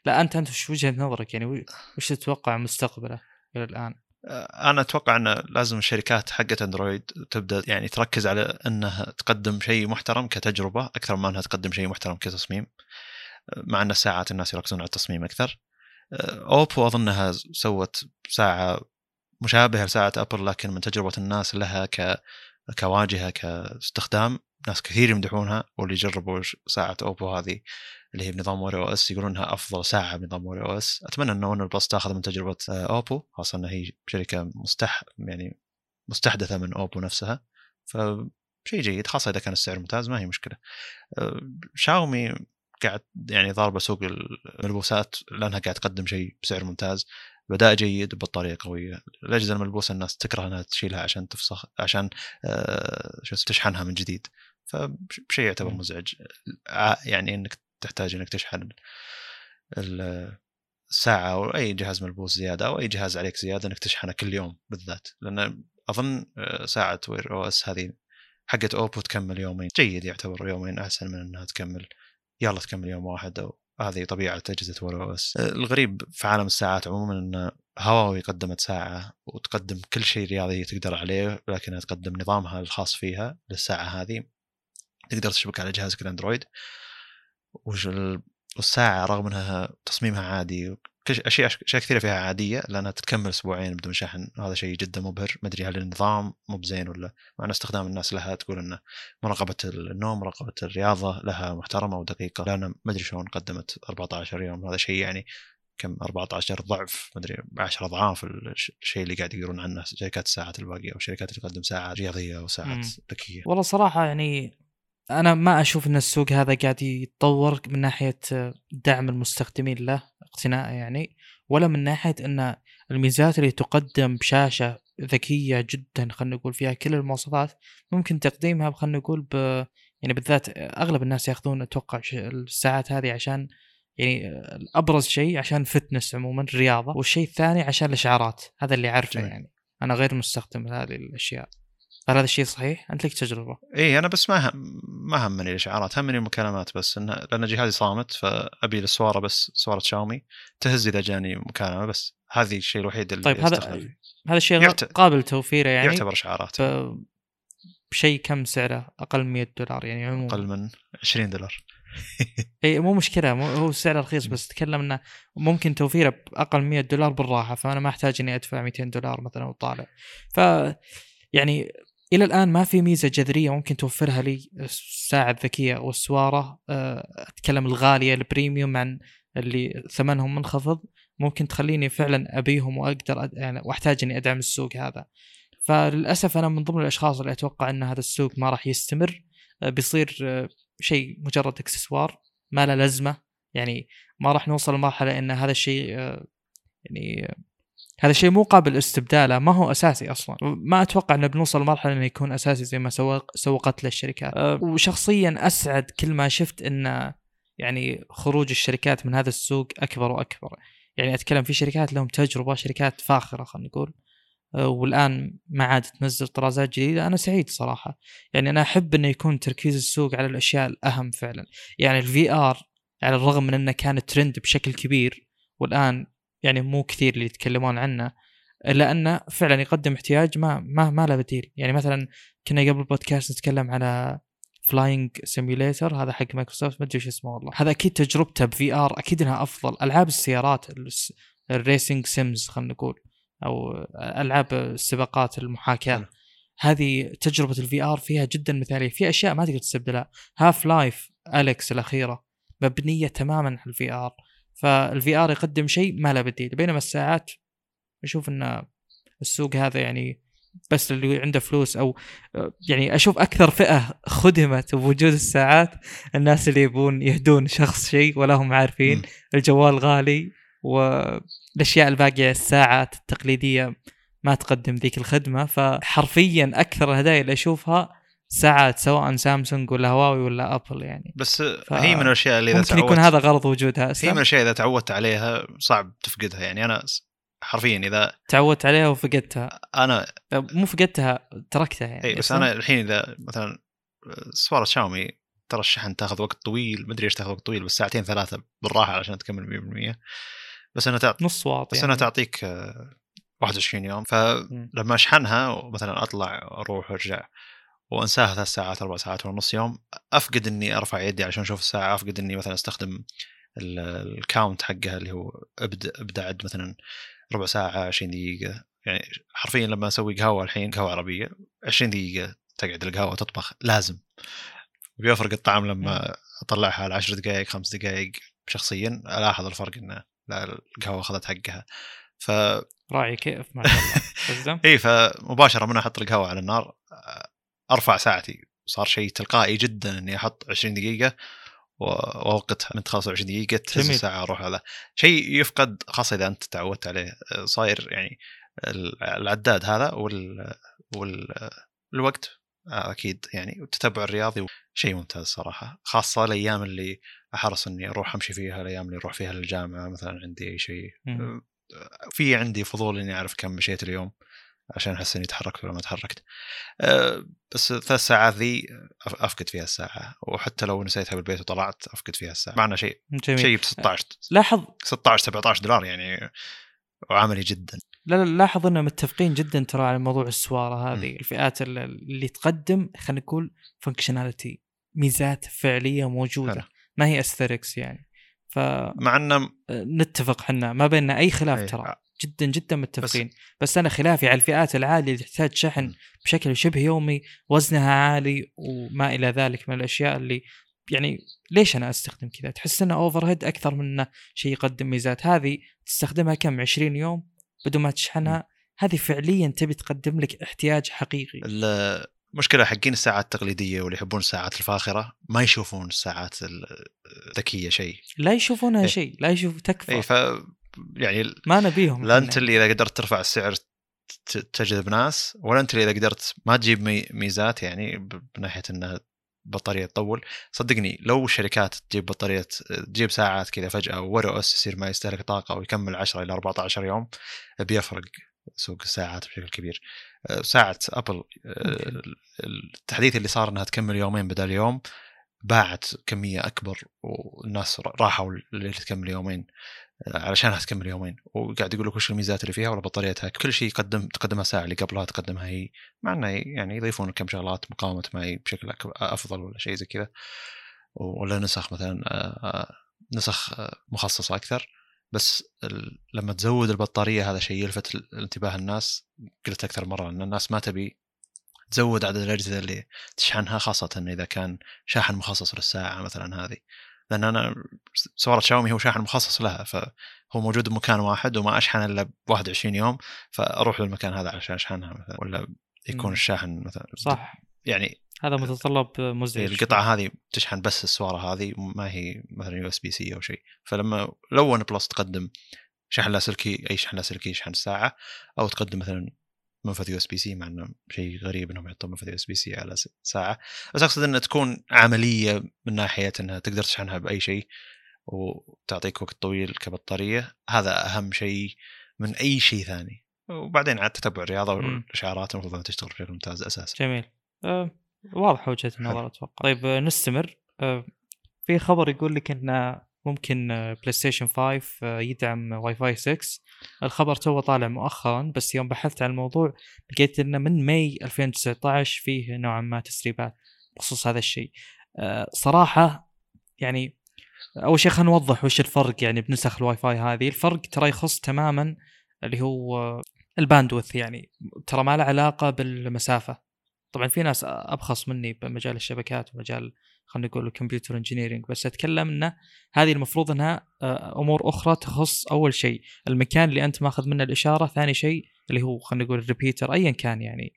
لا أنت أنت وش وجهة نظرك؟ يعني وش تتوقع مستقبله إلى الآن؟ أنا أتوقع أن لازم الشركات حقت أندرويد تبدأ يعني تركز على أنها تقدم شيء محترم كتجربة أكثر ما أنها تقدم شيء محترم كتصميم، مع أن الساعات الناس يركزون على التصميم أكثر. أوبو أظنها سوت ساعة مشابهة لساعة أبل، لكن من تجربة الناس لها ك... كواجهة كاستخدام ناس كثير يمدحونها، واللي جربوا ساعة أوبو هذه اللي هي بنظام وير أو إس يقولونها أفضل ساعة بنظام وير أو إس. أتمنى أن ون بلس تأخذ من تجربة أوبو، خاصة أنها هي شركة مستح... يعني مستحدثة من أوبو نفسها، فشيء جيد خاصة إذا كان السعر ممتاز، ما هي مشكلة. شاومي قاعد يعني ضاربة سوق الملبوسات لأنها قاعد تقدم شيء بسعر ممتاز، بدأ جيد، بطارية قوية. الأجهزة الملبوسة الناس تكره أنها تشيلها عشان تفسخ عشان آه تشحنها من جديد، فشيء يعتبر مزعج. يعني إنك تحتاج إنك تشحن الساعة أو أي جهاز ملبوس زيادة أو أي جهاز عليك زيادة إنك تشحنه كل يوم بالذات، لأن أظن ساعة وير أو إس هذه حقت أوبو تكمل يومين جيد، يعتبر يومين أحسن من أنها تكمل يلا تكمل يوم واحد. أو هذه طبيعة أجهزة وير أو إس. الغريب في عالم الساعات عموما أن هواوي قدمت ساعة وتقدم كل شيء رياضي تقدر عليه، لكنها تقدم نظامها الخاص فيها للساعة هذه تقدر تشبك على جهازك الأندرويد، والساعة رغم أنها تصميمها عادي أشياء أشياء كثيرة فيها عادية لأنها تتكمل أسبوعين بدون شحن. هذا شيء جدا مبهر، ما أدري هل النظام مو بزين ولا مع استخدام الناس لها تقول إن مراقبة النوم مراقبة الرياضة لها محترمة ودقيقة، لأن ما أدري شلون قدمت أربعة عشر يوم. هذا شيء يعني كم أربعة عشر ضعف، ما أدري عشرة أضعاف الشيء اللي قاعد يقولون عنه شركات الساعات الباقية أو شركات اللي تقدم ساعة رياضية وساعات ذكية. والله صراحة يعني أنا ما أشوف أن السوق هذا قاعد يتطور من ناحية دعم المستخدمين له اقتناء يعني، ولا من ناحية أن الميزات اللي تقدم بشاشة ذكية جدا خلنا نقول فيها كل المواصفات ممكن تقديمها خلنا نقول ب... يعني بالذات أغلب الناس يأخذون أتوقع الساعات هذه عشان يعني الأبرز شيء عشان فتنس عموما رياضة، والشيء الثاني عشان الإشعارات، هذا اللي عارفه يعني. أنا غير مستخدم هذه الأشياء، هل هذا الشيء صحيح؟ أنت لك تجربة؟ إيه أنا بس ما هم ما همني الإشعارات، همني المكالمات بس، إن لأن جهازي صامت فأبي الصورة بس، صورة شاومي تهز إذا جاني مكالمة بس، هذه الشيء الوحيد اللي طيب هذا هذا الشيء يعت... قابل توفيره يعني، يعتبر إشعارات ب... بشيء كم سعره؟ أقل من مئة دولار يعني عموما أقل من عشرين دولار إيه مو مشكلة، مو... هو السعر رخيص بس تكلم إنه ممكن توفيره بأقل من مئة دولار بالراحة، فأنا ما أحتاج إني أدفع مئتين دولار مثلا وطالع. ف يعني إلى الآن ما في ميزة جذرية ممكن توفرها لي الساعة الذكية والسوارة أتكلم الغالية البريميوم عن اللي ثمنهم منخفض ممكن تخليني فعلا أبيهم وأقدر أد... يعني وأحتاج أني أدعم السوق هذا. فللأسف أنا من ضمن الأشخاص اللي أتوقع أن هذا السوق ما راح يستمر، بيصير شيء مجرد اكسسوار ما له لازمة يعني، ما راح نوصل لمرحلة أن هذا الشيء يعني هذا الشيء مو قابل استبداله، ما هو أساسي أصلاً، ما أتوقع أنه بنوصل مرحلة أنه يكون أساسي زي ما سوق سوقت للشركات. أه وشخصياً أسعد كل ما شفت أن يعني خروج الشركات من هذا السوق أكبر وأكبر، يعني أتكلم في شركات لهم تجربة شركات فاخرة خلينا نقول أه والآن ما عاد تنزل طرازات جديدة. أنا سعيد صراحة يعني، أنا أحب أنه يكون تركيز السوق على الأشياء الأهم فعلاً، يعني الفي آر على الرغم من أنه كان ترند بشكل كبير والآن يعني مو كثير اللي يتكلمون عنه، لأنه فعلا يقدم احتياج ما ما ما له بديل. يعني مثلا كنا قبل البودكاست نتكلم على فلاينج سيميوليتر هذا حق مايكروسوفت ما ادري ايش اسمه والله. هذا اكيد تجربته بفي ار اكيد انها افضل. العاب السيارات الريسنج سيمز خلينا نقول او العاب السباقات المحاكاه هذه تجربه الفي ار فيها جدا مثاليه، في اشياء ما تقدر تستبدلها. هاف لايف اليكس الاخيره مبنيه تماما على الفي ار، فالفي ار يقدم شيء ما له بديل. بينما الساعات اشوف ان السوق هذا يعني بس اللي عنده فلوس، او يعني اشوف اكثر فئه خدمت بوجود الساعات الناس اللي يبون يهدون شخص شيء ولا هم عارفين. الجوال غالي والاشياء الباقيه الساعات التقليديه ما تقدم ذيك الخدمه. فحرفيا اكثر الهدايا اللي اشوفها ساعات سواء سامسونج ولا هواوي ولا ابل يعني. بس ف... هي من الاشياء اللي اذا تعودت يكون هذا غرض وجودها أصلاً. هي من الاشياء اذا تعودت عليها صعب تفقدها يعني. انا حرفيا اذا تعودت عليها وفقدتها، انا مو فقدتها تركتها يعني. بس انا الحين اذا مثلا سواره شاومي ترى الشحن تاخذ وقت طويل، ما ادري ايش تاخذ وقت طويل، بس ساعتين ثلاثه بالراحه علشان تكمل مية بالمية. بس انا تعطيك نص واط بس يعني. انا تعطيك واحد وعشرين يوم، فلما اشحنها مثلا اطلع اروح وارجع وانساها ثلاث ساعات اربع ساعات ونص يوم، افقد اني ارفع يدي عشان اشوف الساعه، افقد اني مثلا استخدم الكاونت حقها اللي هو ابدا ابدا عد مثلا ربع ساعه عشرين دقيقه. يعني حرفيا لما اسوي قهوه الحين، قهوه عربيه عشرين دقيقه تقعد القهوه تطبخ لازم، وبيفرق الطعم لما اطلعها على عشر دقائق خمس دقائق. شخصيا الاحظ الفرق انه القهوه اخذت حقها. ف راعي كيف ما شاء الله. اي فمباشره من احط القهوه على النار ارفع ساعتي، صار شيء تلقائي جدا اني احط عشرين دقيقه ووقتها من خلاص عشرين دقيقة تسع ساعة أروح. هذا شيء يفقد خاصة إذا أنت تعودت عليه. صاير يعني العداد هذا وال والوقت أكيد يعني، والتتبع الرياضي شيء ممتاز صراحة، خاصة الأيام اللي أحرص إني أروح أمشي فيها، الأيام اللي أروح فيها للجامعة مثلا عندي أي شيء م- في عندي فضول إني أعرف كم مشيت اليوم عشان أحس إني تحركت ولا ما تحركت. أه بس ثلاث ساعات ذي أفقد فيها الساعة، وحتى لو نسيتها بالبيت وطلعت أفقد فيها الساعة. معنا شيء جميل. شيء بستاشر لاحظ ستاشر سبعتاشر دولار يعني، وعملي جدا. لا لا لاحظ إننا متفقين جدا ترى على موضوع السوارة هذه. م. الفئات اللي تقدم خلينا نقول فانكشناليتي، ميزات فعلية موجودة هلا. ما هي أستريكس يعني. فمعنا نتفق حنا ما بيننا أي خلاف. أي. ترى جدا جدا متفقين. بس, بس أنا خلافي على الفئات العالية اللي تحتاج شحن بشكل شبه يومي، وزنها عالي وما إلى ذلك من الأشياء اللي يعني ليش أنا أستخدم كذا. تحس أنه أوفرهيد أكثر من شيء يقدم ميزات. هذه تستخدمها كم عشرين يوم بدون ما تشحنها، هذه فعليا تبي تقدم لك احتياج حقيقي. المشكلة حقين الساعات التقليدية واللي يحبون الساعات الفاخرة ما يشوفون الساعات الذكية شيء، لا يشوفونها إيه. شيء لا يشوف تكفى. إيه ف... يعني ما نبيهم. لا انت اللي اذا قدرت ترفع السعر تجذب ناس، ولا انت اللي اذا قدرت ما تجيب ميزات يعني بناحيه انها بطاريه تطول. صدقني لو شركات تجيب بطاريه تجيب ساعات كذا فجاه ورا اس يصير ما يستهلك طاقه ويكمل عشرة الى اربعتاشر يوم، بيفرق سوق الساعات بشكل كبير. ساعه ابل التحديث اللي صار انها تكمل يومين بدل يوم باعت كميه اكبر، والناس راحوا اللي تكمل يومين علشان هتكمل يومين. وقاعد يقول لك وش الميزات اللي فيها ولا بطاريتها، كل شيء يقدم تقدمها ساعة اللي قبلها تقدمها هي، مع انه يعني يضيفون كم شغلات مقاومة معي بشكل افضل ولا شيء زي كذا، ولا نسخ مثلا نسخ مخصصة اكثر. بس لما تزود البطارية هذا شيء يلفت انتباه الناس. قلت اكثر مرة ان الناس ما تبي تزود عدد الأجهزة اللي تشحنها، خاصة اذا كان شاحن مخصص للساعة مثلا هذه، لأن أنا سوارة شاومي هو شاحن مخصص لها، فهو موجود بمكان واحد وما أشحن إلا واحد وعشرين يوم، فأروح للمكان هذا عشان أشحنها مثلا، ولا يكون الشاحن مثلا صح يعني. هذا متطلب مزعج. القطعة هذه تشحن بس السوارة هذه، ما هي مثلا يو إس بي سي أو شيء. فلما لو ون بلس تقدم شحن لاسلكي، أي شحن لاسلكي يشحن الساعة، أو تقدم مثلا منفذ يو إس بي سي، مع إنه شيء غريب إنهم يحطون منفذ يو إس بي سي على ساعة، بس أقصد إنها تكون عملية من ناحية إنها تقدر تشحنها بأي شيء وتعطيك وقت طويل كبطارية. هذا أهم شيء من أي شيء ثاني. وبعدين عاد تتبع الرياضة والإشعارات المفروض أن تشتغل بشكل ممتاز أساسا. جميل. أه واضح وجهة النظر أتوقع. طيب نستمر. أه في خبر يقول لك إن ممكن بلايستيشن خمسة يدعم واي فاي ستة. الخبر تو طالع مؤخرا، بس يوم بحثت عن الموضوع لقيت انه من ماي ألفين وتسعتاشر فيه نوعا ما تسريبات، بخصوص هذا الشيء. أه صراحة يعني أول شيء خلينا نوضح وش الفرق يعني بنسخ الواي فاي هذه. الفرق ترى يخص تماما اللي هو الباندوث، يعني ترى ما له علاقة بالمسافة. طبعا في ناس أبخص مني بمجال الشبكات ومجال خلينا نقول الكمبيوتر انجينيرينج، بس أتكلم إنه هذه المفروض إنها أمور أخرى تخص أول شيء المكان اللي أنت ماخذ منه الإشارة، ثاني شيء اللي هو خلينا نقول الريبيتر أيا كان يعني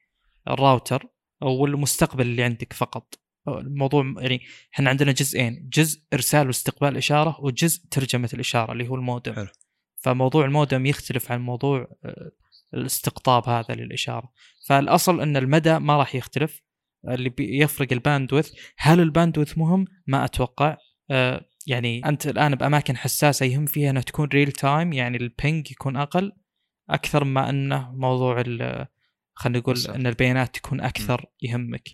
الراوتر، أو المستقبل اللي عندك فقط. الموضوع يعني إحنا عندنا جزئين، جزء إرسال واستقبال إشارة وجزء ترجمة الإشارة اللي هو المودم. حلو. فموضوع المودم يختلف عن موضوع الاستقطاب هذا للإشارة. فالأصل أن المدى ما راح يختلف، اللي بيفرق الباندوث. هل الباندوث مهم؟ ما أتوقع. أه يعني أنت الآن بأماكن حساسة يهم فيها أنها تكون ريل تايم، يعني البينج يكون أقل أكثر ما أنه موضوع خلينا نقول أن البيانات تكون أكثر يهمك،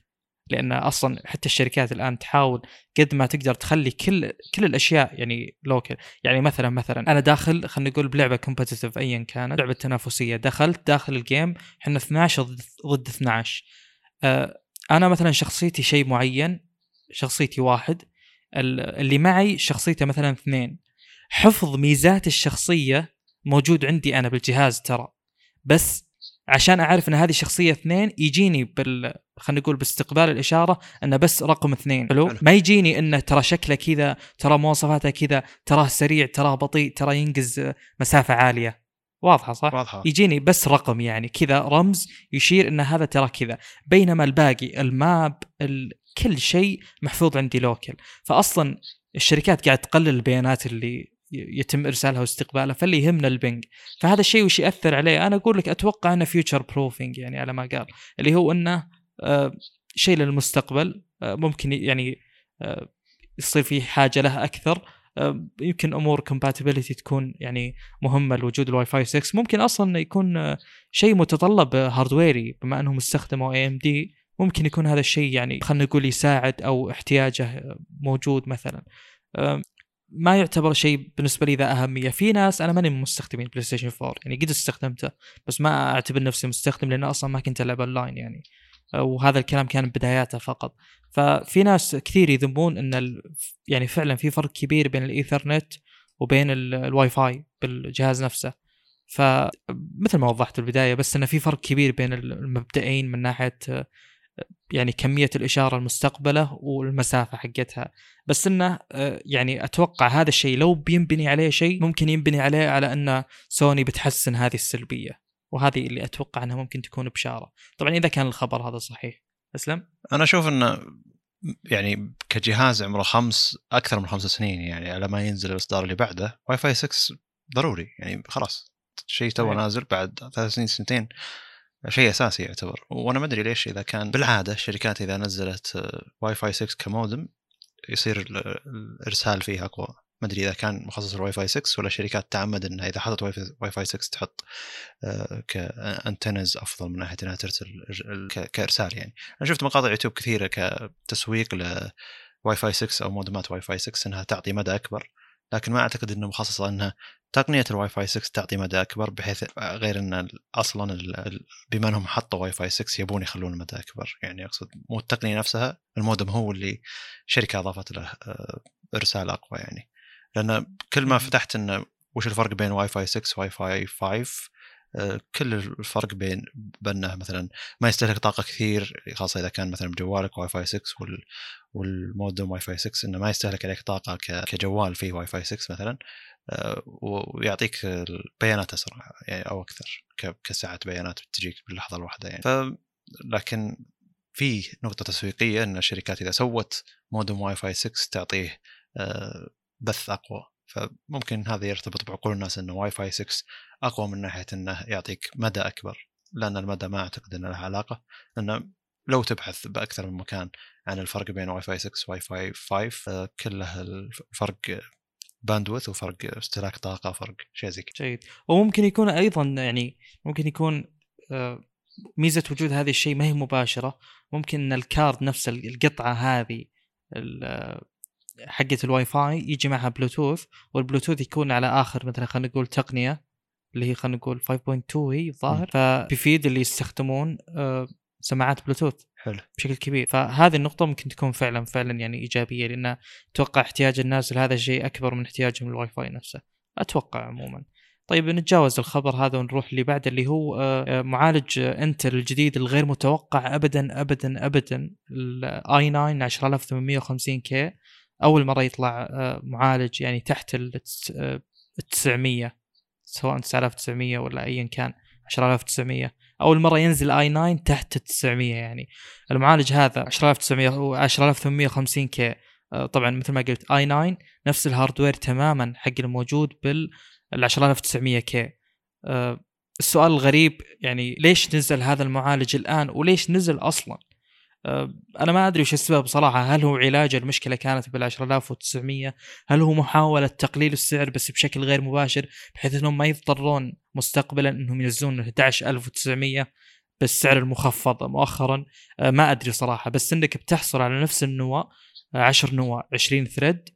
لأن أصلا حتى الشركات الآن تحاول قد ما تقدر تخلي كل كل الأشياء يعني لوكال. يعني مثلا مثلا أنا داخل خلينا نقول بلعبة كومبتيتيف أيا كانت، لعبة تنافسية، دخلت داخل الجيم إحنا اثناشر ضد اثناشر، أه أنا مثلا شخصيتي شيء معين، شخصيتي واحد، اللي معي شخصيته مثلا اثنين. حفظ ميزات الشخصية موجود عندي أنا بالجهاز ترى، بس عشان أعرف أن هذه شخصية اثنين يجيني بال خلينا نقول باستقبال الإشارة أنه بس رقم اثنين. حلو. ما يجيني أنه ترى شكله كذا، ترى مواصفاته كذا، تراه سريع، تراه بطيء، ترى ينقز مسافة عالية. واضحة صح؟ واضحة. يجيني بس رقم يعني كذا، رمز يشير أن هذا ترى كذا، بينما الباقي الماب ال... كل شيء محفوظ عندي لوكل. فأصلا الشركات قاعد تقلل البيانات اللي يتم إرسالها واستقبالها، فاللي يهمنا البنج. فهذا الشيء وش يأثر عليه؟ أنا أقول لك أتوقع أنه فيوتشر بروفينج، يعني على ما قال اللي هو أنه آه شيء للمستقبل، آه ممكن يعني آه يصير فيه حاجة لها أكثر، يمكن امور كومباتيبيليتي تكون يعني مهمه لوجود الواي فاي ستة. ممكن اصلا يكون شيء متطلب هاردويري بما انهم استخدموا اي ام دي، ممكن يكون هذا الشيء يعني خلينا نقول يساعد او احتياجه موجود مثلا. ما يعتبر شيء بالنسبه لي ذا اهميه. في ناس، انا ماني من مستخدمين بلاي ستيشن أربعة، يعني قد استخدمته بس ما اعتبر نفسي مستخدم، لان اصلا ما كنت العب اونلاين يعني، وهذا الكلام كان بداياته فقط. ففي ناس كثير يذمون ان ال... يعني فعلا في فرق كبير بين الايثرنت وبين ال... الواي فاي بالجهاز نفسه. فمثل ما وضحت البدايه، بس انه في فرق كبير بين المبدئين من ناحيه يعني كميه الاشاره المستقبله والمسافه حقتها. بس انه يعني اتوقع هذا الشيء لو بينبني عليه شيء، ممكن ينبني عليه على ان سوني بتحسن هذه السلبيه، وهذه اللي أتوقع أنها ممكن تكون بشارة، طبعا إذا كان الخبر هذا صحيح. أسلم؟ أنا أشوف أنه يعني كجهاز عمره خمس أكثر من خمس سنين، يعني على ما ينزل الإصدار اللي بعده واي فاي ستة ضروري، يعني خلاص شيء تو نازل بعد ثلاث سنين سنتين، شيء أساسي يعتبر. وأنا ما أدري ليش، إذا كان بالعادة الشركات إذا نزلت واي فاي ستة كمودم يصير الإرسال فيها أقوى. ما أدري إذا كان مخصص الواي فاي ستة ولا شركات تعمد إنها إذا حطت واي فاي ستة تحط كأنتنز أفضل من ناحية إنها ترسل كإرسال. يعني أنا شفت مقاطع يوتيوب كثيرة كتسويق لواي فاي ستة أو مودمات واي فاي ستة إنها تعطي مدى أكبر، لكن ما أعتقد إنه مخصصة إنها تقنية الواي فاي ستة تعطي مدى أكبر، بحيث غير إن أصلاً بما أنهم حطوا واي فاي ستة يبون يخلون مدى أكبر. يعني أقصد مو التقنية نفسها، المودم هو اللي شركة أضافت له إرسال أقوى. يعني لأن كل ما فتحت إنه وش الفرق بين واي فاي ستة واي فاي خمسة، كل الفرق بين بينه مثلا ما يستهلك طاقة كثير، خاصة إذا كان مثلا بجوالك واي فاي ستة وال والمودم واي فاي ستة، إنه ما يستهلك عليك طاقة كجوال فيه واي فاي ستة مثلا، ويعطيك البيانات أسرع يعني أو أكثر كساعات بيانات بتجيك باللحظة الواحدة يعني. ف لكن في نقطة تسويقية إن الشركات إذا سوت مودم واي فاي ستة تعطيه بث أقوى، فممكن هذا يرتبط بعقول الناس إنه واي فاي ستة أقوى من ناحية إنه يعطيك مدى أكبر، لأن المدى ما أعتقد إنه له علاقة. إنه لو تبحث بأكثر من مكان عن الفرق بين واي فاي ستة واي فاي خمسة، كله الفرق باندوث وفرق استهلاك طاقة، فرق شيء زي كذا. جيد. وممكن يكون أيضا يعني ممكن يكون ميزة وجود هذا الشيء ما هي مباشرة، ممكن إن الكارد نفس القطعة هذه حقة الواي فاي يجي معها بلوتوث، والبلوتوث يكون على آخر مثلا خلينا نقول تقنية اللي هي خلينا نقول خمسة نقطة اثنين هي الظاهر، فبيفيد اللي يستخدمون سماعات بلوتوث حلو بشكل كبير. فهذه النقطة ممكن تكون فعلا فعلا يعني إيجابية، لأن أتوقع احتياج الناس لهذا الشيء أكبر من احتياجهم للواي فاي نفسه أتوقع عموما. طيب نتجاوز الخبر هذا ونروح اللي بعده، اللي هو معالج انتل الجديد الغير متوقع أبدا أبدا أبدا الاي ناين عشرة آلاف وثمانمية وخمسين كي. أول مرة يطلع معالج يعني تحت ال تسعمية، سواء تسعة آلاف وتسعمية ولا أيا كان عشرة آلاف وتسعمية، أول مرة ينزل آي ناين تحت تسعمية. يعني المعالج هذا عشرة آلاف وتسعمية وعشرة آلاف وثمانمية وخمسين كي، طبعا مثل ما قلت آي ناين نفس الهاردوير تماما حق الموجود بال عشرة آلاف وتسعمية كي. السؤال الغريب يعني ليش نزل هذا المعالج الآن وليش نزل أصلا؟ أنا ما أدري وش السبب بصراحة. هل هو علاج المشكلة كانت بالعشرة آلاف وتسعمية؟ هل هو محاولة تقليل السعر بس بشكل غير مباشر بحيث أنهم ما يضطرون مستقبلا أنهم ينزلون أحد عشر ألف وتسعمية بالسعر المخفض مؤخرا؟ ما أدري صراحة، بس أنك بتحصل على نفس النوع عشر نوع عشرين ثريد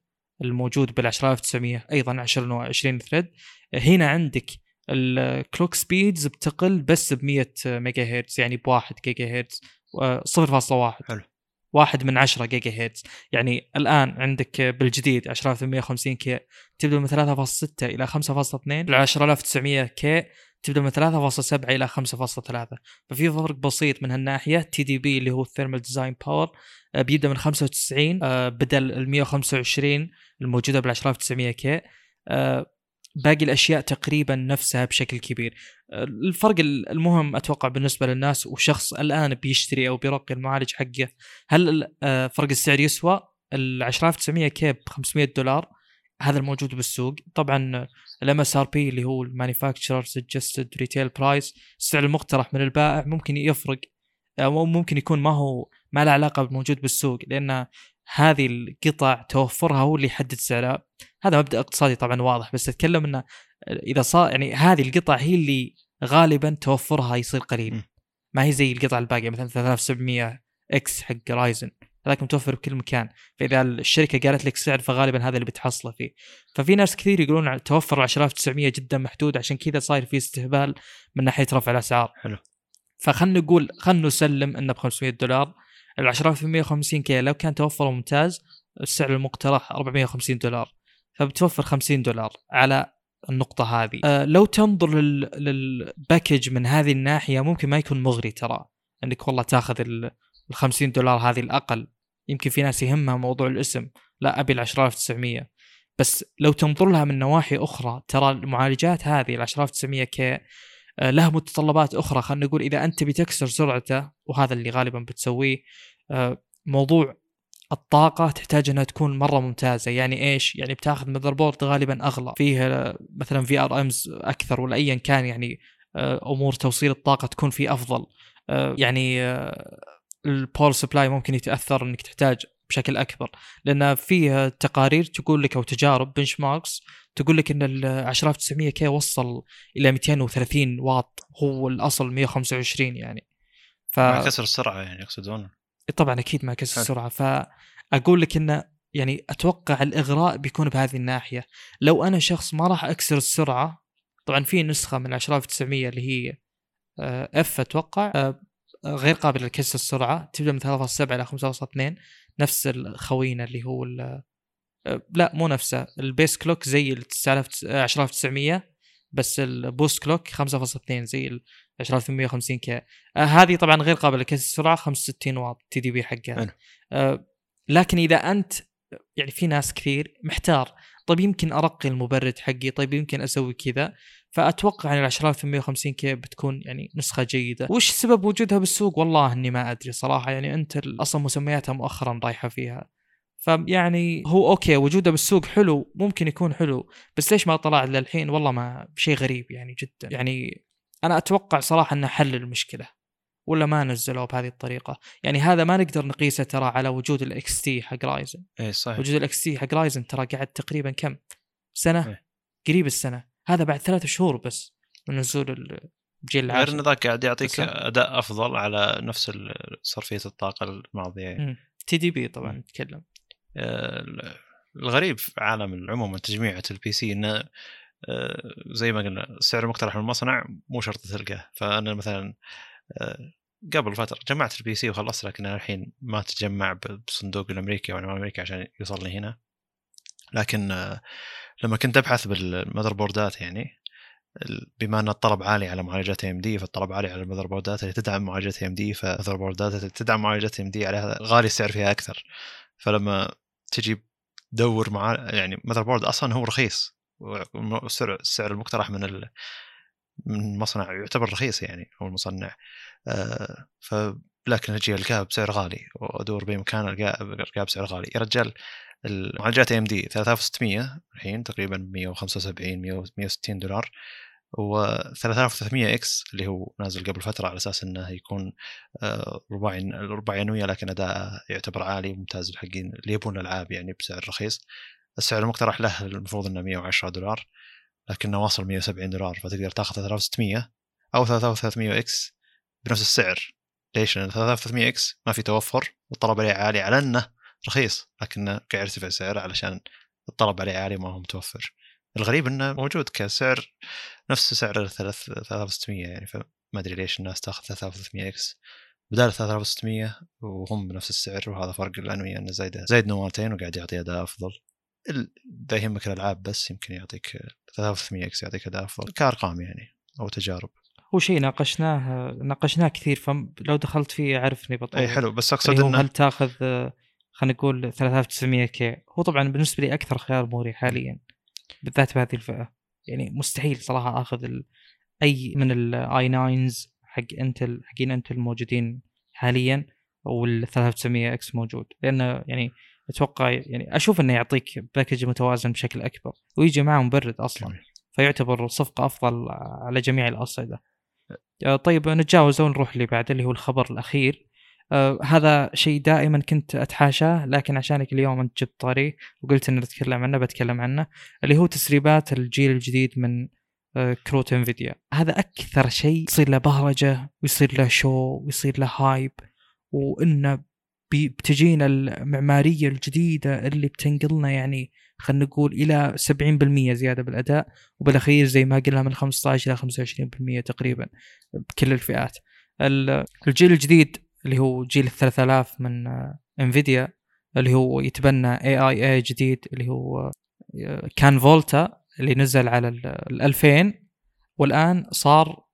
الموجود بالعشرة آلاف وتسعمية، أيضا عشر نوع عشرين ثريد. هنا عندك الكلوك سبيدز بتقل بس بمية ميجا هيرتز، يعني بواحد جيجا هيرتز صفر فاصلة واحد حلو. واحد من عشرة جيجا هيرتز. يعني الآن عندك بالجديد عشرة آلاف وثمانمية وخمسين كي تبدأ من ثلاثة فاصلة ستة إلى خمسة فاصلة اثنين، عشرة آلاف وتسعمية كي تبدأ من ثلاثة فاصلة سبعة إلى خمسة فاصلة ثلاثة. ففي فرق بسيط من هالناحية. تي دي بي اللي هو الثيرمال ديزاين باور بيبدأ من خمسة وتسعين بدل ال مية وخمسة وعشرين الموجودة بالعشرة آلاف وتسعمية كي. باقي الأشياء تقريبا نفسها بشكل كبير. الفرق المهم أتوقع بالنسبة للناس وشخص الآن بيشتري أو بيرقي المعالج حقه، هل فرق السعر يسوى ال عشرة آلاف وتسعمية كي ب خمسمية دولار هذا الموجود بالسوق؟ طبعا ال إم إس آر بي اللي هو Manufacturer Suggested Retail Price السعر المقترح من البائع ممكن يفرق، أو ممكن يكون ما هو ما له علاقة بالموجود بالسوق، لأن هذه القطع توفرها هو اللي يحدد سعرها. هذا مبدأ اقتصادي طبعا واضح، بس أتكلم أنه إذا صار يعني هذه القطع هي اللي غالبا توفرها يصير قليل، ما هي زي القطع الباقية مثلا ثلاثة آلاف وسبعمية إكس حق رايزن هذاك متوفر بكل مكان. فإذا الشركة قالت لك سعر فغالبا هذا اللي بتحصله فيه. ففي ناس كثير يقولون توفر عشرة آلاف وتسعمية جدا محدود، عشان كذا صاير فيه استهبال من ناحية رفع الأسعار. حلو، فخلنا نقول خلنا نسلم أنه ب خمسمية دولار العشرة آلاف وثمانمية وخمسين كي لو كان توفره ممتاز السعر المقترح أربعمية وخمسين دولار، فبتوفر خمسين دولار على النقطة هذه. أه لو تنظر لل... للباكج من هذه الناحية ممكن ما يكون مغري ترى، أنك والله تأخذ ال الخمسين دولار هذه الأقل. يمكن في ناس يهمها موضوع الاسم، لا أبي العشرة آلاف تسعمية. بس لو تنظر لها من نواحي أخرى ترى المعالجات هذه العشرة آلاف تسعمية كي لها متطلبات أخرى. خلنا نقول إذا أنت بتكسر سرعته، وهذا اللي غالبا بتسويه، موضوع الطاقة تحتاج أنها تكون مرة ممتازة. يعني إيش؟ يعني بتاخذ مذر بورد غالبا أغلى، فيه مثلا في آر أمز أكثر ولا أيا كان، يعني أمور توصيل الطاقة تكون فيه أفضل. يعني الباور سبلاي ممكن يتأثر أنك تحتاج بشكل أكبر، لأن فيه تقارير تقول لك أو تجارب بنش ماركس تقول لك أن ال عشرة آلاف وتسعمية كي وصل إلى مئتين وثلاثين واط، هو الأصل مية وخمسة وعشرين. يعني ف... ما كسر السرعة يعني يقصدون؟ طبعا أكيد ما كسر السرعة. فأقول لك أن يعني أتوقع الإغراء بيكون بهذه الناحية. لو أنا شخص ما راح أكسر السرعة، طبعا في نسخة من عشرة آلاف وتسعمية اللي هي F أتوقع غير قابل لكسر السرعة، تبدأ من ثلاثة فاصلة سبعة إلى خمسة فاصلة اثنين، نفس الخوينة اللي هو لا مو نفسه، البيس كلوك زي ال عشرة آلاف وتسعمية بس البوست كلوك خمسة فاصلة اثنين زي ال عشرة آلاف وثمانمية وخمسين كي. هذه طبعا غير قابلة لكسر السرعة، خمسة وستين واط تي دي بي حقها. أه لكن إذا أنت يعني في ناس كثير محتار، طيب يمكن أرقي المبرد حقي، طيب يمكن أسوي كذا، فأتوقع أن عشرة آلاف وثمانمية وخمسين كي بتكون يعني نسخة جيدة. وش سبب وجودها بالسوق؟ والله إني ما أدري صراحة، يعني أنت أصلا مسمياتها مؤخرا رايحة فيها، فيعني هو أوكي وجوده بالسوق حلو، ممكن يكون حلو، بس ليش ما طلع للحين؟ والله ما شيء غريب يعني جدا. يعني أنا أتوقع صراحة أنه حل المشكلة، ولا ما نزلوه بهذه الطريقة. يعني هذا ما نقدر نقيسه ترى على وجود الإكس تي حق رايزن. إيه صحيح. وجود الإكس تي حق رايزن ترى قاعد تقريبا كم سنة؟ إيه. قريب السنة. هذا بعد ثلاثة شهور بس من نزول الجيل العاشر. غير ذاك قاعد يعطيك أداء أفضل على نفس صرفية الطاقة الماضية. تي دي بي طبعا نتكلم. الغريب في عالم عموما تجميعة البي سي إنه زي ما قلنا السعر المقترح من المصنع مو شرط تلقاه. فأنا مثلا قبل فترة جمعت البي سي وخلصت، لكن الحين ما تجمع بالصندوق الأمريكي وأنا أمريكي عشان يوصلني هنا. لكن لما كنت أبحث بالمذر بوردات، يعني بما أن الطلب عالي على معالجات إيه إم دي، فالطلب عالي على المذر بوردات اللي تدعم معالجات إيه إم دي، فمذر بوردات اللي تدعم معالجات إيه إم دي عليها غالي السعر فيها أكثر. فلما تجي تدور مع يعني مذر بورد أصلا هو رخيص، والسعر السعر المقترح من ال من مصنع يعتبر رخيص يعني، هو المصنع. آه فلكن أجي ألقاه بسعر غالي وأدور بمكان ألقاه بسعر غالي. يا رجال معالجات إيه إم دي ثلاثة آلاف وستمية الحين تقريبا مية وخمسة وسبعين مية وستين دولار، و3300 اكس اللي هو نازل قبل فترة على أساس أنه يكون آه رباعي رباعينوية، لكن أداءه يعتبر عالي وممتاز للحقين اللي يبون الألعاب يعني بسعر رخيص. السعر المقترح له المفروض أنه مية وعشرة دولار، لكنه واصل مية وسبعين دولار، فتقدر تاخذ ثلاثة آلاف وستمية أو ثلاثة آلاف وثلاثمية اكس بنفس السعر. ليش؟ لأن ثلاثة آلاف وثلاثمية اكس ما في توفر والطلب عليه عالي على أنه رخيص، لكنه قاعد يرتفع سعره علشان الطلب عليه عالي ما هو متوفر. الغريب أنه موجود كسعر نفس سعر ثلاثة آلاف وستمية يعني، فما أدري ليش الناس تاخذ ثلاثة آلاف وستمية اكس بدال ثلاثة آلاف وستمية وهم بنفس السعر. وهذا فرق الأنوية أنه زايد زايد نواتين وقاعد يعطي أداء أفضل. ده يهمك الألعاب بس، يمكن يعطيك ثلاثة آلاف وثلاثمية اكس يعطيك أداء أفضل كأرقام يعني أو تجارب. هو شيء ناقشناه ناقشناه كثير، فلو دخلت فيه عرفني بطول. أي حلو، بس أقصد إنه هل تاخذ خلينا نقول ثلاثة آلاف وتسعمية كي؟ هو طبعا بالنسبة لي أكثر خيار مريح حاليا بالذات بهذه الفئة، يعني مستحيل صراحة آخذ ال... أي من ال آي ناين حق إنتل حقين إنتل موجودين حاليا، وال ثلاثة آلاف وتسعمية اكس موجود، لأنه يعني أتوقع يعني أشوف أنه يعطيك باكج متوازن بشكل أكبر ويجي معه مبرد أصلا، فيعتبر صفقة أفضل على جميع الأصعدة. طيب نتجاوز ونروح اللي بعد اللي هو الخبر الأخير. آه هذا شيء دائما كنت أتحاشاه، لكن عشانك اليوم أنت جبت طاري وقلت أن نتكلم عنه بتكلم عنه، اللي هو تسريبات الجيل الجديد من آه كروت إنفيديا. هذا أكثر شيء يصير له بهرجة ويصير له شو ويصير له هايب، وإنه بتجينا المعمارية الجديدة اللي بتنقلنا يعني خلنا نقول إلى سبعين بالمية زيادة بالأداء، وبالأخير زي ما قلنا من خمسة عشر إلى خمسة وعشرين بالمية تقريبا بكل الفئات. الجيل الجديد اللي هو جيل الثلاث آلاف من إنفيديا اللي هو يتبنى إيه آي إيه جديد اللي هو كان فولتا اللي نزل على الألفين، والآن صار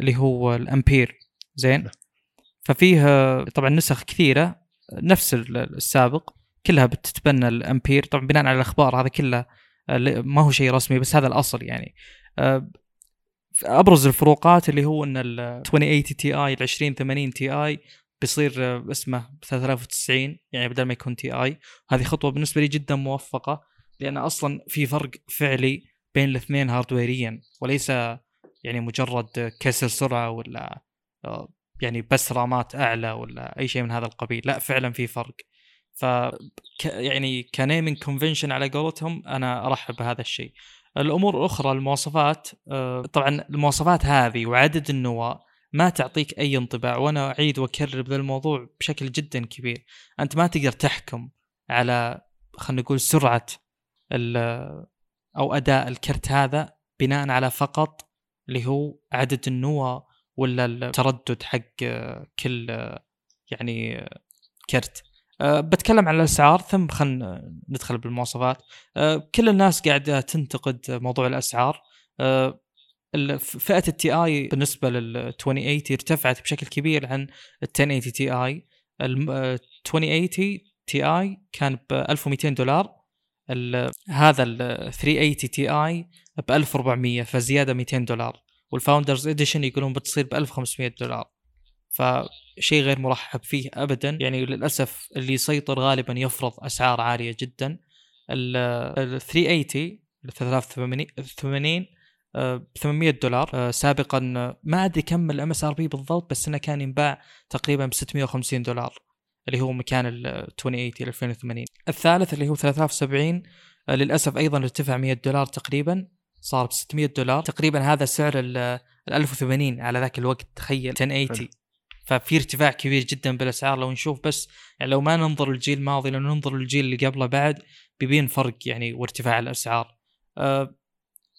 اللي هو الأمبير زين. ففيها طبعا نسخ كثيرة نفس السابق كلها بتتبنى الأمبير، طبعا بناء على الأخبار هذا كله ما هو شيء رسمي بس هذا الأصل يعني. أبرز الفروقات اللي هو أن ال عشرين ثمانين تي آي ال عشرين ثمانين تي آي بيصير اسمه ثلاثة آلاف وتسعين يعني بدل ما يكون تي آي. هذه خطوة بالنسبة لي جدا موفقة، لأن أصلا في فرق فعلي بين الاثنين هاردويريا، وليس يعني مجرد كسل سرعة ولا يعني بس رامات أعلى ولا أي شيء من هذا القبيل، لا فعلا في فرق. ف يعني كنيمين كونفنشن على قولتهم أنا أرحب بهذا الشيء. الأمور الأخرى المواصفات، طبعا المواصفات هذه وعدد النواة ما تعطيك أي انطباع، وأنا أعيد وأكرر بهذا الموضوع بشكل جدا كبير. أنت ما تقدر تحكم على خلينا نقول سرعة أو أداء الكرت هذا بناء على فقط اللي هو عدد النواة ولا التردد حق كل يعني كرت. أه بتكلم عن الأسعار ثم خلنا ندخل بالمواصفات. أه كل الناس قاعدة تنتقد موضوع الأسعار. أه فئة التي آي بالنسبة للعشرين ثمانين ارتفعت بشكل كبير عن عشرة ثمانين تي آي. عشرين ثمانين تي آي كان ب ألف ومئتين دولار، هذا ال ثلاثمئة وثمانين تي آي ب ألف وأربعمئة، فزيادة مئتين دولار. والفاوندرز إديشن يقولون بتصير بألف وخمسمئة دولار، فشيء غير مرحب فيه أبدا يعني. للأسف اللي يسيطر غالبا يفرض أسعار عالية جدا. ال ثلاثمئة وثمانين ثلاثة آلاف وثمانين ثمانمئة دولار، سابقا ما أدري كم ال إم إس آر بي بالضبط، بس أنه كان ينباع تقريبا ب ستمئة وخمسين دولار اللي هو مكان ال عشرين ثمانين ألفين وثمانين. الثالث اللي هو ثلاثة آلاف وسبعين للأسف أيضا ارتفع مئة دولار تقريبا، صار ب ستمئة دولار تقريبا، هذا سعر ال ألف وثمانين على ذاك الوقت تخيل عشرة ثمانين. ففي ارتفاع كبير جدا بالاسعار لو نشوف بس يعني، لو ما ننظر الجيل الماضي لو ننظر الجيل اللي قبله بعد بيبين فرق يعني وارتفاع الاسعار. أه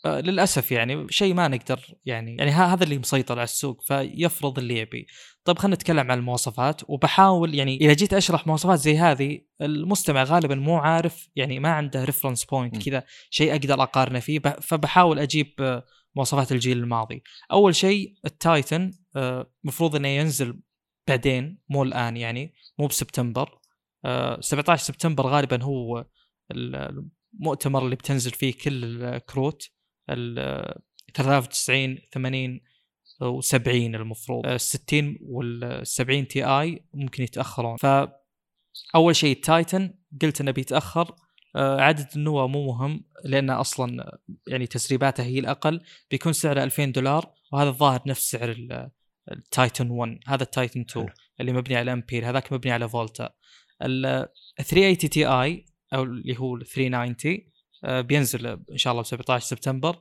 للأسف يعني شيء ما نقدر يعني يعني هذا اللي مسيطر على السوق فيفرض اللي يبي. طيب خلينا نتكلم عن المواصفات، وبحاول يعني إذا جيت أشرح مواصفات زي هذه المستمع غالبا مو عارف، يعني ما عنده ريفرنس بوينت كذا شيء أقدر أقارنه فيه، فبحاول أجيب مواصفات الجيل الماضي. أول شيء التايتن مفروض إنه ينزل بعدين مو الآن، يعني مو بسبتمبر، سبعة عشر سبتمبر غالبا هو المؤتمر اللي بتنزل فيه كل الكروت ال ثلاثة وتسعين ثمانين وسبعين، المفروض الستين والسبعين تي آي ممكن يتأخرون. فأول شيء التايتن قلت أنه بيتأخر، عدد النوى مو مهم لأنه أصلا يعني تسريباته هي الأقل، بيكون سعره ألفين دولار، وهذا الظاهر نفس سعر التايتن واحد. هذا التايتن اثنين اللي مبني على أمبير، هذاك مبني على فولتا. ال ثلاثمية وثمانين تي آي أو اللي هو ثلاثمية وتسعين بينزل إن شاء الله سبعة عشر سبتمبر.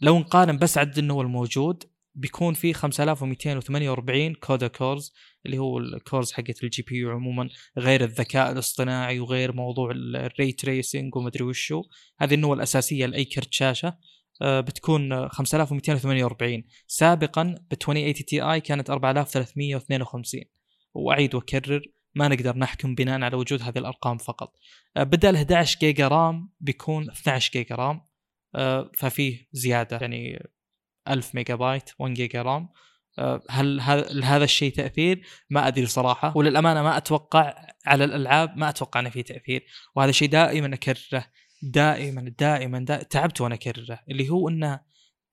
لو نقارن بس عدد النوى الموجود بيكون فيه خمسة آلاف ومئتين وثمانية وأربعين كودا كورز، اللي هو الكورز حقت الجي بي يو عموما، غير الذكاء الاصطناعي وغير موضوع الري تريسنج ومدري وشو. هذه النوى الأساسية لأي كرت شاشة بتكون خمسة آلاف ومئتين وثمانية وأربعين، سابقا ب عشرين ثمانين تي آي كانت أربعة آلاف وثلاثمية واثنين وخمسين. وأعيد وأكرر ما نقدر نحكم بناء على وجود هذه الأرقام فقط. بدل إحدى عشر جيجا رام بيكون اثنا عشر جيجا رام، ففيه زيادة يعني ألف ميجا بايت واحد جيجا رام. هل هذا الشيء تأثير؟ ما أدري صراحة، وللأمانة ما أتوقع على الألعاب، ما أتوقع أنه فيه تأثير. وهذا الشيء دائما أكرره، دائما دائما, دائماً تعبت وأنا أكرره، اللي هو أنه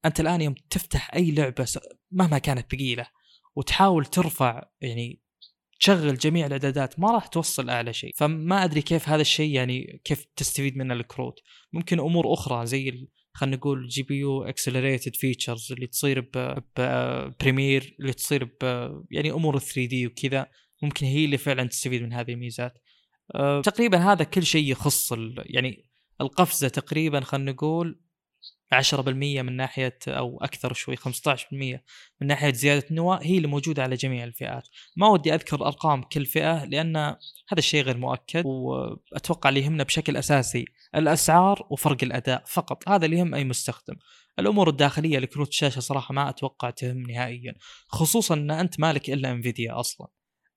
أنت الآن يوم تفتح أي لعبة مهما كانت ثقيلة وتحاول ترفع يعني تشغل جميع الإعدادات ما راح توصل أعلى شيء. فما أدري كيف هذا الشيء يعني كيف تستفيد منه الكروت. ممكن أمور أخرى زي خلينا نقول جي بي يو اكسلريتد فيتشرز اللي تصير ببريمير، اللي تصير ب يعني أمور ثري دي وكذا، ممكن هي اللي فعلا تستفيد من هذه الميزات. أه تقريبا هذا كل شيء يخص يعني القفزة، تقريبا خلينا نقول عشرة بالمئة من ناحية أو أكثر شوي، خمسة عشر بالمئة من ناحية زيادة النواة هي اللي موجودة على جميع الفئات. ما ودي أذكر أرقام كل فئة لأن هذا الشيء غير مؤكد، وأتوقع اللي يهمنا بشكل أساسي الأسعار وفرق الأداء فقط، هذا اللي يهم أي مستخدم. الأمور الداخلية لكروت الشاشة صراحة ما أتوقع تهم نهائيا، خصوصا أن أنت مالك إلا إنفيديا أصلا.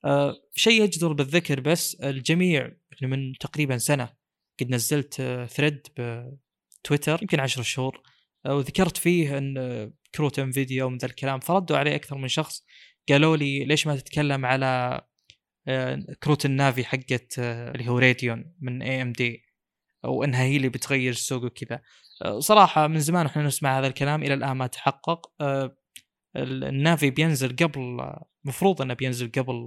أه شيء يجدر بالذكر بس الجميع من تقريبا سنة قد نزلت ثريد ب تويتر يمكن عشر شهور، وذكرت فيه أن كروت انفيديا ومن ذا الكلام، فردوا عليه أكثر من شخص قالوا لي ليش ما تتكلم على كروت النافي حقت اللي هو راديون من إيه إم دي وأنها هي اللي بتغير السوق وكذا. صراحة من زمان وإحنا نسمع هذا الكلام إلى الآن ما تحقق. النافي بينزل قبل، مفروض أنه بينزل قبل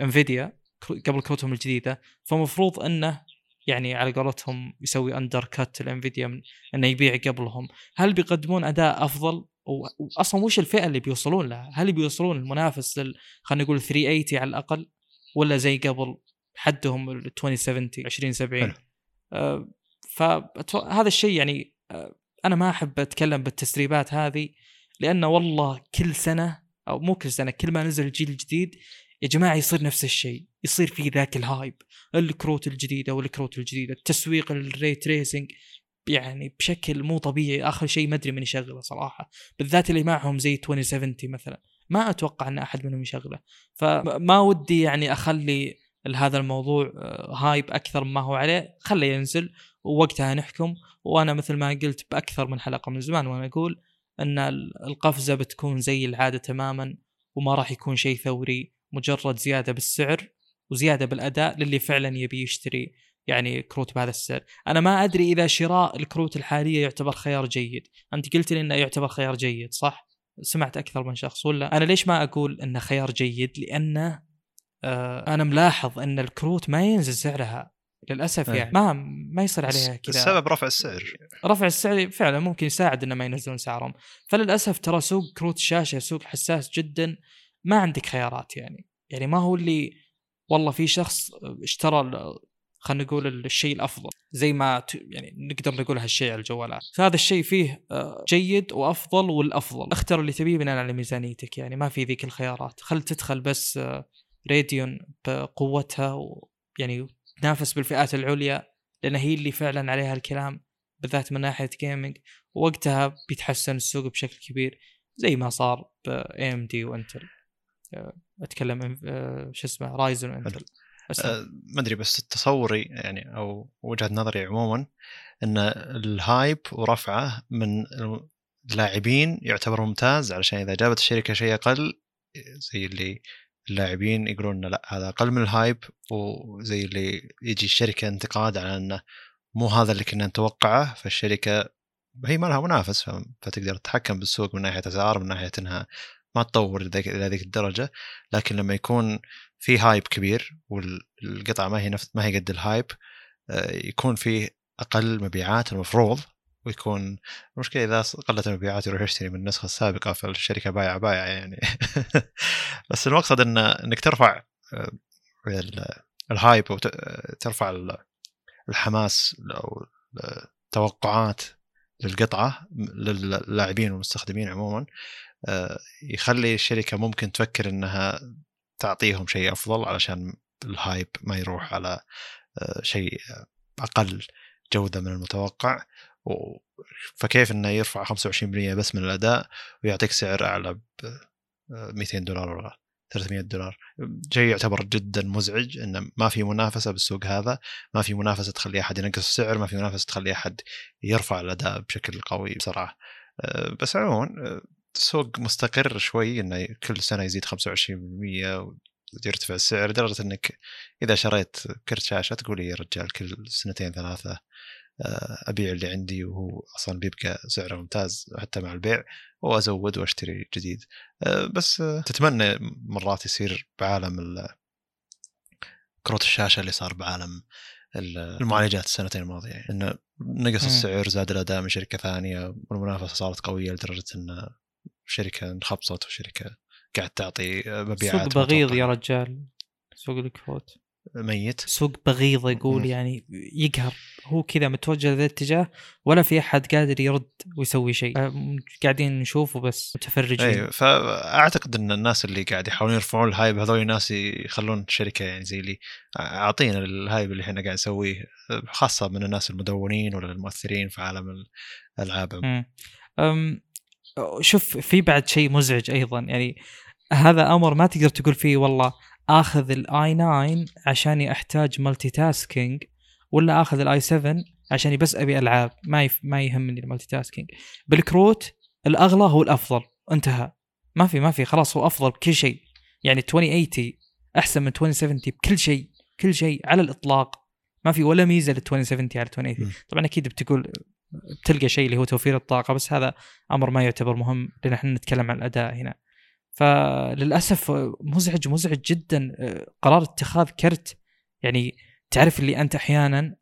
انفيديا، قبل كروتهم الجديدة، فمفروض أنه يعني على قولتهم يسوي أندر كات الانفيديا أنه يبيع قبلهم. هل بيقدمون أداء أفضل؟ وأصلا وش الفئة اللي بيوصلون لها؟ هل بيوصلون المنافس لل خلينا نقول ثلاثمية وثمانين على الأقل، ولا زي قبل حدهم ال عشرين سبعين؟ آه فهذا الشيء يعني آه أنا ما أحب أتكلم بالتسريبات هذه، لأنه والله كل سنة أو مو كل سنة، كل ما نزل الجيل الجديد يا جماعة يصير نفس الشيء، يصير في ذاك الهايب، الكروت الجديدة والكروت الجديدة، التسويق الري تريسنج يعني بشكل مو طبيعي. آخر شيء ما أدري من يشغله صراحة، بالذات اللي معهم زي عشرين سبعين مثلا ما أتوقع أن أحد منهم يشغله. فما ودي يعني أخلي هذا الموضوع هايب أكثر ما هو عليه، خله ينزل ووقتها نحكم. وأنا مثل ما قلت بأكثر من حلقة من زمان وأنا أقول أن القفزة بتكون زي العادة تماما، وما راح يكون شيء ثوري، مجرد زيادة بالسعر وزيادة بالأداء للي فعلا يبي يشتري يعني كروت بهذا السعر. أنا ما أدري إذا شراء الكروت الحالية يعتبر خيار جيد، أنت قلت لي أنه يعتبر خيار جيد صح؟ سمعت أكثر من شخص ولا؟ أنا ليش ما أقول أنه خيار جيد؟ لأنه آه أنا ملاحظ أن الكروت ما ينزل سعرها للأسف، يعني ما ما يصير عليها كذا. السبب رفع السعر، رفع السعر فعلا ممكن يساعد أنه ما ينزلون سعرهم. فللأسف ترى سوق كروت الشاشة سوق حساس جدا، ما عندك خيارات يعني يعني ما هو اللي والله في شخص اشترى خلينا نقول الشيء الأفضل زي ما يعني نقدر نقول هالشيء على الجوالات. فهذا الشيء فيه جيد وأفضل، والأفضل اختر اللي تبيه بناء على ميزانيتك، يعني ما في ذيك الخيارات. خل تدخل بس راديون بقوتها ويعني تنافس بالفئات العليا لأن هي اللي فعلا عليها الكلام، بالذات من ناحية جيمنج، وقتها بيتحسن السوق بشكل كبير زي ما صار ب إيه إم دي وإنتل. أتكلم شو اسمه رايزن وإنتل. أه ما أدري، بس تصوري يعني أو وجهة نظري عموما أن الهايب ورفعه من اللاعبين يعتبر ممتاز، علشان إذا جابت الشركة شيء أقل زي اللي اللاعبين يقولون لا هذا أقل من الهايب، وزي اللي يجي الشركة انتقاد على أنه مو هذا اللي كنا نتوقعه، فالشركة هي ما لها منافس فتقدر تتحكم بالسوق من ناحية أسعار، من ناحية أنها ما تطور إلى ذيك الدرجة. لكن لما يكون في هايب كبير والقطعة ما هي نفس ما هي قد الهايب، يكون فيه أقل مبيعات المفروض، ويكون المشكلة إذا قلت المبيعات يروح يشتري من النسخة السابقة، فالشركة بايع بايع يعني. بس المقصد إن إنك ترفع الهايب وترفع الحماس أو التوقعات للقطعة لللاعبين والمستخدمين عموما، يخلي الشركة ممكن تفكر إنها تعطيهم شيء أفضل علشان الهايب ما يروح على شيء أقل جودة من المتوقع. فكيف إنه يرفع خمسة وعشرين بالمئة بس من الأداء ويعطيك سعر أعلى ب مئتين دولار ولا ثلاثمئة دولار؟ شيء يعتبر جدا مزعج، إنه ما في منافسة بالسوق هذا، ما في منافسة تخلي أحد ينقص السعر، ما في منافسة تخلي أحد يرفع الأداء بشكل قوي بسرعة. بس عموما السوق مستقر شوي، إنه كل سنة يزيد خمسة وعشرين بالمئة ويرتفع السعر، لدرجة إنك إذا شريت كرت شاشة تقول يا رجال كل سنتين ثلاثة أبيع اللي عندي وهو أصلاً بيبقى سعره ممتاز حتى مع البيع، وأزود وأشتري جديد. بس تتمنى مرات يصير بعالم كروت الشاشة اللي صار بعالم المعالجات السنتين الماضية، يعني إنه نقص السعر زاد الأداء من شركة ثانية، والمنافسة صارت قوية لدرجة إن شركة انخبصت وشركة قاعد تعطي مبيعات. سوق بغيض يا رجال، سوق الكروت ميت، سوق بغيض يقول يعني يقهر، هو كذا متوجه لهذا الاتجاه ولا في أحد قادر يرد ويسوي شيء، قاعدين نشوفه بس متفرجين. أيوة، فأعتقد أن الناس اللي قاعد يحاولون يرفعون الهايب هذول الناس يخلون الشركة يعني زي اللي أعطينا الهايب اللي إحنا قاعد نسويه، خاصة من الناس المدونين ولا المؤثرين في عالم الألعاب. شوف في بعد شيء مزعج أيضا، يعني هذا أمر ما تقدر تقول فيه والله اخذ الاي تسعة عشان احتاج مالتي تاسكينج، ولا اخذ الاي سبعة عشان بس ابي العاب، ما يف... ما يهمني المالتي تاسكينج. بالكروت الاغلى هو الافضل، انتهى، ما في ما في خلاص، هو افضل بكل شيء، يعني عشرين ثمانين احسن من عشرين سبعين بكل شيء، كل شيء على الاطلاق، ما في ولا ميزه لل عشرين سبعين على عشرين ثمانين. طبعا اكيد بتقول بتلقى شيء اللي هو توفير الطاقه، بس هذا امر ما يعتبر مهم لان احنا نتكلم عن الاداء هنا. فللأسف مزعج مزعج جدا قرار اتخاذ كرت، يعني تعرف اللي أنت أحيانا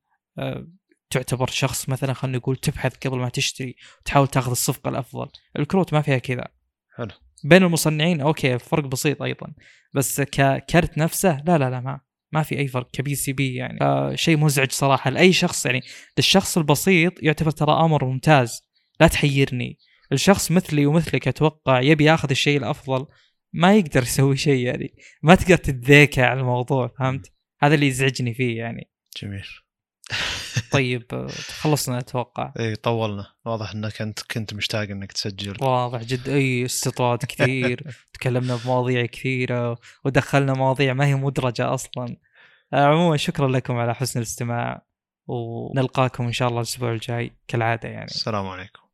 تعتبر شخص مثلا خلنا نقول تبحث قبل ما تشتري وتحاول تأخذ الصفقة الأفضل، الكروت ما فيها كذا. حلو، بين المصنعين أوكي فرق بسيط أيضا، بس ككرت نفسه لا لا لا ما ما في أي فرق كبي سي بي، يعني شيء مزعج صراحة لأي شخص، يعني للشخص البسيط يعتبر ترى أمر ممتاز، لا تحيرني. الشخص مثلي ومثلك أتوقع يبي يأخذ الشيء الأفضل، ما يقدر يسوي شيء، يعني ما تقدر تتذاكى على الموضوع، فهمت؟ هذا اللي يزعجني فيه يعني. جميل. طيب خلصنا أتوقع. إيه طولنا، واضح أنك أنت كنت مشتاق أنك تسجل، واضح جد أي استطاعات كثير. تكلمنا بمواضيع كثيرة ودخلنا مواضيع ما هي مدرجة أصلا. عموما شكرا لكم على حسن الاستماع، ونلقاكم إن شاء الله الأسبوع الجاي كالعادة يعني. السلام عليكم.